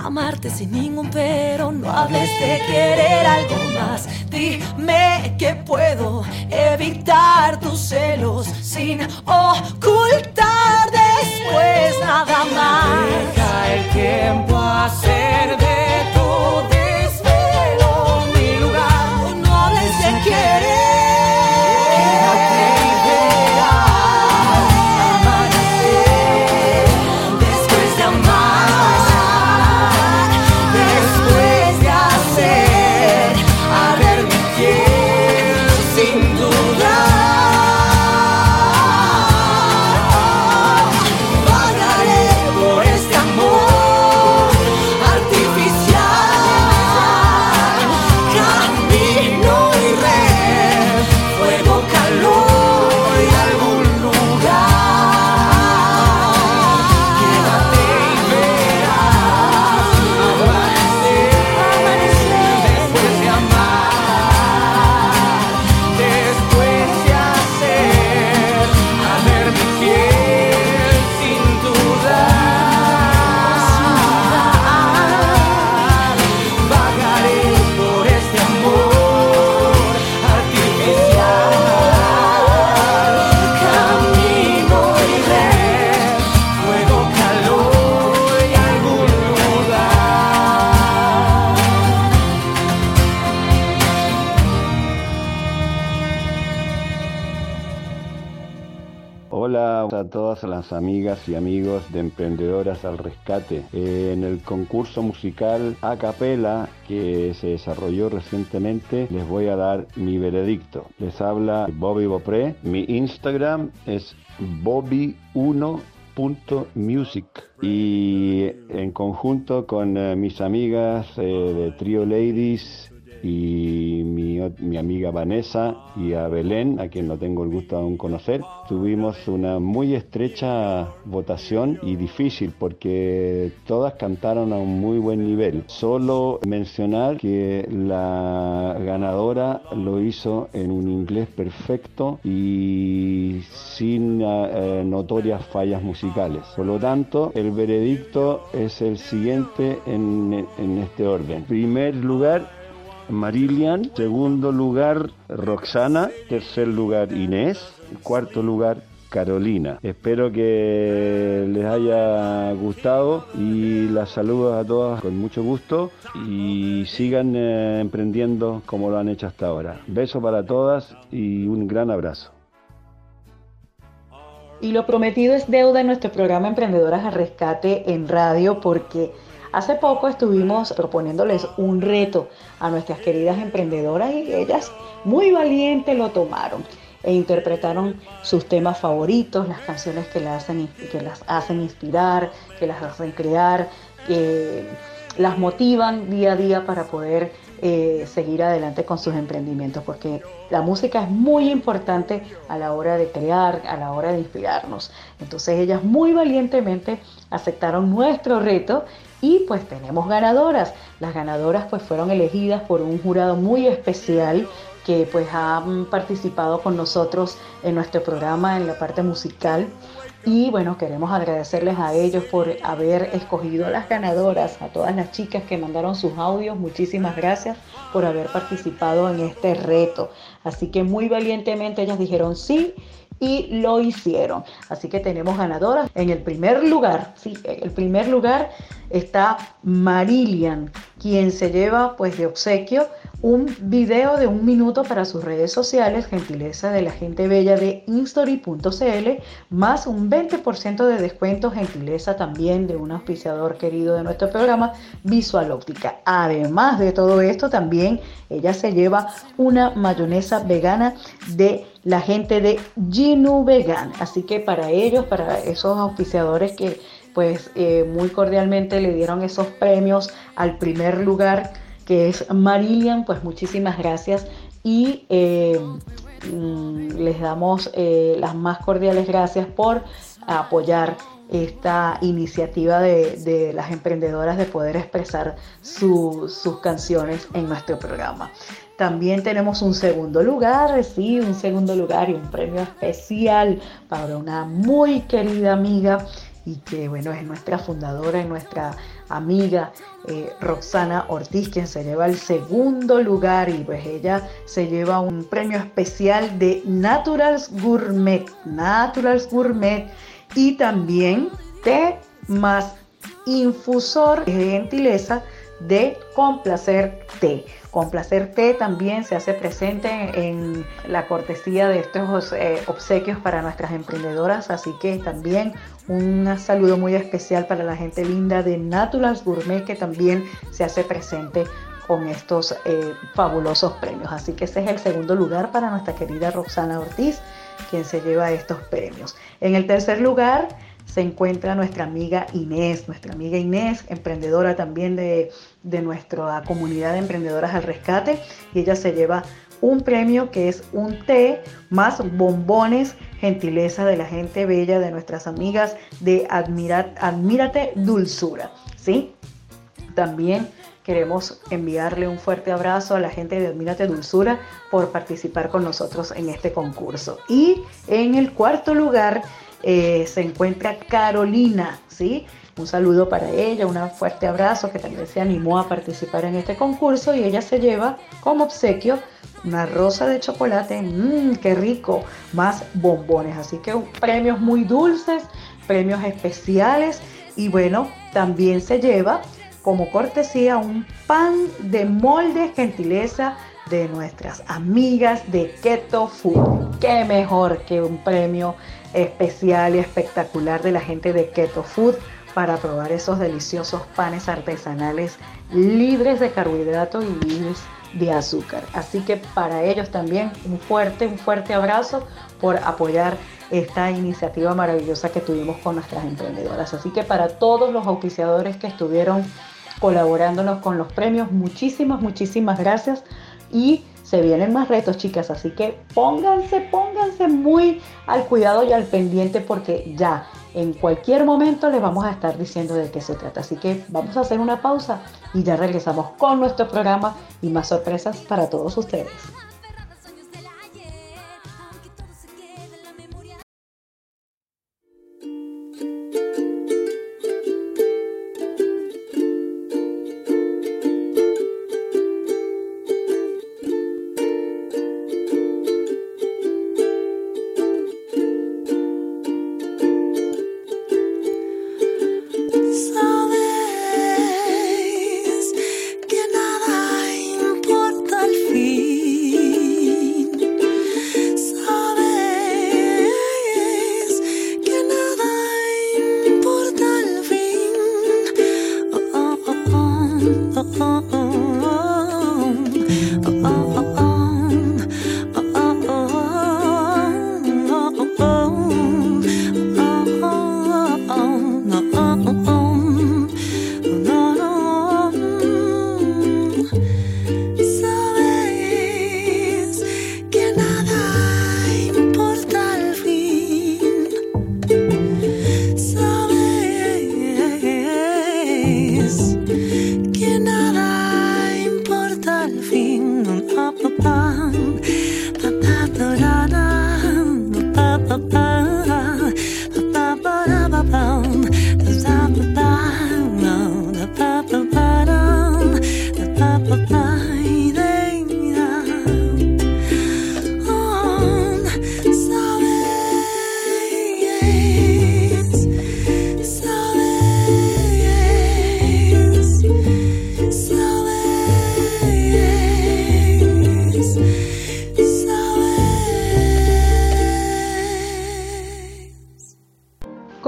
amarte sin ningún pero. No hables de querer algo más, dime que puedo evitar tus celos sin ocultar después nada más. Deja el tiempo hacer de tu desvelo mi lugar. No hables de querer. A las amigas y amigos de Emprendedoras al Rescate. Eh, en el concurso musical a capela que se desarrolló recientemente les voy a dar mi veredicto. Les habla Bobby Bopré. Mi Instagram es bobby uno punto music y en conjunto con eh, mis amigas eh, de Trio Ladies y mi, mi amiga Vanessa y a Belén, a quien no tengo el gusto aún conocer, tuvimos una muy estrecha votación y difícil porque todas cantaron a un muy buen nivel. Solo mencionar que la ganadora lo hizo en un inglés perfecto y sin eh, notorias fallas musicales. Por lo tanto, el veredicto es el siguiente en, en este orden. En primer lugar, Marilian, segundo lugar Roxana, tercer lugar Inés, cuarto lugar Carolina. Espero que les haya gustado y las saludo a todas con mucho gusto y sigan eh, emprendiendo como lo han hecho hasta ahora. Beso para todas y un gran abrazo. Y lo prometido es deuda en nuestro programa Emprendedoras al Rescate en radio, porque hace poco estuvimos proponiéndoles un reto a nuestras queridas emprendedoras y ellas muy valientes lo tomaron e interpretaron sus temas favoritos, las canciones que las hacen, que las hacen inspirar, que las hacen crear, que las motivan día a día para poder eh, seguir adelante con sus emprendimientos, porque la música es muy importante a la hora de crear, a la hora de inspirarnos. Entonces ellas muy valientemente aceptaron nuestro reto y pues tenemos ganadoras. Las ganadoras pues fueron elegidas por un jurado muy especial que pues ha participado con nosotros en nuestro programa en la parte musical. Y bueno, queremos agradecerles a ellos por haber escogido a las ganadoras, a todas las chicas que mandaron sus audios. Muchísimas gracias por haber participado en este reto. Así que muy valientemente ellas dijeron sí y lo hicieron. Así que tenemos ganadoras. En el primer lugar, sí, en el primer lugar está Marilian, quien se lleva pues de obsequio un video de un minuto para sus redes sociales, gentileza de la gente bella de instory punto c l, más un veinte por ciento de descuento, gentileza también de un auspiciador querido de nuestro programa, Visual Óptica. Además de todo esto, también ella se lleva una mayonesa vegana de la gente de Ginu Vegan. Así que para ellos, para esos auspiciadores que pues eh, muy cordialmente le dieron esos premios al primer lugar, que es Marilian, pues muchísimas gracias y eh, les damos eh, las más cordiales gracias por apoyar esta iniciativa de, de las emprendedoras de poder expresar su, sus canciones en nuestro programa. También tenemos un segundo lugar, sí, un segundo lugar y un premio especial para una muy querida amiga y que bueno, es nuestra fundadora, es nuestra amiga eh, Roxana Ortiz, quien se lleva el segundo lugar y pues ella se lleva un premio especial de Naturals Gourmet, Naturals Gourmet y también té más infusor de gentileza de Complacer Té. Complacer Té también se hace presente en la cortesía de estos eh, obsequios para nuestras emprendedoras, así que también un saludo muy especial para la gente linda de Naturals Gourmet que también se hace presente con estos eh, fabulosos premios. Así que ese es el segundo lugar para nuestra querida Roxana Ortiz, quien se lleva estos premios. En el tercer lugar se encuentra nuestra amiga Inés, nuestra amiga Inés, emprendedora también de, de nuestra comunidad de Emprendedoras al Rescate, y ella se lleva un premio que es un té más bombones, gentileza de la gente bella de nuestras amigas de Admira, Admírate Dulzura, ¿sí? También queremos enviarle un fuerte abrazo a la gente de Admírate Dulzura por participar con nosotros en este concurso. Y en el cuarto lugar Eh, se encuentra Carolina, ¿sí? Un saludo para ella, un fuerte abrazo, que también se animó a participar en este concurso y ella se lleva como obsequio una rosa de chocolate, mmm, qué rico, más bombones, así que premios muy dulces, premios especiales y bueno, también se lleva como cortesía un pan de molde, gentileza de nuestras amigas de Keto Food. Qué mejor que un premio especial y espectacular de la gente de Keto Food para probar esos deliciosos panes artesanales libres de carbohidratos y libres de azúcar. Así que para ellos también un fuerte, un fuerte abrazo por apoyar esta iniciativa maravillosa que tuvimos con nuestras emprendedoras. Así que para todos los auspiciadores que estuvieron colaborándonos con los premios, muchísimas, muchísimas gracias. Y se vienen más retos, chicas, así que pónganse, pónganse muy al cuidado y al pendiente porque ya en cualquier momento les vamos a estar diciendo de qué se trata. Así que vamos a hacer una pausa y ya regresamos con nuestro programa y más sorpresas para todos ustedes. Sabes que nada importa al fin.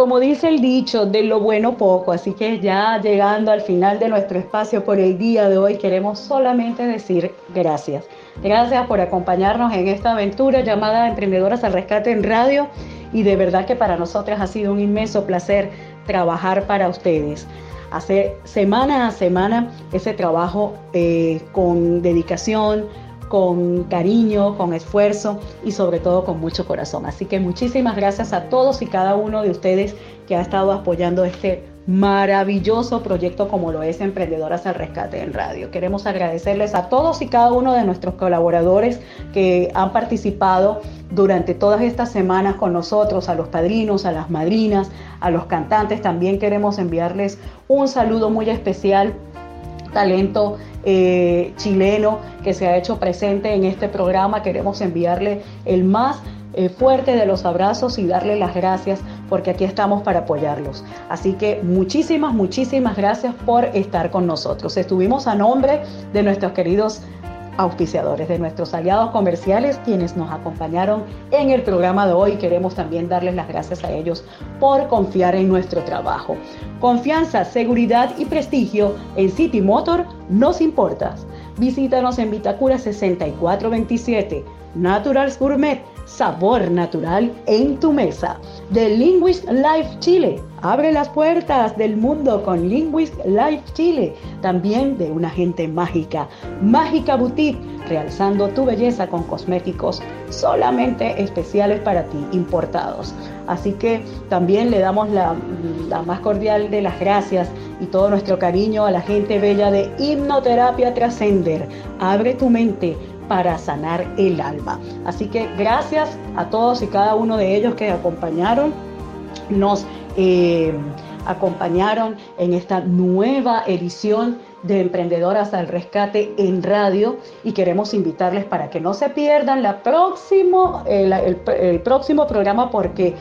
como dice el dicho, de lo bueno poco. Así que ya llegando al final de nuestro espacio por el día de hoy, queremos solamente decir gracias. Gracias por acompañarnos en esta aventura llamada Emprendedoras al Rescate en Radio, y de verdad que para nosotras ha sido un inmenso placer trabajar para ustedes, hacer semana a semana ese trabajo eh, con dedicación, con cariño, con esfuerzo y sobre todo con mucho corazón. Así que muchísimas gracias a todos y cada uno de ustedes que ha estado apoyando este maravilloso proyecto como lo es Emprendedoras al Rescate en Radio. Queremos agradecerles a todos y cada uno de nuestros colaboradores que han participado durante todas estas semanas con nosotros, a los padrinos, a las madrinas, a los cantantes. También queremos enviarles un saludo muy especial, talento eh, chileno que se ha hecho presente en este programa. Queremos enviarle el más eh, fuerte de los abrazos y darle las gracias, porque aquí estamos para apoyarlos. Así que muchísimas, muchísimas gracias por estar con nosotros. Estuvimos a nombre de nuestros queridos auspiciadores, de nuestros aliados comerciales, quienes nos acompañaron en el programa de hoy. Queremos también darles las gracias a ellos por confiar en nuestro trabajo. Confianza, seguridad y prestigio en City Motor nos importas. Visítanos en Vitacura sesenta y cuatro veintisiete. Naturals Gourmet, sabor natural en tu mesa. De Linguist Life Chile, abre las puertas del mundo con Linguist Life Chile. También de una gente mágica, Magika Boutique, realzando tu belleza con cosméticos solamente especiales para ti, importados. Así que también le damos la, la más cordial de las gracias y todo nuestro cariño a la gente bella de Hipnoterapia Trascender, abre tu mente para sanar el alma. Así que gracias a todos y cada uno de ellos que acompañaron, nos eh, acompañaron en esta nueva edición de Emprendedoras al Rescate en Radio, y queremos invitarles para que no se pierdan la próximo, el, el, el próximo programa, porque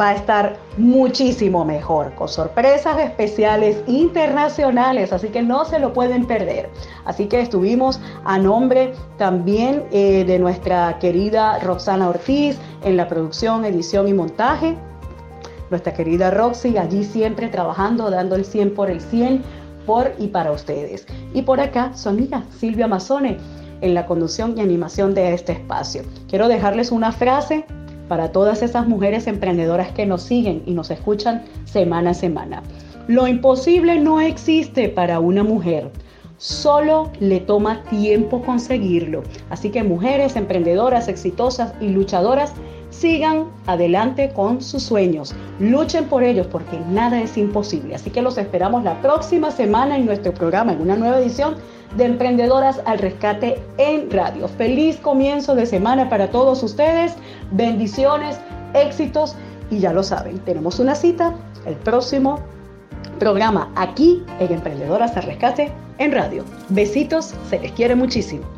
va a estar muchísimo mejor, con sorpresas especiales internacionales, así que no se lo pueden perder. Así que estuvimos a nombre también eh, de nuestra querida Roxana Ortiz en la producción, edición y montaje. Nuestra querida Roxy, allí siempre trabajando, dando el cien por el cien, por y para ustedes. Y por acá, su amiga Silvia Mazonne, en la conducción y animación de este espacio. Quiero dejarles una frase para todas esas mujeres emprendedoras que nos siguen y nos escuchan semana a semana. Lo imposible no existe para una mujer, solo le toma tiempo conseguirlo. Así que mujeres emprendedoras, exitosas y luchadoras, sigan adelante con sus sueños, luchen por ellos, porque nada es imposible. Así que los esperamos la próxima semana en nuestro programa, en una nueva edición de Emprendedoras al Rescate en Radio. Feliz comienzo de semana para todos ustedes, bendiciones, éxitos, y ya lo saben, tenemos una cita el próximo programa aquí en Emprendedoras al Rescate en Radio. Besitos, se les quiere muchísimo.